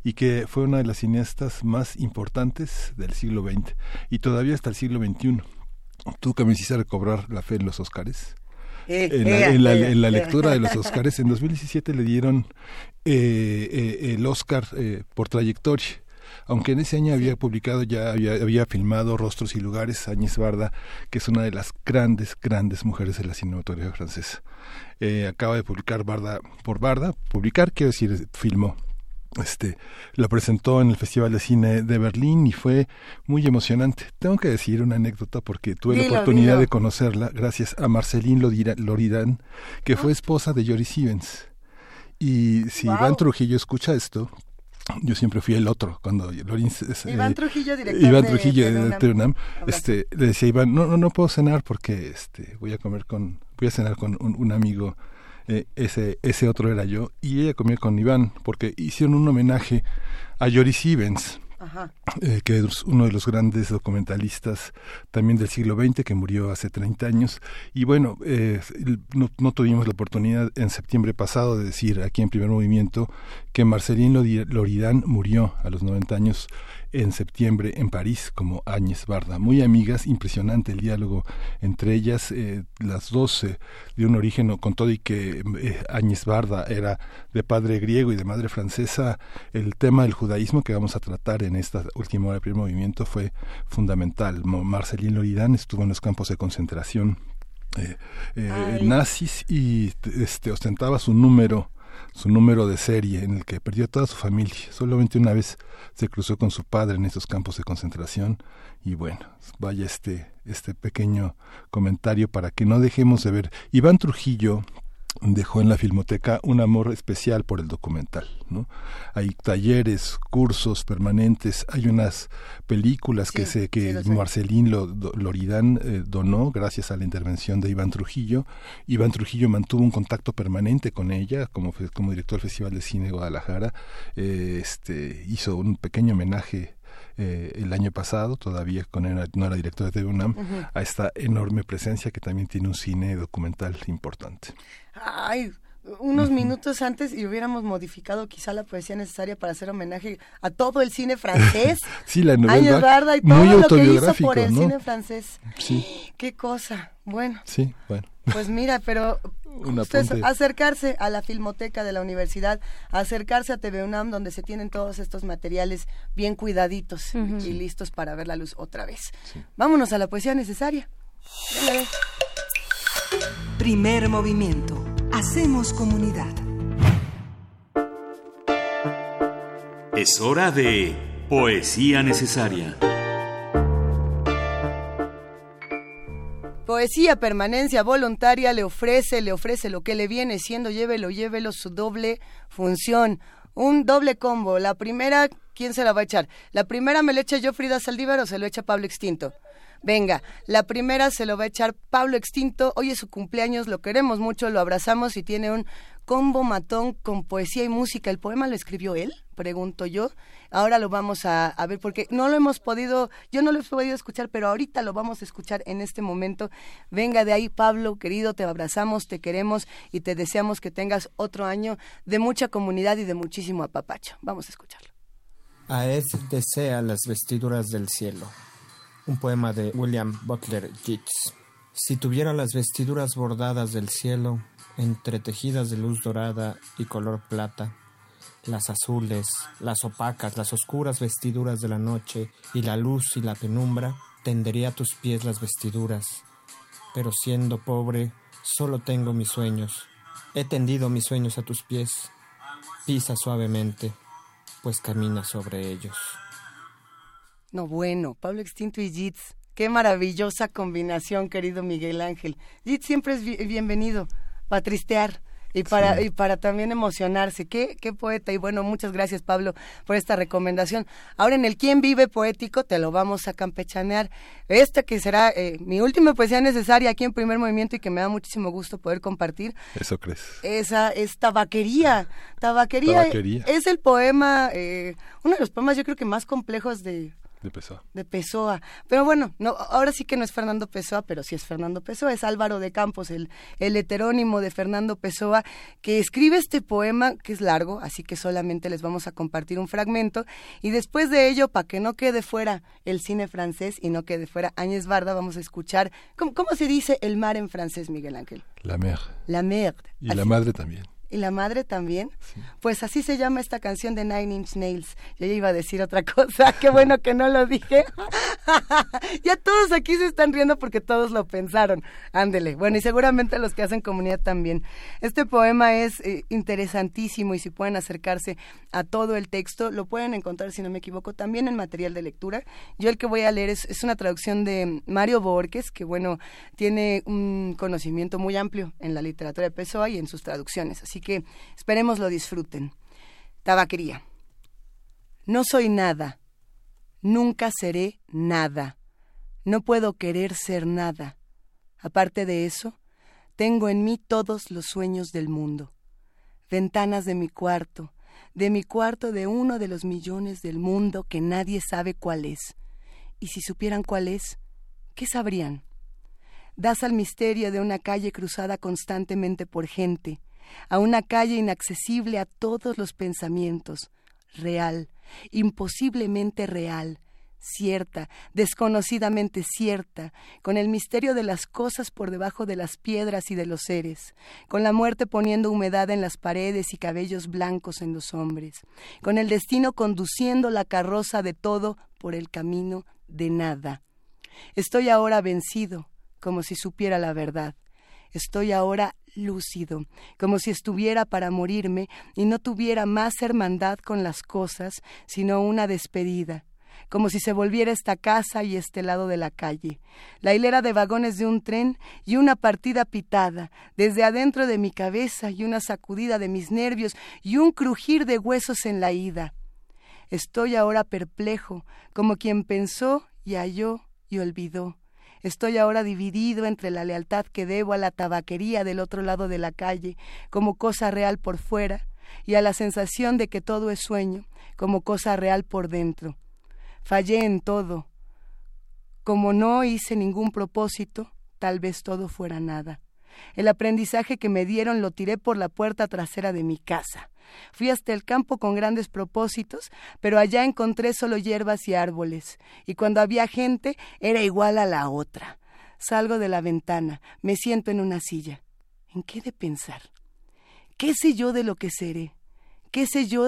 y que fue una de las cineastas más importantes del siglo veinte y todavía hasta el siglo veintiuno. Tú que me hiciste recobrar la fe en los Óscares, eh, en, la, eh, en, la, eh, en la lectura eh. de los Óscares, en dos mil diecisiete le dieron eh, eh, el Óscar eh, por trayectoria. Aunque en ese año había publicado, ya había, había filmado Rostros y Lugares, Añez Barda, que es una de las grandes, grandes mujeres de la cinematografía francesa. Eh, acaba de publicar Barda por Barda, publicar, quiero decir, filmó. Este, la presentó en el Festival de Cine de Berlín y fue muy emocionante. Tengo que decir una anécdota porque tuve dilo, la oportunidad dilo. de conocerla gracias a Marceline Loridán, que fue esposa de Jory Stevens. Y si wow. Iván Trujillo escucha esto... Yo siempre fui el otro cuando Lorenz, eh, Iván Trujillo, director Iván de, Trujillo de, de UNAM, este, le decía Iván, no, no, no puedo cenar porque este, voy a comer con, voy a cenar con un, un amigo, eh, ese, ese otro era yo y ella comió con Iván porque hicieron un homenaje a Jory Stevens. Ajá. Eh, que es uno de los grandes documentalistas también del siglo veinte que murió hace treinta años y bueno, eh, no, no tuvimos la oportunidad en septiembre pasado de decir aquí en Primer Movimiento que Marceline Loridán murió a los noventa años en septiembre en París como Añez Barda, muy amigas, impresionante el diálogo entre ellas, eh, las dos eh, de un origen, con todo y que eh, Añez Barda era de padre griego y de madre francesa. El tema del judaísmo que vamos a tratar en esta última hora del Primer Movimiento fue fundamental. Marceline Loridán estuvo en los campos de concentración eh, eh, nazis y este, ostentaba su número su número de serie en el que perdió a toda su familia. Solamente una vez se cruzó con su padre en esos campos de concentración y bueno, vaya este, este pequeño comentario para que no dejemos de ver. Iván Trujillo dejó en la Filmoteca un amor especial por el documental, ¿no? Hay talleres, cursos permanentes, hay unas películas sí, que se que sí, Marceline Loridán eh, donó gracias a la intervención de Iván Trujillo. Iván Trujillo mantuvo un contacto permanente con ella como, como director del Festival de Cine de Guadalajara. Eh, este, hizo un pequeño homenaje Eh, el año pasado, todavía con el, no era director de T V UNAM, uh-huh. a esta enorme presencia que también tiene un cine documental importante. Ay, unos uh-huh. minutos antes y hubiéramos modificado quizá la poesía necesaria para hacer homenaje a todo el cine francés. Sí, la novela Barda y todo muy lo que hizo por el ¿no? cine francés. Sí. Qué cosa. Bueno. Sí, bueno. Pues mira, pero un apunte. Acercarse a la Filmoteca de la universidad, acercarse a T V UNAM, donde se tienen todos estos materiales bien cuidaditos uh-huh. y listos para ver la luz otra vez. Sí. Vámonos a la poesía necesaria. Dale. Primer movimiento. Hacemos comunidad. Es hora de poesía necesaria. Poesía permanencia voluntaria le ofrece, le ofrece lo que le viene siendo, llévelo, llévelo, su doble función, un doble combo. La primera, ¿quién se la va a echar? La primera me la echa yo, Frida Saldívar, o se lo echa Pablo Extinto. Venga, la primera se lo va a echar Pablo Extinto, hoy es su cumpleaños, lo queremos mucho, lo abrazamos y tiene un combo matón con poesía y música. ¿El poema lo escribió él? Pregunto yo. Ahora lo vamos a, a ver porque no lo hemos podido, yo no lo he podido escuchar, pero ahorita lo vamos a escuchar en este momento. Venga de ahí, Pablo, querido, te abrazamos, te queremos y te deseamos que tengas otro año de mucha comunidad y de muchísimo apapacho. Vamos a escucharlo. A él desea las vestiduras del cielo. Un poema de William Butler Yeats. Si tuviera las vestiduras bordadas del cielo, entretejidas de luz dorada y color plata, las azules, las opacas, las oscuras vestiduras de la noche y la luz y la penumbra, tendería a tus pies las vestiduras. Pero siendo pobre, solo tengo mis sueños. He tendido mis sueños a tus pies. Pisa suavemente, pues camina sobre ellos. No, bueno, Pablo Extinto y Yeats. Qué maravillosa combinación, querido Miguel Ángel. Yeats siempre es bi- bienvenido para tristear y para, sí. y para también emocionarse. Qué, qué poeta. Y bueno, muchas gracias, Pablo, por esta recomendación. Ahora, en el Quién Vive Poético te lo vamos a campechanear. Esta que será eh, mi última poesía necesaria aquí en Primer Movimiento y que me da muchísimo gusto poder compartir. Eso crees. Esa es Tabaquería. Tabaquería, Tabaquería. Es el poema, eh, uno de los poemas yo creo que más complejos de... De Pessoa. De Pessoa. Pero bueno, no, ahora sí que no es Fernando Pessoa, pero sí es Fernando Pessoa. Es Álvaro de Campos, el, el heterónimo de Fernando Pessoa, que escribe este poema, que es largo, así que solamente les vamos a compartir un fragmento. Y después de ello, para que no quede fuera el cine francés y no quede fuera Agnès Varda, vamos a escuchar... ¿Cómo, cómo se dice el mar en francés, Miguel Ángel? La mer. La mer. Y así. La madre también. ¿Y la madre también? Sí. Pues así se llama esta canción de Nine Inch Nails. Yo ya iba a decir otra cosa, qué bueno que no lo dije. Ya todos aquí se están riendo porque todos lo pensaron. Ándele. Bueno, y seguramente los que hacen comunidad también. Este poema es eh, interesantísimo y si pueden acercarse a todo el texto, lo pueden encontrar, si no me equivoco, también en material de lectura. Yo el que voy a leer es, es una traducción de Mario Borges, que bueno, tiene un conocimiento muy amplio en la literatura de Pessoa y en sus traducciones, así Así que esperemos lo disfruten. Tabaquería. No soy nada. Nunca seré nada. No puedo querer ser nada. Aparte de eso, tengo en mí todos los sueños del mundo. Ventanas de mi cuarto, de mi cuarto de uno de los millones del mundo que nadie sabe cuál es. Y si supieran cuál es, ¿qué sabrían? Das al misterio de una calle cruzada constantemente por gente, a una calle inaccesible a todos los pensamientos, real, imposiblemente real, cierta, desconocidamente cierta, con el misterio de las cosas por debajo de las piedras y de los seres, con la muerte poniendo humedad en las paredes y cabellos blancos en los hombres, con el destino conduciendo la carroza de todo por el camino de nada. Estoy ahora vencido, como si supiera la verdad. Estoy ahora lúcido, como si estuviera para morirme y no tuviera más hermandad con las cosas, sino una despedida, como si se volviera esta casa y este lado de la calle, la hilera de vagones de un tren y una partida pitada, desde adentro de mi cabeza y una sacudida de mis nervios y un crujir de huesos en la ida. Estoy ahora perplejo, como quien pensó y halló y olvidó. Estoy ahora dividido entre la lealtad que debo a la tabaquería del otro lado de la calle, como cosa real por fuera, y a la sensación de que todo es sueño, como cosa real por dentro. Fallé en todo. Como no hice ningún propósito, tal vez todo fuera nada. El aprendizaje que me dieron lo tiré por la puerta trasera de mi casa. Fui hasta el campo con grandes propósitos, pero allá encontré solo hierbas y árboles, y cuando había gente era igual a la otra. Salgo de la ventana, me siento en una silla. ¿en qué he de pensar? ¿Qué sé yo de lo que seré? ¿Qué sé yo?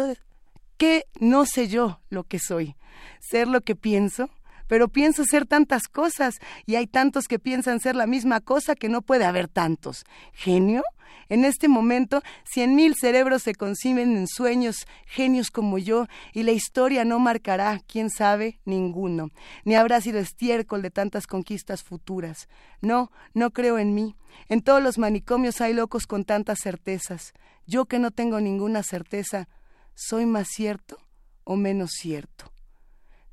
¿Qué no sé yo lo que soy? ¿Ser lo que pienso? Pero pienso ser tantas cosas, y hay tantos que piensan ser la misma cosa que no puede haber tantos. ¿Genio? En este momento, cien mil cerebros se conciben en sueños, genios como yo, y la historia no marcará, quién sabe, ninguno. Ni habrá sido estiércol de tantas conquistas futuras. No, no creo en mí. En todos los manicomios hay locos con tantas certezas. Yo que no tengo ninguna certeza, ¿soy más cierto o menos cierto?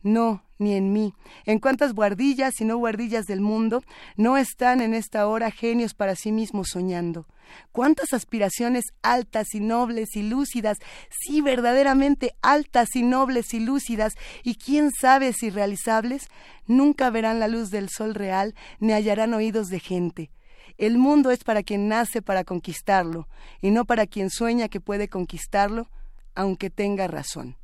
No, ni en mí. En cuántas guardillas y no guardillas del mundo no están en esta hora genios para sí mismos soñando. Cuántas aspiraciones altas y nobles y lúcidas, sí verdaderamente altas y nobles y lúcidas, y quién sabe si realizables, nunca verán la luz del sol real ni hallarán oídos de gente. El mundo es para quien nace para conquistarlo, y no para quien sueña que puede conquistarlo, aunque tenga razón.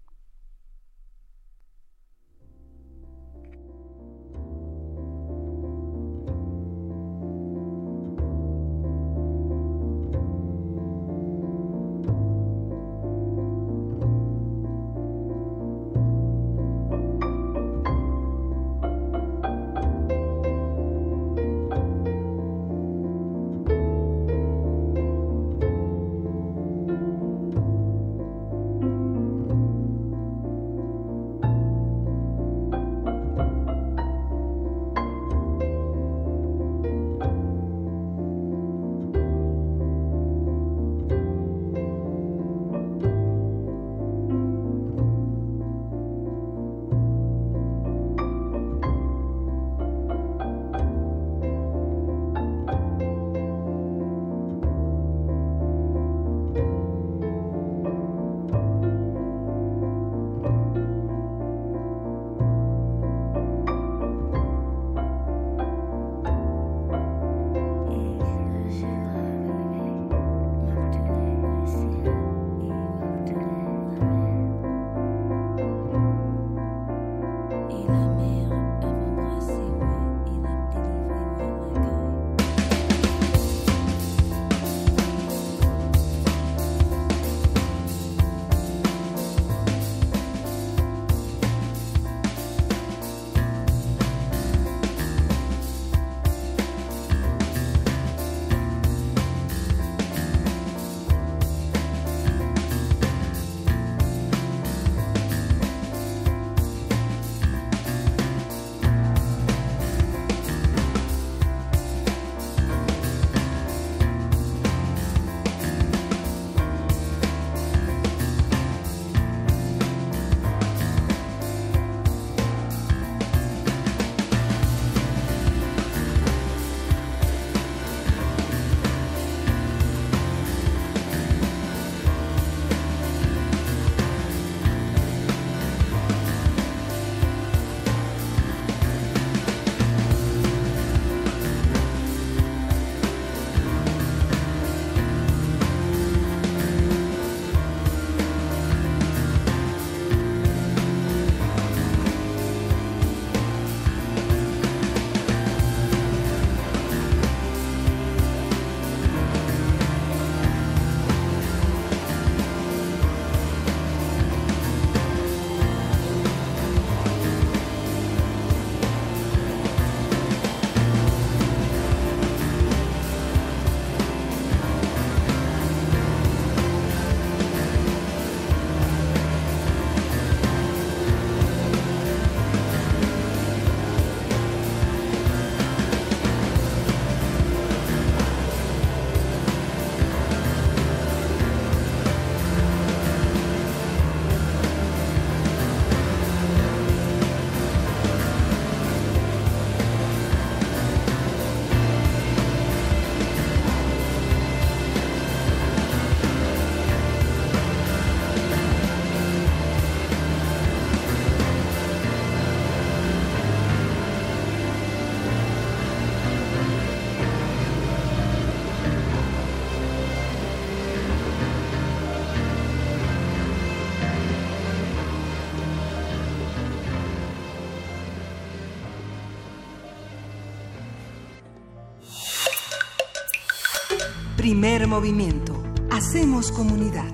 Primer movimiento. Hacemos comunidad.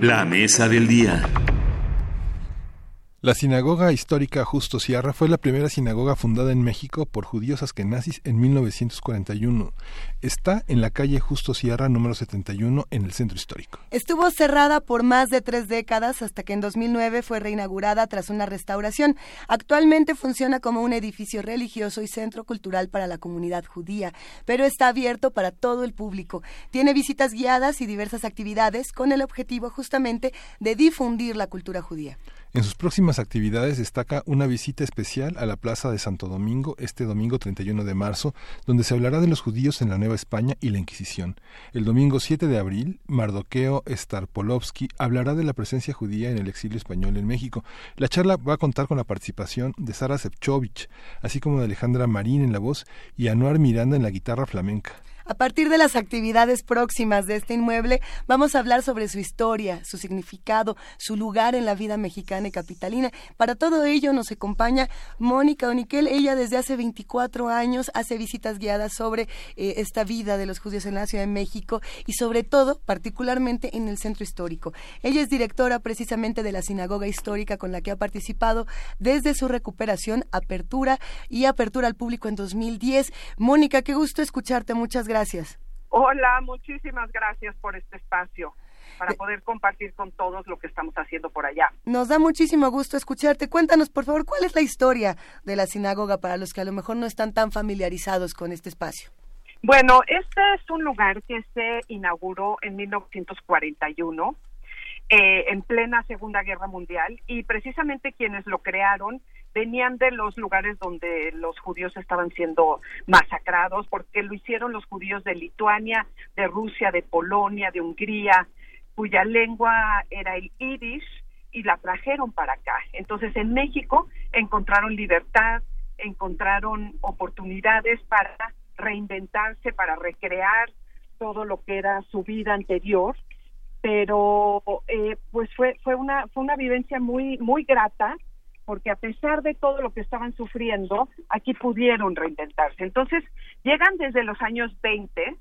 La mesa del día. La sinagoga histórica Justo Sierra fue la primera sinagoga fundada en México por judíos askenazis en mil novecientos cuarenta y uno. Está en la calle Justo Sierra número setenta y uno en el centro histórico. Estuvo cerrada por más de tres décadas hasta que en dos mil nueve fue reinaugurada tras una restauración. Actualmente funciona como un edificio religioso y centro cultural para la comunidad judía, pero está abierto para todo el público. Tiene visitas guiadas y diversas actividades con el objetivo justamente de difundir la cultura judía. En sus próximas actividades destaca una visita especial a la Plaza de Santo Domingo este domingo treinta y uno de marzo, donde se hablará de los judíos en la Nueva España y la Inquisición. El domingo siete de abril, Mardoqueo Starpolovsky hablará de la presencia judía en el exilio español en México. La charla va a contar con la participación de Sara Sepchovich, así como de Alejandra Marín en la voz y Anuar Miranda en la guitarra flamenca. A partir de las actividades próximas de este inmueble, vamos a hablar sobre su historia, su significado, su lugar en la vida mexicana y capitalina. Para todo ello nos acompaña Mónica Oniquel. Ella desde hace veinticuatro años hace visitas guiadas sobre eh, esta vida de los judíos en la Ciudad de México y sobre todo, particularmente, en el centro histórico. Ella es directora precisamente de la sinagoga histórica con la que ha participado desde su recuperación, apertura y apertura al público en dos mil diez. Mónica, qué gusto escucharte. Muchas gracias. Gracias. Hola, muchísimas gracias por este espacio para poder compartir con todos lo que estamos haciendo por allá. Nos da muchísimo gusto escucharte. Cuéntanos, por favor, ¿cuál es la historia de la sinagoga para los que a lo mejor no están tan familiarizados con este espacio? Bueno, este es un lugar que se inauguró en mil novecientos cuarenta y uno, eh, en plena Segunda Guerra Mundial, y precisamente quienes lo crearon venían de los lugares donde los judíos estaban siendo masacrados, porque lo hicieron los judíos de Lituania, de Rusia, de Polonia, de Hungría, cuya lengua era el yiddish, y la trajeron para acá. Entonces, en México encontraron libertad, encontraron oportunidades para reinventarse, para recrear todo lo que era su vida anterior, pero eh, pues fue fue una fue una vivencia muy muy grata, porque a pesar de todo lo que estaban sufriendo, aquí pudieron reinventarse. Entonces, llegan desde los años veinte,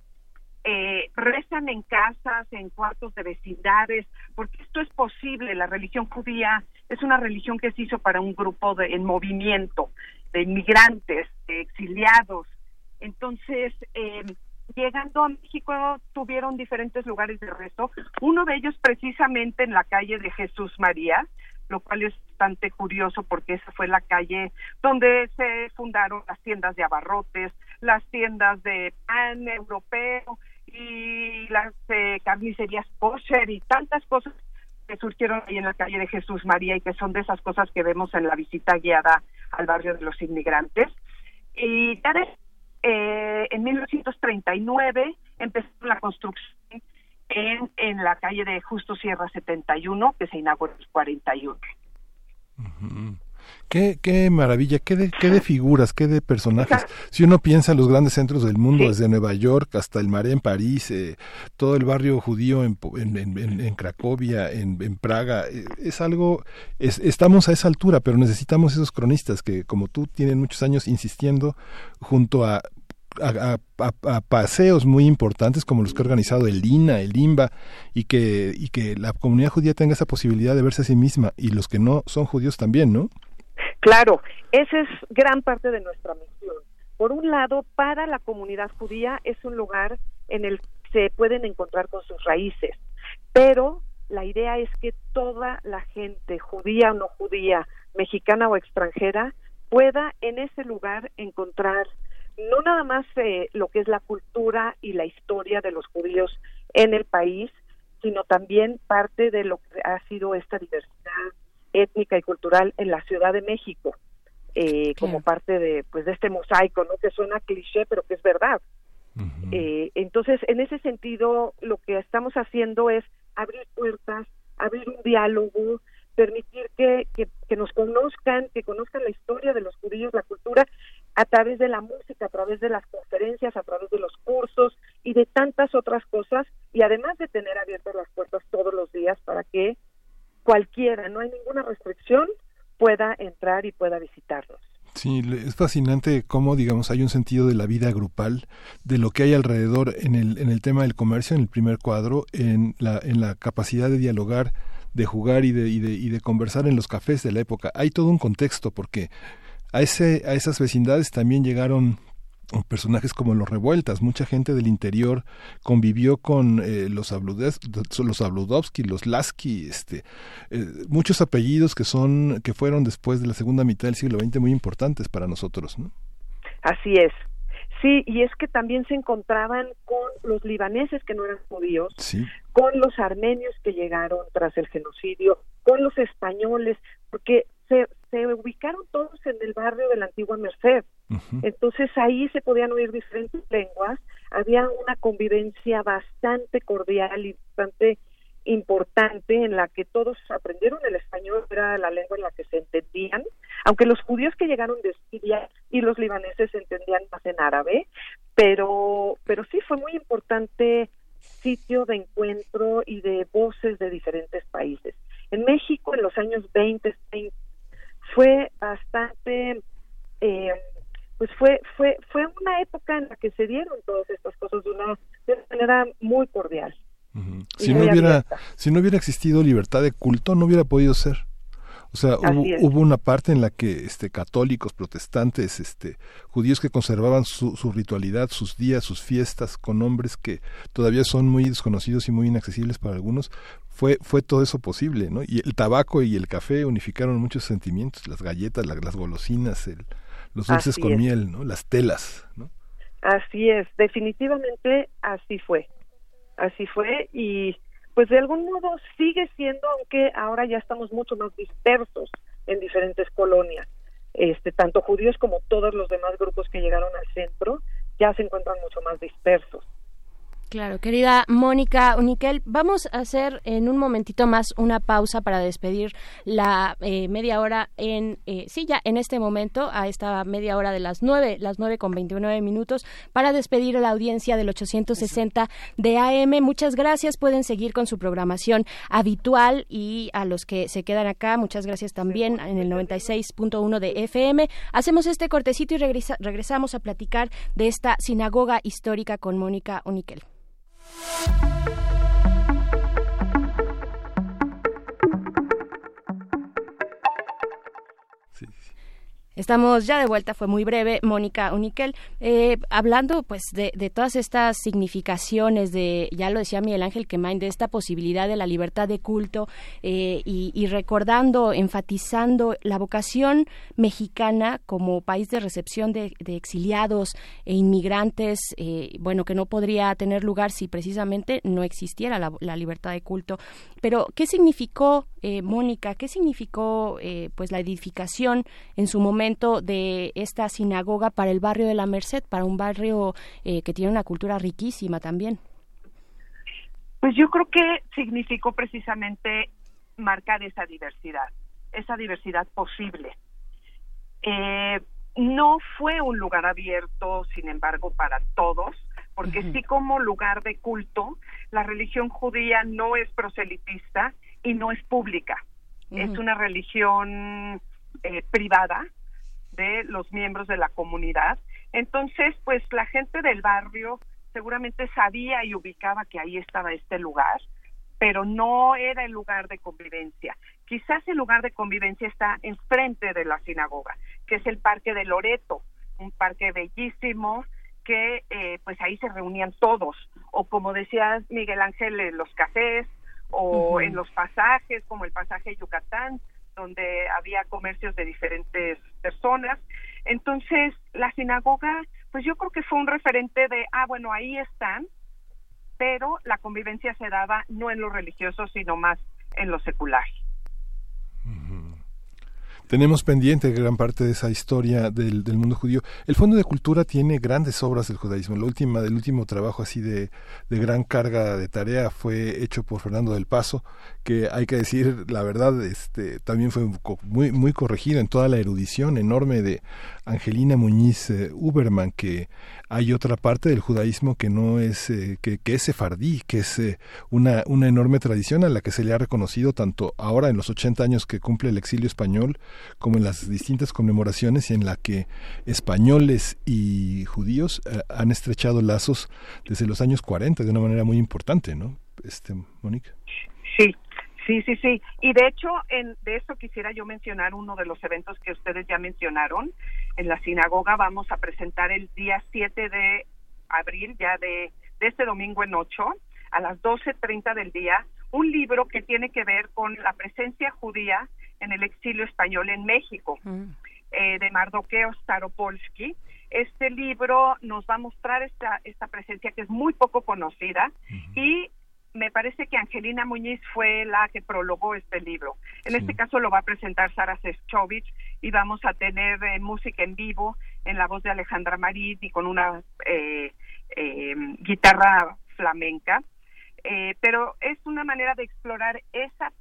eh, rezan en casas, en cuartos de vecindades, porque esto es posible. La religión judía es una religión que se hizo para un grupo de, en movimiento, de inmigrantes, de exiliados. Entonces, eh, llegando a México, tuvieron diferentes lugares de rezo. Uno de ellos precisamente en la calle de Jesús María, lo cual es bastante curioso porque esa fue la calle donde se fundaron las tiendas de abarrotes, las tiendas de pan europeo y las eh, carnicerías kosher y tantas cosas que surgieron ahí en la calle de Jesús María y que son de esas cosas que vemos en la visita guiada al barrio de los inmigrantes. Y ya de, eh, en mil novecientos treinta y nueve empezó la construcción En, en la calle de Justo Sierra setenta y uno, que se inauguró en el cuarenta y uno. Uh-huh. Qué, qué maravilla, qué de, qué de figuras, qué de personajes. Si uno piensa en los grandes centros del mundo, sí, desde Nueva York hasta el Marais en París, eh, todo el barrio judío en, en, en, en Cracovia, en, en Praga, eh, es algo, es, estamos a esa altura, pero necesitamos esos cronistas que, como tú, tienen muchos años insistiendo junto a A, a, a paseos muy importantes como los que ha organizado el I N A, el I N B A, y que y que la comunidad judía tenga esa posibilidad de verse a sí misma, y los que no son judíos también, ¿no? Claro, esa es gran parte de nuestra misión. Por un lado, para la comunidad judía es un lugar en el que se pueden encontrar con sus raíces, pero la idea es que toda la gente, judía o no judía, mexicana o extranjera, pueda en ese lugar encontrar no nada más eh, lo que es la cultura y la historia de los judíos en el país, sino también parte de lo que ha sido esta diversidad étnica y cultural en la Ciudad de México, eh, como parte de pues de este mosaico, ¿no? Que suena cliché, pero que es verdad. Uh-huh. Eh, entonces, en ese sentido, lo que estamos haciendo es abrir puertas, abrir un diálogo, permitir que, que, que nos conozcan, que conozcan la historia de los judíos, la cultura, a través de la música, a través de las conferencias, a través de los cursos y de tantas otras cosas, y además de tener abiertas las puertas todos los días para que cualquiera, no hay ninguna restricción, pueda entrar y pueda visitarnos. Sí, es fascinante cómo, digamos, hay un sentido de la vida grupal, de lo que hay alrededor en el, en el tema del comercio, en el primer cuadro, en la, en la capacidad de dialogar, de jugar y de, y de, y de conversar en los cafés de la época. Hay todo un contexto, porque a ese, a esas vecindades también llegaron personajes como los Revueltas. Mucha gente del interior convivió con eh, los Zabludovsky, los Lasky, este, eh, muchos apellidos que son que fueron después de la segunda mitad del siglo veinte muy importantes para nosotros, ¿no? Así es. Sí, y es que también se encontraban con los libaneses que no eran judíos, sí, con los armenios que llegaron tras el genocidio, con los españoles, porque se, se ubicaron todos en el barrio de la antigua Merced. Uh-huh. Entonces ahí se podían oír diferentes lenguas, había una convivencia bastante cordial y bastante importante en la que todos aprendieron el español, era la lengua en la que se entendían, aunque los judíos que llegaron de Siria y los libaneses se entendían más en árabe, pero, pero sí fue muy importante sitio de encuentro y de voces de diferentes países. En México en los años veinte, treinta fue bastante... Eh, pues fue fue fue una época en la que se dieron todas estas cosas de una, de una manera muy cordial. Uh-huh. Si no hubiera abierta. si no hubiera existido libertad de culto, no hubiera podido ser. O sea, hubo, hubo una parte en la que este católicos, protestantes, este judíos que conservaban su, su ritualidad, sus días, sus fiestas, con nombres que todavía son muy desconocidos y muy inaccesibles para algunos, fue fue todo eso posible, ¿no? Y el tabaco y el café unificaron muchos sentimientos, las galletas, la, las golosinas, el los dulces así con es. Miel, ¿no? Las telas, ¿no? Así es, definitivamente así fue, así fue y pues de algún modo sigue siendo, aunque ahora ya estamos mucho más dispersos en diferentes colonias, este, tanto judíos como todos los demás grupos que llegaron al centro ya se encuentran mucho más dispersos. Claro, querida Mónica Uniquel, vamos a hacer en un momentito más una pausa para despedir la eh, media hora en, eh, sí, ya en este momento, a esta media hora de las nueve, las nueve con veintinueve minutos, para despedir a la audiencia del ochocientos sesenta de A M. Muchas gracias, pueden seguir con su programación habitual y a los que se quedan acá, muchas gracias también en el noventa y seis punto uno de F M. Hacemos este cortecito y regresa, regresamos a platicar de esta sinagoga histórica con Mónica Uniquel. Sí, sí. Estamos ya de vuelta, fue muy breve, Mónica Uniquel, eh, hablando pues de, de todas estas significaciones, de ya lo decía Miguel Ángel Quemain, de esta posibilidad de la libertad de culto eh, y, y recordando, enfatizando la vocación mexicana como país de recepción de, de exiliados e inmigrantes, eh, bueno, que no podría tener lugar si precisamente no existiera la, la libertad de culto. Pero, ¿qué significó, eh, Mónica, qué significó eh, pues la edificación en su momento de esta sinagoga para el barrio de la Merced, para un barrio eh, que tiene una cultura riquísima también? Pues yo creo que significó precisamente marcar esa diversidad, esa diversidad posible. Eh, no fue un lugar abierto, sin embargo, para todos, porque uh-huh. sí, como lugar de culto, la religión judía no es proselitista y no es pública. Uh-huh. Es una religión eh, privada, de los miembros de la comunidad. Entonces, pues la gente del barrio seguramente sabía y ubicaba que ahí estaba este lugar, pero no era el lugar de convivencia. Quizás el lugar de convivencia está enfrente de la sinagoga, que es el Parque de Loreto, un parque bellísimo que eh, pues ahí se reunían todos, o como decía Miguel Ángel, en los cafés o uh-huh. en los pasajes, como el pasaje Yucatán, donde había comercios de diferentes personas. Entonces, la sinagoga, pues yo creo que fue un referente de, ah, bueno, ahí están, pero la convivencia se daba no en lo religioso, sino más en lo secular. Uh-huh. Tenemos pendiente gran parte de esa historia del, del mundo judío. El Fondo de Cultura tiene grandes obras del judaísmo. La última, del último trabajo así de, de gran carga de tarea fue hecho por Fernando del Paso, que hay que decir la verdad, este, también fue muy, muy corregido en toda la erudición enorme de Angelina Muñiz eh, Uberman, que hay otra parte del judaísmo que no es, eh, que, que es sefardí, que es eh, una, una enorme tradición a la que se le ha reconocido tanto ahora en los ochenta años que cumple el exilio español, como en las distintas conmemoraciones en la que españoles y judíos eh, han estrechado lazos desde los años cuarenta de una manera muy importante, ¿no? Este, Mónica. Sí. Sí, sí, sí. Y de hecho, en, de eso quisiera yo mencionar uno de los eventos que ustedes ya mencionaron. En la sinagoga vamos a presentar el día siete de abril, ya de, de este domingo en ocho, a las doce treinta del día, un libro que tiene que ver con la presencia judía en el exilio español en México, mm. eh, de Mardoqueo Staropolsky. Este libro nos va a mostrar esta, esta presencia que es muy poco conocida mm-hmm. y me parece que Angelina Muñiz fue la que prologó este libro. En sí. este caso lo va a presentar Sara Sefcovic y vamos a tener eh, música en vivo en la voz de Alejandra Marit y con una eh, eh, guitarra flamenca. Eh, pero es una manera de explorar esa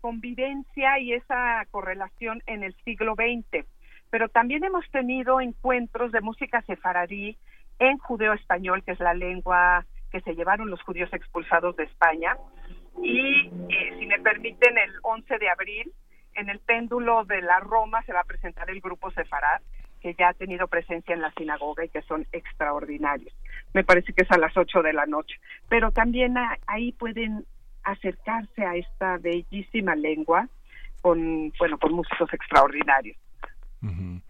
convivencia y esa correlación en el siglo veinte. Pero también hemos tenido encuentros de música sefaradí en judeo-español, que es la lengua que se llevaron los judíos expulsados de España, y eh, si me permiten, el once de abril en el péndulo de la Roma se va a presentar el grupo Sefarad, que ya ha tenido presencia en la sinagoga y que son extraordinarios. Me parece que es a las ocho de la noche, pero también a, ahí pueden acercarse a esta bellísima lengua con, bueno, con músicos extraordinarios. Uh-huh.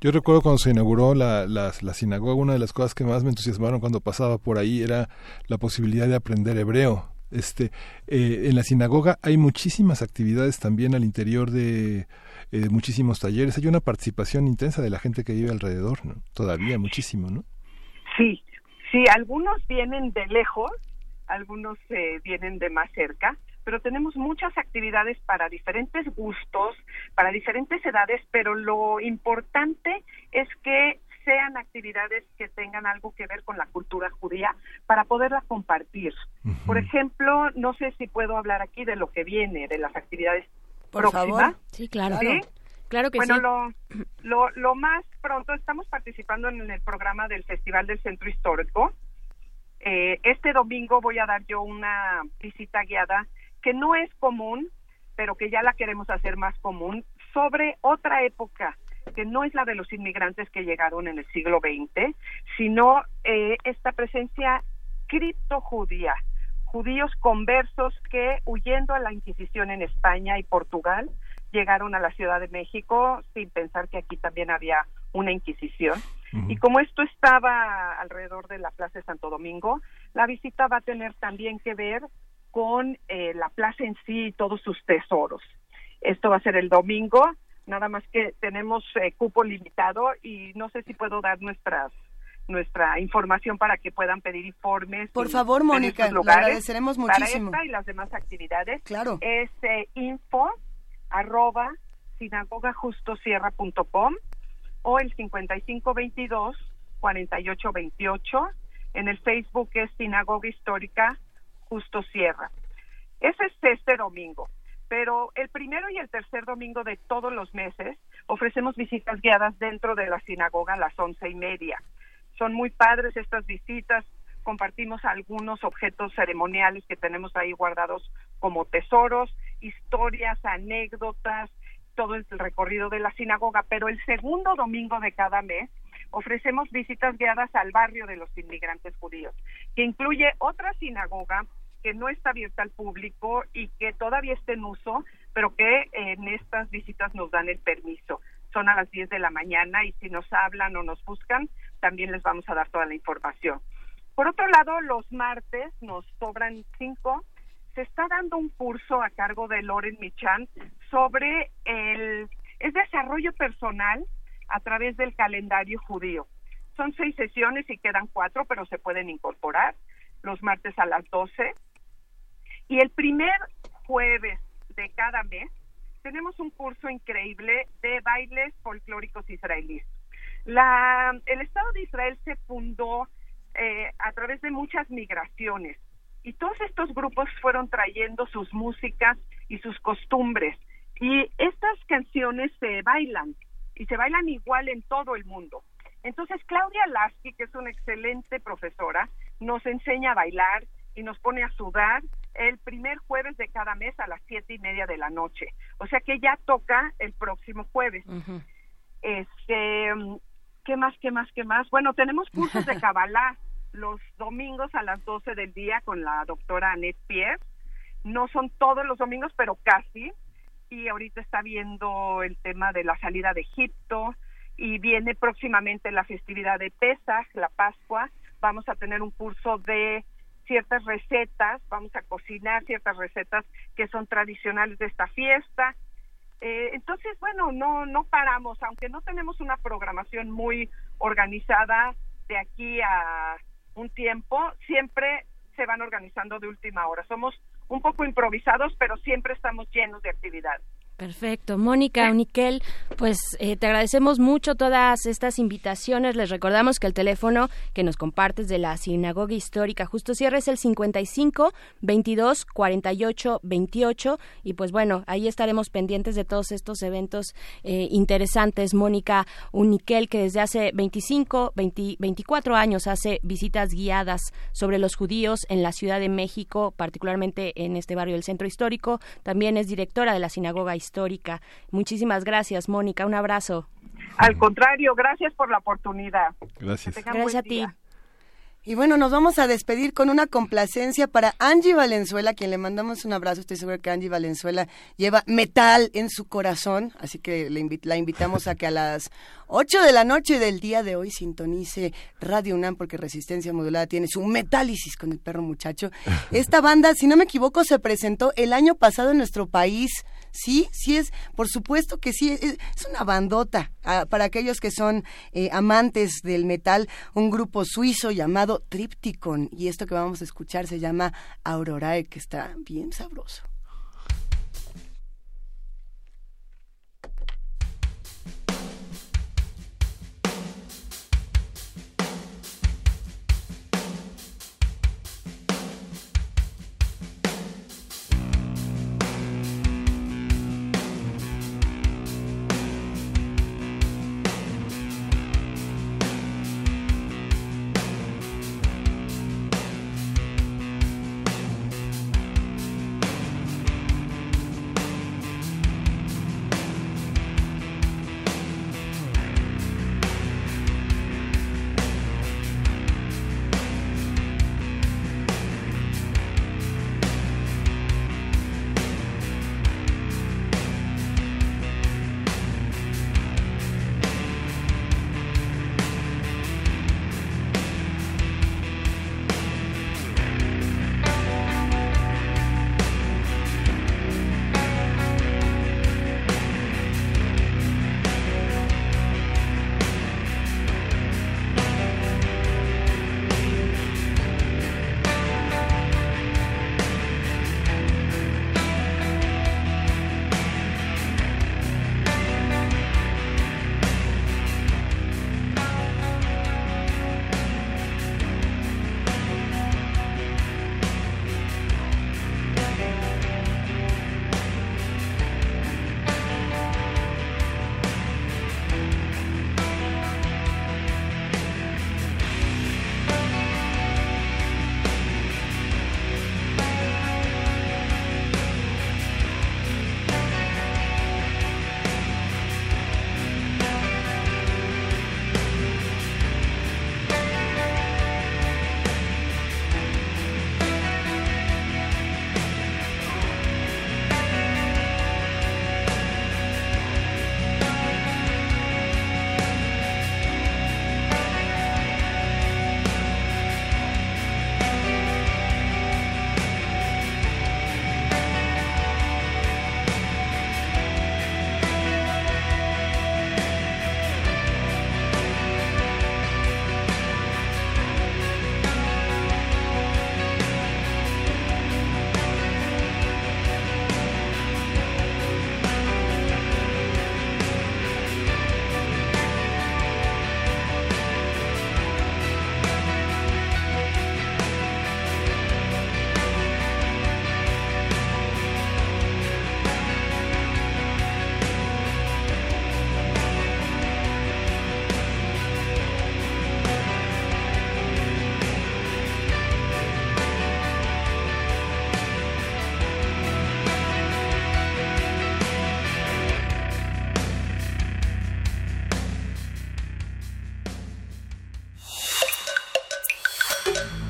Yo recuerdo cuando se inauguró la, la, la sinagoga, una de las cosas que más me entusiasmaron cuando pasaba por ahí era la posibilidad de aprender hebreo. Este, eh, en la sinagoga hay muchísimas actividades también al interior de eh, muchísimos talleres. Hay una participación intensa de la gente que vive alrededor, ¿no? Todavía muchísimo, ¿no? Sí, sí, algunos vienen de lejos, algunos eh, vienen de más cerca, pero tenemos muchas actividades para diferentes gustos, para diferentes edades, pero lo importante es que sean actividades que tengan algo que ver con la cultura judía para poderla compartir. Uh-huh. Por ejemplo, no sé si puedo hablar aquí de lo que viene, de las actividades Por próximas. Favor. Sí, claro. ¿Sí? Claro que bueno, sí. Bueno, lo, lo más pronto estamos participando en el programa del Festival del Centro Histórico. Eh, este domingo voy a dar yo una visita guiada que no es común, pero que ya la queremos hacer más común, sobre otra época, que no es la de los inmigrantes que llegaron en el siglo veinte, sino eh, esta presencia criptojudía, judíos conversos que, huyendo a la Inquisición en España y Portugal, llegaron a la Ciudad de México sin pensar que aquí también había una Inquisición. Uh-huh. Y como esto estaba alrededor de la Plaza de Santo Domingo, la visita va a tener también que ver con eh, la plaza en sí y todos sus tesoros. Esto va a ser el domingo, nada más que tenemos eh, cupo limitado y no sé si puedo dar nuestras nuestra información para que puedan pedir informes. Por favor, Mónica, le agradeceremos muchísimo. Para esta y las demás actividades, claro. es eh, info arroba sinagogajustosierra punto com o el cincuenta y cinco veintidós cuarenta y ocho veintiocho. En el Facebook es Sinagoga Histórica Justo Sierra. Ese es este domingo, pero el primero y el tercer domingo de todos los meses ofrecemos visitas guiadas dentro de la sinagoga a las once y media. Son muy padres estas visitas, compartimos algunos objetos ceremoniales que tenemos ahí guardados como tesoros, historias, anécdotas, todo el recorrido de la sinagoga, pero el segundo domingo de cada mes ofrecemos visitas guiadas al barrio de los inmigrantes judíos, que incluye otra sinagoga que no está abierta al público y que todavía está en uso, pero que en estas visitas nos dan el permiso. Son a las diez de la mañana y si nos hablan o nos buscan, también les vamos a dar toda la información. Por otro lado, los martes nos sobran cinco. Se está dando un curso a cargo de Loren Michan sobre el, el desarrollo personal a través del calendario judío. Son seis sesiones y quedan cuatro, pero se pueden incorporar los martes a las doce. Y el primer jueves de cada mes tenemos un curso increíble de bailes folclóricos israelíes. La, el Estado de Israel se fundó eh, a través de muchas migraciones y todos estos grupos fueron trayendo sus músicas y sus costumbres. Y estas canciones se bailan y se bailan igual en todo el mundo. Entonces Claudia Lasky, que es una excelente profesora, nos enseña a bailar y nos pone a sudar el primer jueves de cada mes a las siete y media de la noche. O sea que ya toca el próximo jueves. Uh-huh. Este, ¿qué más, qué más, qué más? Bueno, tenemos cursos de Kabbalah los domingos a las doce del día con la doctora Annette Pierre. No son todos los domingos, pero casi. Y ahorita está viendo el tema de la salida de Egipto y viene próximamente la festividad de Pesaj, la Pascua. Vamos a tener un curso de ciertas recetas, vamos a cocinar ciertas recetas que son tradicionales de esta fiesta. Eh, entonces, bueno, no no paramos, aunque no tenemos una programación muy organizada de aquí a un tiempo, siempre se van organizando de última hora. Somos un poco improvisados, pero siempre estamos llenos de actividad. Perfecto. Mónica, Uniquel, pues eh, te agradecemos mucho todas estas invitaciones. Les recordamos que el teléfono que nos compartes de la Sinagoga Histórica Justo Sierra es el cincuenta y cinco, veintidós, cuarenta y ocho, veintiocho. Y pues bueno, ahí estaremos pendientes de todos estos eventos eh, interesantes. Mónica Uniquel, que desde hace veinticinco, veinte, veinticuatro años hace visitas guiadas sobre los judíos en la Ciudad de México, particularmente en este barrio del Centro Histórico. También es directora de la Sinagoga Histórica. Histórica. Muchísimas gracias, Mónica. Un abrazo. Al contrario, gracias por la oportunidad. Gracias. Gracias a ti. Y bueno, nos vamos a despedir con una complacencia para Angie Valenzuela, quien le mandamos un abrazo. Estoy segura que Angie Valenzuela lleva metal en su corazón, así que le invit- la invitamos a que a las ocho de la noche del día de hoy sintonice Radio UNAM, porque Resistencia Modulada tiene su metálisis con el perro muchacho. Esta banda, si no me equivoco, se presentó el año pasado en nuestro país. Sí, sí es, por supuesto que sí, es, es una bandota. Ah, para aquellos que son eh, amantes del metal, un grupo suizo llamado Tripticon, y esto que vamos a escuchar se llama Aurorae, que está bien sabroso.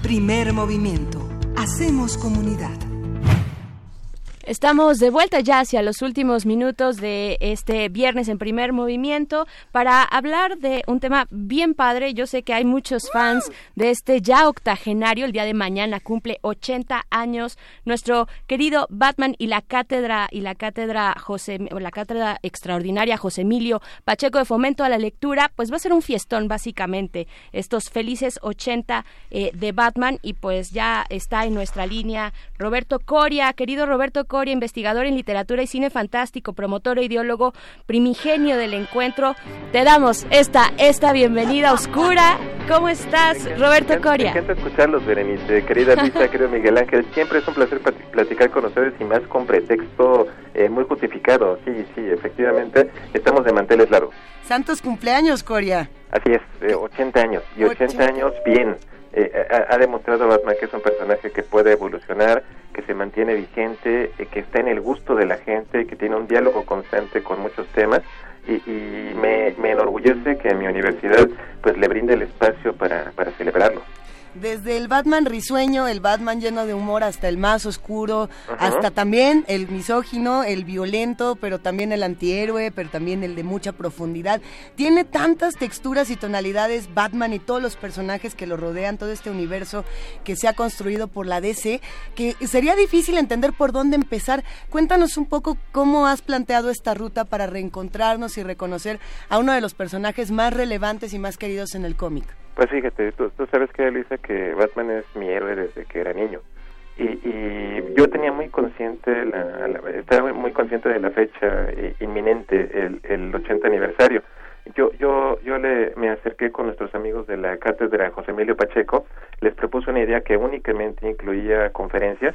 Primer movimiento. Hacemos comunidad. Estamos de vuelta ya hacia los últimos minutos de este viernes en Primer Movimiento para hablar de un tema bien padre. Yo sé que hay muchos fans de este ya octogenario. El día de mañana cumple ochenta años nuestro querido Batman y la cátedra y la cátedra José o la cátedra extraordinaria José Emilio Pacheco de Fomento a la Lectura. Pues va a ser un fiestón básicamente estos felices ochenta eh, de Batman, y pues ya está en nuestra línea Roberto Coria. Querido Roberto Coria, investigador en literatura y cine fantástico, promotor e ideólogo primigenio del encuentro, te damos esta esta bienvenida oscura. ¿Cómo estás, encanta, Roberto Coria? Me encanta escucharlos, Berenice, querida Luisa, querido Miguel Ángel. Siempre es un placer platicar con ustedes, y más con pretexto eh, muy justificado. Sí, sí, efectivamente, estamos de manteles largos. Santos cumpleaños, Coria. Así es, eh, ochenta años, y ochenta años bien. Eh, ha, ha demostrado Batman que es un personaje que puede evolucionar, que se mantiene vigente, eh, que está en el gusto de la gente, que tiene un diálogo constante con muchos temas, y, y me, me enorgullece que mi universidad pues le brinde el espacio para, para celebrarlo. Desde el Batman risueño, el Batman lleno de humor, hasta el más oscuro, uh-huh. hasta también el misógino, el violento, pero también el antihéroe, pero también el de mucha profundidad. Tiene tantas texturas y tonalidades Batman y todos los personajes que lo rodean, todo este universo que se ha construido por la D C, que sería difícil entender por dónde empezar. Cuéntanos un poco cómo has planteado esta ruta para reencontrarnos y reconocer a uno de los personajes más relevantes y más queridos en el cómic. Pues fíjate, tú, tú sabes que, Luisa, que Batman es mi héroe desde que era niño. Y, y yo tenía muy consciente, la, la, estaba muy consciente de la fecha inminente, el, el ochenta aniversario. Yo yo yo le me acerqué con nuestros amigos de la cátedra José Emilio Pacheco, les propuse una idea que únicamente incluía conferencias.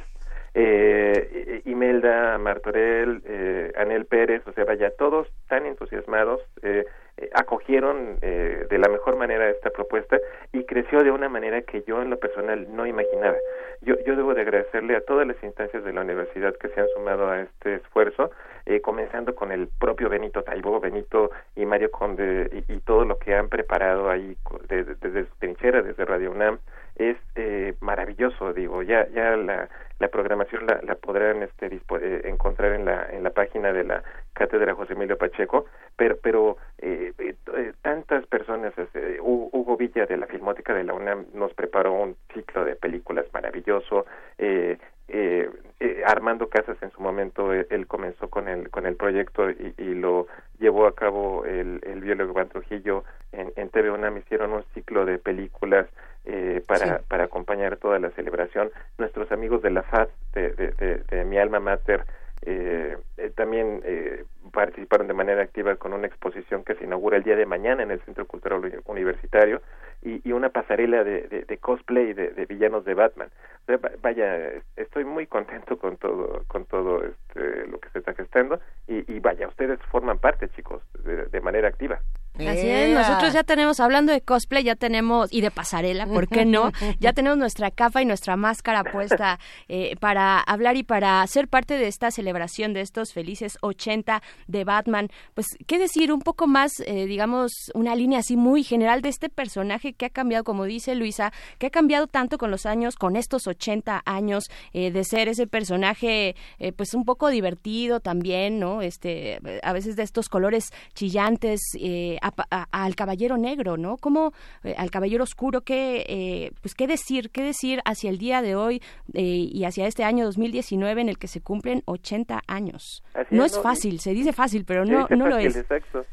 Eh, Imelda, Martorell, eh, Anel Pérez, o sea, vaya, todos tan entusiasmados, eh, eh, acogieron eh, de la mejor manera esta propuesta, y creció de una manera que yo en lo personal no imaginaba. Yo, yo debo de agradecerle a todas las instancias de la universidad que se han sumado a este esfuerzo, eh, comenzando con el propio Benito Taibo, Benito y Mario Conde, y, y todo lo que han preparado ahí desde, desde su trinchera, desde Radio UNAM. Es eh, maravilloso, digo, ya ya la, la programación la, la podrán este dispo, eh, encontrar en la en la página de la Cátedra José Emilio Pacheco, pero pero eh, eh, tantas personas, eh, Hugo Villa de la Filmoteca de la UNAM nos preparó un ciclo de películas maravilloso, eh, eh, eh, Armando Casas en su momento, eh, él comenzó con el con el proyecto y, y lo llevó a cabo el, el biólogo Juan Trujillo en, en T V UNAM, hicieron un ciclo de películas Eh, para sí. para acompañar toda la celebración. Nuestros amigos de la F A S, de, de, de, de mi alma mater, eh, eh, también eh, participaron de manera activa con una exposición que se inaugura el día de mañana en el Centro Cultural Universitario, y, y una pasarela de, de, de cosplay de, de villanos de Batman. O sea, vaya, estoy muy contento con todo con todo este, lo que se está gestando, y, y vaya, ustedes forman parte, chicos, de, de manera activa. Así es, nosotros ya tenemos, hablando de cosplay, ya tenemos, y de pasarela, ¿por qué no? Ya tenemos nuestra capa y nuestra máscara puesta eh, para hablar y para ser parte de esta celebración de estos felices ochenta de Batman. Pues, ¿qué decir? Un poco más, eh, digamos, una línea así muy general de este personaje que ha cambiado, como dice Luisa, que ha cambiado tanto con los años, con estos ochenta años eh, de ser ese personaje, eh, pues, un poco divertido también, ¿no? Este, a veces de estos colores chillantes, eh, A, a, al caballero negro, ¿no? Como eh, al caballero oscuro, que, eh, pues, ¿qué decir? ¿Qué decir hacia el día de hoy eh, y hacia este año dos mil diecinueve en el que se cumplen ochenta años? Así no es, es no, fácil, se dice fácil, pero no, no fácil, lo es. Exacto.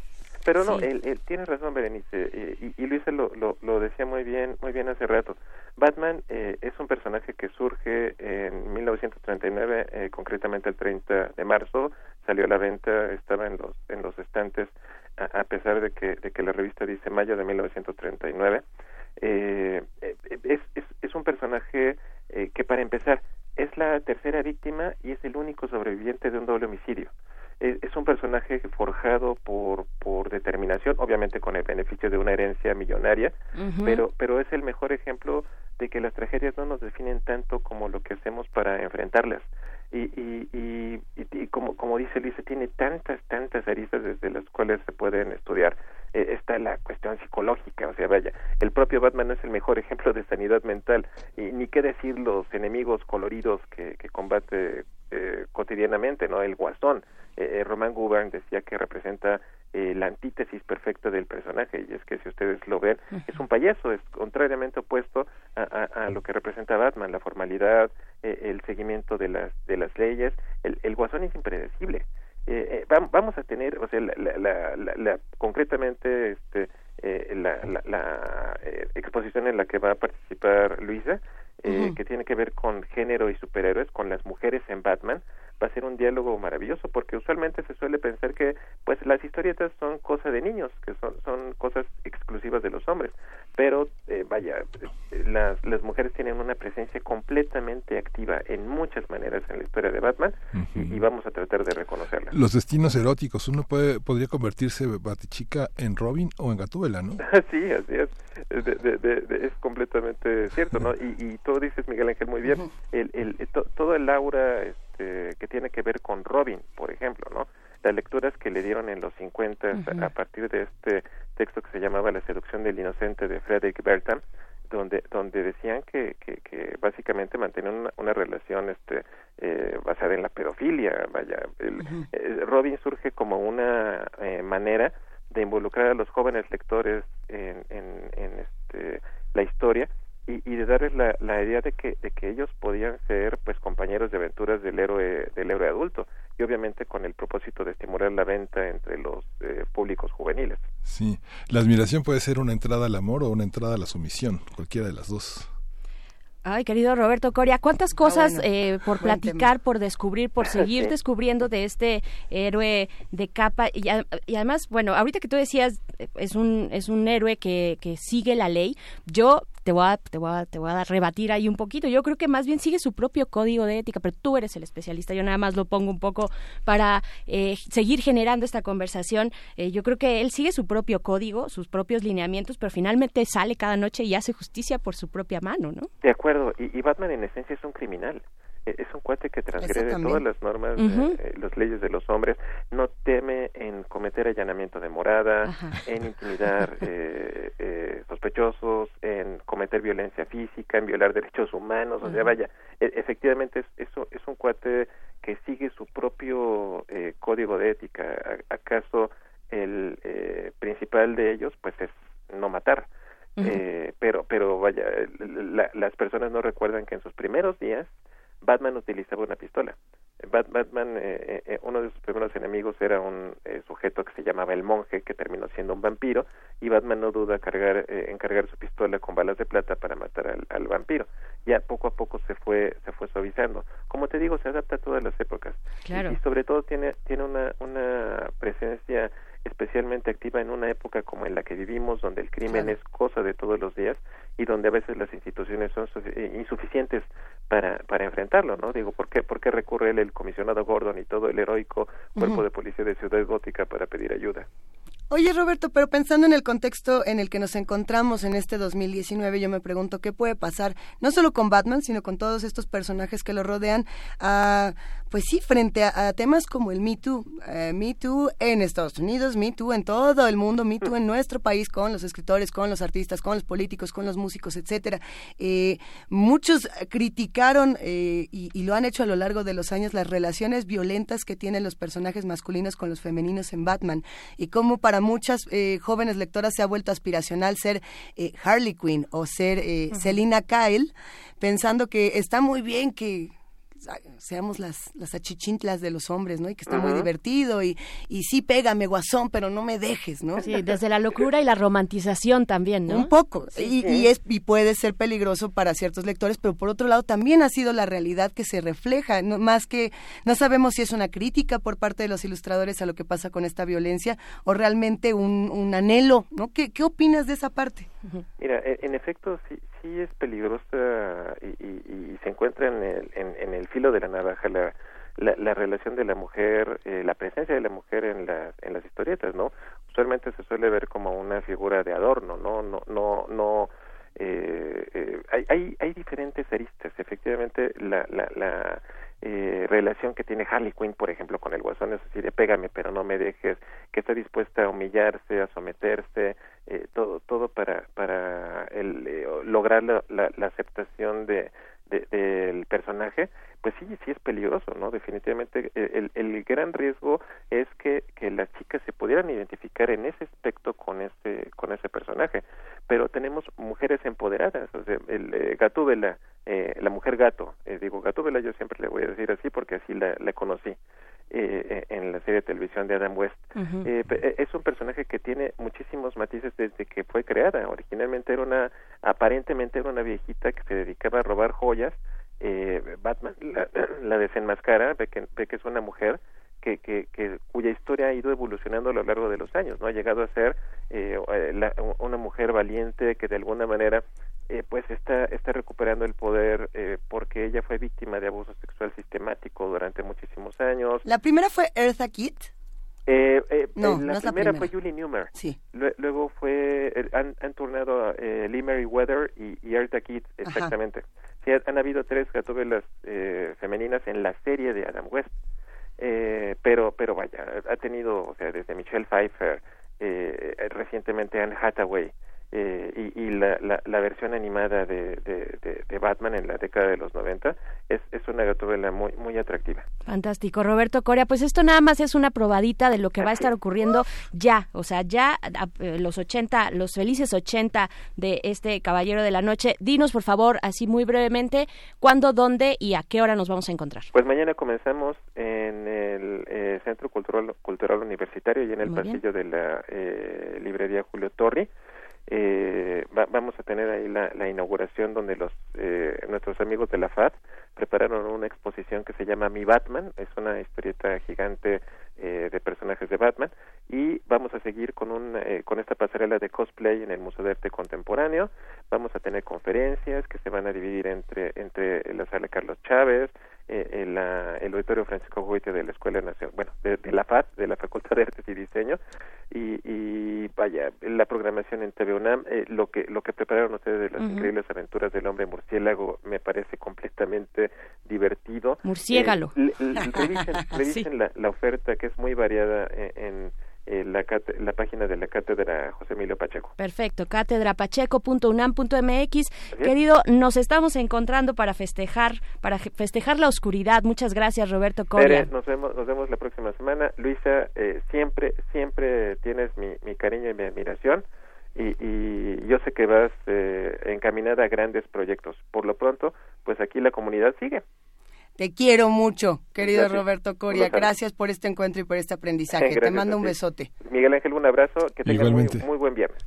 Pero no, sí. él, él, tienes razón, Berenice, eh, y, y Luisa lo, lo, lo decía muy bien, muy bien hace rato. Batman eh, es un personaje que surge en mil novecientos treinta y nueve, eh, concretamente el treinta de marzo, salió a la venta, estaba en los, en los estantes, a pesar de que de que la revista dice mayo de mil novecientos treinta y nueve. eh, es, es, es un personaje eh, que, para empezar, es la tercera víctima y es el único sobreviviente de un doble homicidio. Es, es un personaje forjado por por determinación, obviamente con el beneficio de una herencia millonaria, uh-huh. pero pero es el mejor ejemplo de que las tragedias no nos definen tanto como lo que hacemos para enfrentarlas. Y, y, y, y como, como dice Luisa, tiene tantas, tantas aristas desde las cuales se pueden estudiar. Eh, está la cuestión psicológica, o sea, vaya, el propio Batman es el mejor ejemplo de sanidad mental fundamental. Y ni qué decir los enemigos coloridos que, que combate eh, cotidianamente, ¿no? El guasón. Eh, Román Gubern decía que representa eh, la antítesis perfecta del personaje, y es que si ustedes lo ven, es un payaso, es contrariamente opuesto a, a, a lo que representa Batman, la formalidad, eh, el seguimiento de las de las leyes. El, el guasón es impredecible. Eh, eh, vamos a tener, o sea, la, la, la, la, la concretamente, este, eh, la, la, la eh, exposición en la que va a participar Luisa, eh, uh-huh. que tiene que ver con género y superhéroes, con las mujeres en Batman, va a ser un diálogo maravilloso, porque usualmente se suele pensar que, pues, las historietas son cosa de niños, que son son cosas exclusivas de los hombres, pero eh, vaya, las las mujeres tienen una presencia completamente activa en muchas maneras en la historia de Batman, uh-huh. y, y vamos a tratar de reconocerla. Los destinos eróticos, uno puede podría convertirse Batichica en Robin o en Gatúbela, ¿no? Sí, así es. De, de, de, de, es completamente cierto, ¿no? Y, y tú dices, Miguel Ángel, muy bien, el, el, el to, todo el aura este, que tiene que ver con Robin, por ejemplo, ¿no? Las lecturas que le dieron en los cincuenta uh-huh. a, a partir de este texto que se llamaba La seducción del inocente, de Frederick Bertam, donde donde decían que que, que básicamente mantenían una, una relación este eh, basada en la pedofilia, vaya, el, uh-huh. eh, Robin surge como una eh, manera de involucrar a los jóvenes lectores en, en, en este, la historia, y, y de darles la, la idea de que, de que ellos podían ser, pues, compañeros de aventuras del héroe del héroe adulto, y obviamente con el propósito de estimular la venta entre los eh, públicos juveniles. Sí, la admiración puede ser una entrada al amor o una entrada a la sumisión, cualquiera de las dos. Ay, querido Roberto Coria, ¿cuántas cosas ah, bueno. eh, por platicar, por descubrir, por seguir sí. descubriendo de este héroe de capa? Y, a, y además, bueno, ahorita que tú decías, es un es un héroe que, que sigue la ley, yo te voy a, te voy a, te voy a rebatir ahí un poquito. Yo creo que más bien sigue su propio código de ética, pero tú eres el especialista, yo nada más lo pongo un poco para eh, seguir generando esta conversación. Eh, yo creo que él sigue su propio código, sus propios lineamientos, pero finalmente sale cada noche y hace justicia por su propia mano, ¿no? De acuerdo. Y, y Batman en esencia es un criminal, es un cuate que transgrede todas las normas, uh-huh. eh, las leyes de los hombres, no teme en cometer allanamiento de morada, ajá. en intimidar eh, eh, sospechosos, en cometer violencia física, en violar derechos humanos, uh-huh. o sea, vaya, e- efectivamente es, es, es un cuate que sigue su propio eh, código de ética. ¿Acaso el eh, principal de ellos, pues, es no matar? Eh, pero pero vaya, la, las personas no recuerdan que en sus primeros días Batman utilizaba una pistola. Bat, Batman, eh, eh, uno de sus primeros enemigos era un eh, sujeto que se llamaba el monje, que terminó siendo un vampiro, y Batman no duda cargar, eh, en cargar su pistola con balas de plata para matar al, al vampiro. Ya poco a poco se fue se fue suavizando. Como te digo, se adapta a todas las épocas. Claro. Y, y sobre todo tiene tiene una una presencia especialmente activa en una época como en la que vivimos, donde el crimen claro. es cosa de todos los días y donde a veces las instituciones son insuficientes para para enfrentarlo, ¿no? Digo, ¿por qué, por qué recurre el, el comisionado Gordon y todo el heroico cuerpo uh-huh. de policía de Ciudad Gótica para pedir ayuda? Oye, Roberto, pero pensando en el contexto en el que nos encontramos en este dos mil diecinueve, yo me pregunto qué puede pasar, no solo con Batman, sino con todos estos personajes que lo rodean, a, pues sí, frente a, a temas como el Me Too, eh, Me Too en Estados Unidos, Me Too en todo el mundo, Me Too en nuestro país, con los escritores, con los artistas, con los políticos, con los músicos, etcétera. Eh, muchos criticaron, eh, y, y lo han hecho a lo largo de los años, las relaciones violentas que tienen los personajes masculinos con los femeninos en Batman, y cómo para muchas eh, jóvenes lectoras se ha vuelto aspiracional ser eh, Harley Quinn o ser eh, uh-huh. Selina Kyle, pensando que está muy bien que seamos las las achichintlas de los hombres, ¿no? Y que está uh-huh. muy divertido y y sí, pégame, guasón, pero no me dejes, ¿no? Sí, desde la locura y la romantización también, ¿no? Un poco. Sí, y, sí. y es y puede ser peligroso para ciertos lectores, pero por otro lado también ha sido la realidad que se refleja, no, más que no sabemos si es una crítica por parte de los ilustradores a lo que pasa con esta violencia o realmente un un anhelo, ¿no? ¿Qué qué opinas de esa parte? Uh-huh. Mira, en efecto sí sí es peligrosa y, y, y se encuentra en el, en, en el filo de la navaja la, la, la relación de la mujer, eh, la presencia de la mujer en las en las historietas, ¿no? Usualmente se suele ver como una figura de adorno, no no no no eh, eh, hay, hay, hay diferentes aristas. Efectivamente, la, la, la eh, relación que tiene Harley Quinn, por ejemplo, con el Guasón, es decir, pégame pero no me dejes, que está dispuesta a humillarse, a someterse, eh, todo todo para para el, eh, lograr la, la, la aceptación de, de del personaje. Pues sí, sí es peligroso, ¿no? Definitivamente el, el gran riesgo es que, que las chicas se pudieran identificar en ese aspecto con ese, con ese personaje. Pero tenemos mujeres empoderadas, o sea, el eh, Gatúbela, eh, la mujer gato, eh, digo Gatúbela, yo siempre le voy a decir así porque así la, la conocí eh, en la serie de televisión de Adam West. Uh-huh. Eh, es un personaje que tiene muchísimos matices desde que fue creada. Originalmente era una, aparentemente era una viejita que se dedicaba a robar joyas. Eh, Batman la, la desenmascara, ve que, ve que es una mujer que, que, que cuya historia ha ido evolucionando a lo largo de los años, ¿no? Ha llegado a ser eh, la, una mujer valiente que de alguna manera eh, pues está, está recuperando el poder eh, porque ella fue víctima de abuso sexual sistemático durante muchísimos años. ¿La primera fue Eartha Kitt? Eh, eh, no, eh, la, no primera la primera fue Julie Newmar. Sí. L- luego fue eh, han, han turnado eh, Lee Merriweather y, y Eartha Kitt, exactamente. Ajá. Sí, han, han habido tres Gatúbelas eh, femeninas en la serie de Adam West, eh, pero pero vaya, ha tenido, o sea, desde Michelle Pfeiffer, eh, recientemente Anne Hathaway, eh, y, y la, la, la versión animada de, de, de, de Batman en la década de los noventa, es, es una Gatúbela muy muy atractiva. Fantástico, Roberto Coria, pues esto nada más es una probadita de lo que va a estar ocurriendo ya, o sea, ya a, los ochenta, los felices ochenta de este Caballero de la Noche. Dinos, por favor, así muy brevemente, cuándo, dónde y a qué hora nos vamos a encontrar. Pues mañana comenzamos en el eh, Centro Cultural, Cultural Universitario y en el muy pasillo bien. de la eh, librería Julio Torri. Eh, va, vamos a tener ahí la, la inauguración donde los eh, nuestros amigos de la F A D prepararon una exposición que se llama Mi Batman, es una historieta gigante eh, de personajes de Batman, y vamos a seguir con un eh, con esta pasarela de cosplay en el Museo de Arte Contemporáneo. Vamos a tener conferencias que se van a dividir entre entre la sala Carlos Chávez, eh, el, la, el auditorio Francisco Goite de la Escuela Nacional, bueno, de, de la F A D, de la Facultad de Artes y Diseño, y, y vaya, la programación en T V UNAM. eh, lo que lo que prepararon ustedes de las uh-huh. increíbles aventuras del hombre murciélago me parece completamente divertido. Murciégalo. Eh, l- l- revisen revisen sí. la, la oferta, que es muy variada en, en, en la, cate- la página de la Cátedra José Emilio Pacheco. Perfecto, cátedra pacheco punto unam punto m x. Querido, nos estamos encontrando para festejar, para festejar la oscuridad. Muchas gracias, Roberto Coria. Nos vemos, nos vemos la próxima semana. Luisa, eh, siempre, siempre tienes mi, mi cariño y mi admiración. Y, y yo sé que vas eh, encaminada a grandes proyectos. Por lo pronto, pues aquí la comunidad sigue. Te quiero mucho, querido gracias. Roberto Coria. Gracias por este encuentro y por este aprendizaje. Gracias, te mando un besote. Miguel Ángel, un abrazo. Que tengas muy, muy buen viernes.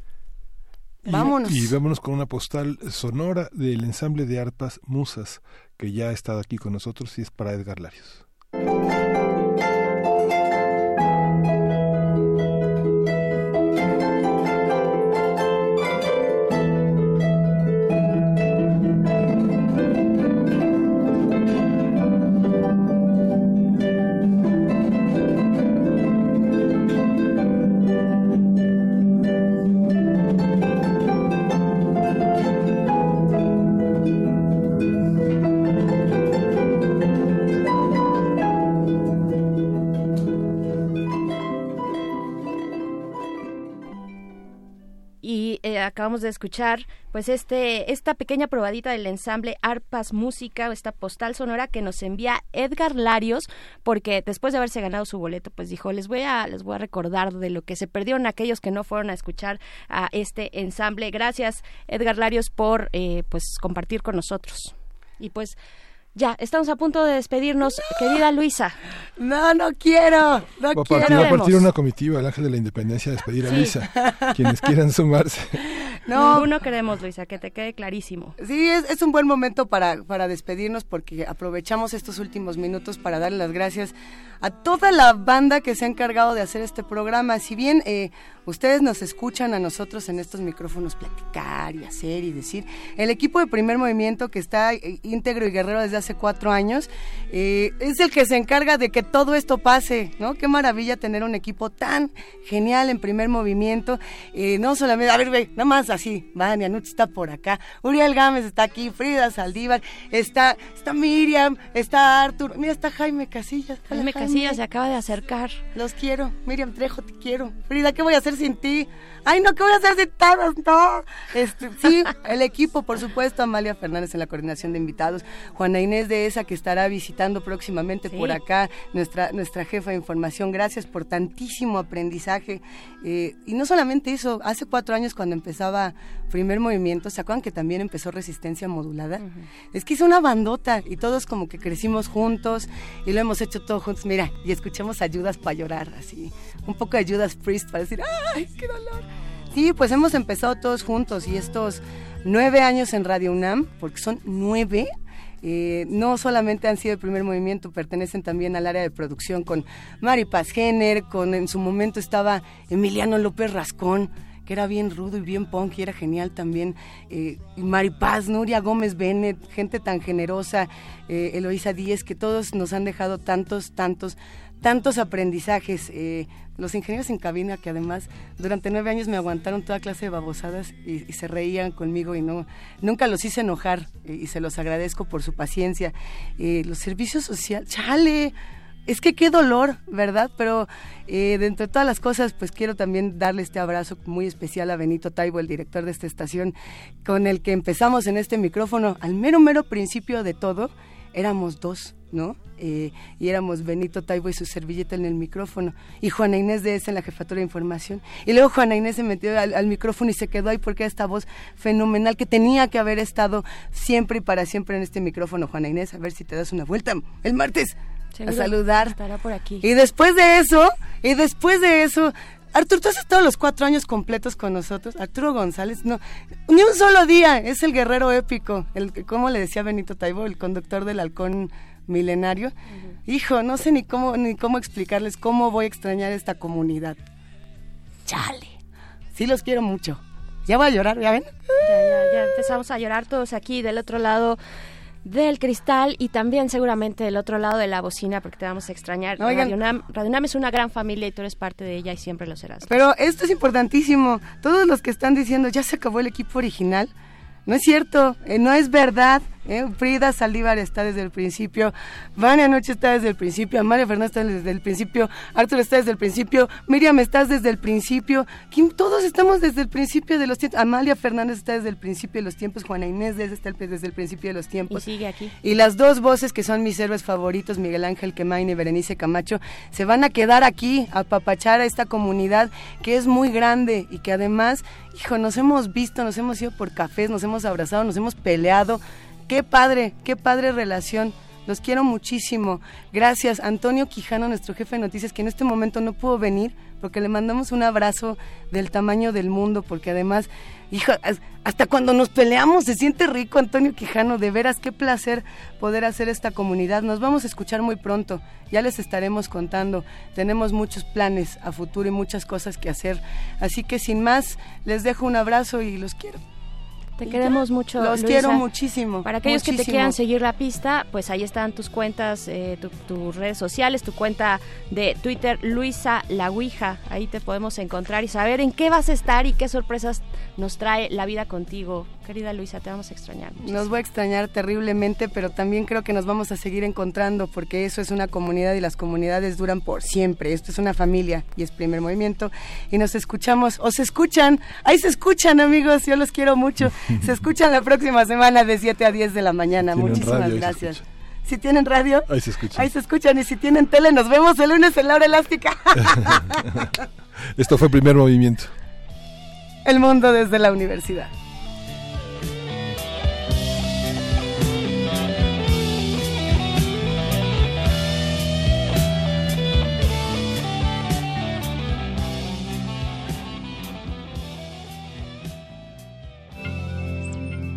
Y, vámonos. Y vámonos con una postal sonora del ensamble de arpas Musas, que ya ha estado aquí con nosotros y es para Edgar Larios. Acabamos de escuchar pues este esta pequeña probadita del ensamble Arpas Música, esta postal sonora que nos envía Edgar Larios, porque después de haberse ganado su boleto, pues dijo, les voy a les voy a recordar de lo que se perdieron aquellos que no fueron a escuchar a este ensamble. Gracias, Edgar Larios, por eh, pues compartir con nosotros. Y pues ya, estamos a punto de despedirnos, no. Querida Luisa. No, no quiero, no va quiero. Va a partir una comitiva, el Ángel de la Independencia, a despedir a sí. Luisa, quienes quieran sumarse. No, ninguno queremos, Luisa, que te quede clarísimo. Sí, es, es un buen momento para, para despedirnos, porque aprovechamos estos últimos minutos para darle las gracias a toda la banda que se ha encargado de hacer este programa. Si bien... Eh, Ustedes nos escuchan a nosotros en estos micrófonos platicar y hacer y decir. El equipo de Primer Movimiento, que está íntegro y guerrero desde hace cuatro años, eh, es el que se encarga de que todo esto pase, ¿no? Qué maravilla tener un equipo tan genial en Primer Movimiento. Eh, no solamente, a ver, ve, nada más así, Vania Nuch está por acá, Uriel Gámez está aquí, Frida Saldívar, está, está Miriam, está Artur, mira, está Jaime Casillas. Está Jaime, Jaime Casillas se acaba de acercar. Los quiero, Miriam Trejo, te quiero. Frida, ¿qué voy a hacer sin ti? Ay, no, ¿qué voy a hacer sin todos? No. Este, sí, el equipo, por supuesto, Amalia Fernández en la coordinación de invitados, Juana Inés Dehesa, que estará visitando próximamente, sí, por acá, nuestra, nuestra jefa de información. Gracias por tantísimo aprendizaje. Eh, y no solamente eso, hace cuatro años cuando empezaba Primer Movimiento, ¿se acuerdan que también empezó Resistencia Modulada? Uh-huh. Es que hizo una bandota y todos como que crecimos juntos y lo hemos hecho todos juntos. Mira, y escuchamos Ayudas para llorar, así, un poco de Judas Priest para decir, ¡ay, qué dolor! Sí, pues hemos empezado todos juntos y estos nueve años en Radio UNAM, porque son nueve, Eh, no solamente han sido el Primer Movimiento, pertenecen también al área de producción con Mari Paz Jenner, con, en su momento estaba Emiliano López Rascón, que era bien rudo y bien punk y era genial también, eh, Mari Paz, Nuria Gómez Bennett, gente tan generosa, eh, Eloísa Díez, que todos nos han dejado tantos, tantos, tantos aprendizajes, eh, los ingenieros en cabina que además durante nueve años me aguantaron toda clase de babosadas y, y se reían conmigo y no nunca los hice enojar, eh, y se los agradezco por su paciencia, eh, los servicios sociales, chale, es que qué dolor, ¿verdad? Pero eh, dentro de todas las cosas, pues quiero también darle este abrazo muy especial a Benito Taibo, el director de esta estación, con el que empezamos en este micrófono. Al mero, mero principio de todo, éramos dos, ¿no? Eh, y éramos Benito Taibo y su servilleta en el micrófono, y Juana Inés Dehesa en la jefatura de información. Y luego Juana Inés se metió al, al micrófono y se quedó ahí porque era esta voz fenomenal que tenía que haber estado siempre y para siempre en este micrófono. Juana Inés, a ver si te das una vuelta el martes. Seguro a saludar. Estará por aquí. Y después de eso, y después de eso, Arturo, tú has estado los cuatro años completos con nosotros. Arturo González, no, ni un solo día, es el guerrero épico, el, como le decía Benito Taibo, el conductor del halcón milenario. Uh-huh. Hijo, no sé ni cómo, ni cómo explicarles cómo voy a extrañar esta comunidad. Chale, sí los quiero mucho. Ya voy a llorar, ¿ya ven? Ya, ya, ya empezamos a llorar todos aquí del otro lado del cristal y también seguramente del otro lado de la bocina, porque te vamos a extrañar. Oigan, Radio UNAM, Radio UNAM es una gran familia y tú eres parte de ella y siempre lo serás. Pero esto es importantísimo, todos los que están diciendo ya se acabó el equipo original, no es cierto, eh, no es verdad. Eh, Frida Saldívar está desde el principio, Vania Nuch está desde el principio, Amalia Fernández está desde el principio, Arturo está desde el principio, Miriam estás desde el principio, Kim, todos estamos desde el principio de los tiempos, Amalia Fernández está desde el principio de los tiempos, Juana Inés está desde el principio de los tiempos. Y sigue aquí. Y las dos voces que son mis héroes favoritos, Miguel Ángel Quemain y Berenice Camacho, se van a quedar aquí a apapachar a esta comunidad que es muy grande y que además, hijo, nos hemos visto, nos hemos ido por cafés, nos hemos abrazado, nos hemos peleado. Qué padre, qué padre relación. Los quiero muchísimo. Gracias, Antonio Quijano, nuestro jefe de noticias, que en este momento no pudo venir, porque le mandamos un abrazo del tamaño del mundo, porque además, hijo, hasta cuando nos peleamos se siente rico, Antonio Quijano. De veras, qué placer poder hacer esta comunidad. Nos vamos a escuchar muy pronto. Ya les estaremos contando. Tenemos muchos planes a futuro y muchas cosas que hacer. Así que sin más, les dejo un abrazo y los quiero. Te queremos mucho, Luisa. Los quiero muchísimo. Para aquellos muchísimo. que te quieran seguir la pista, pues ahí están tus cuentas, eh, tu, tus redes sociales, tu cuenta de Twitter, Luisa La Ouija. Ahí te podemos encontrar y saber en qué vas a estar y qué sorpresas nos trae la vida contigo. Querida Luisa, te vamos a extrañar muchísimo. Nos voy a extrañar terriblemente, pero también creo que nos vamos a seguir encontrando, porque eso es una comunidad y las comunidades duran por siempre. Esto es una familia y es Primer Movimiento. Y nos escuchamos, o se escuchan, ahí se escuchan, amigos, yo los quiero mucho. Se escuchan la próxima semana de siete a diez de la mañana. Tienen Muchísimas radio, gracias. Si tienen radio, ahí se escuchan. Ahí se escuchan. Y si tienen tele, nos vemos el lunes en La Hora Elástica. Esto fue Primer Movimiento. El mundo desde la universidad.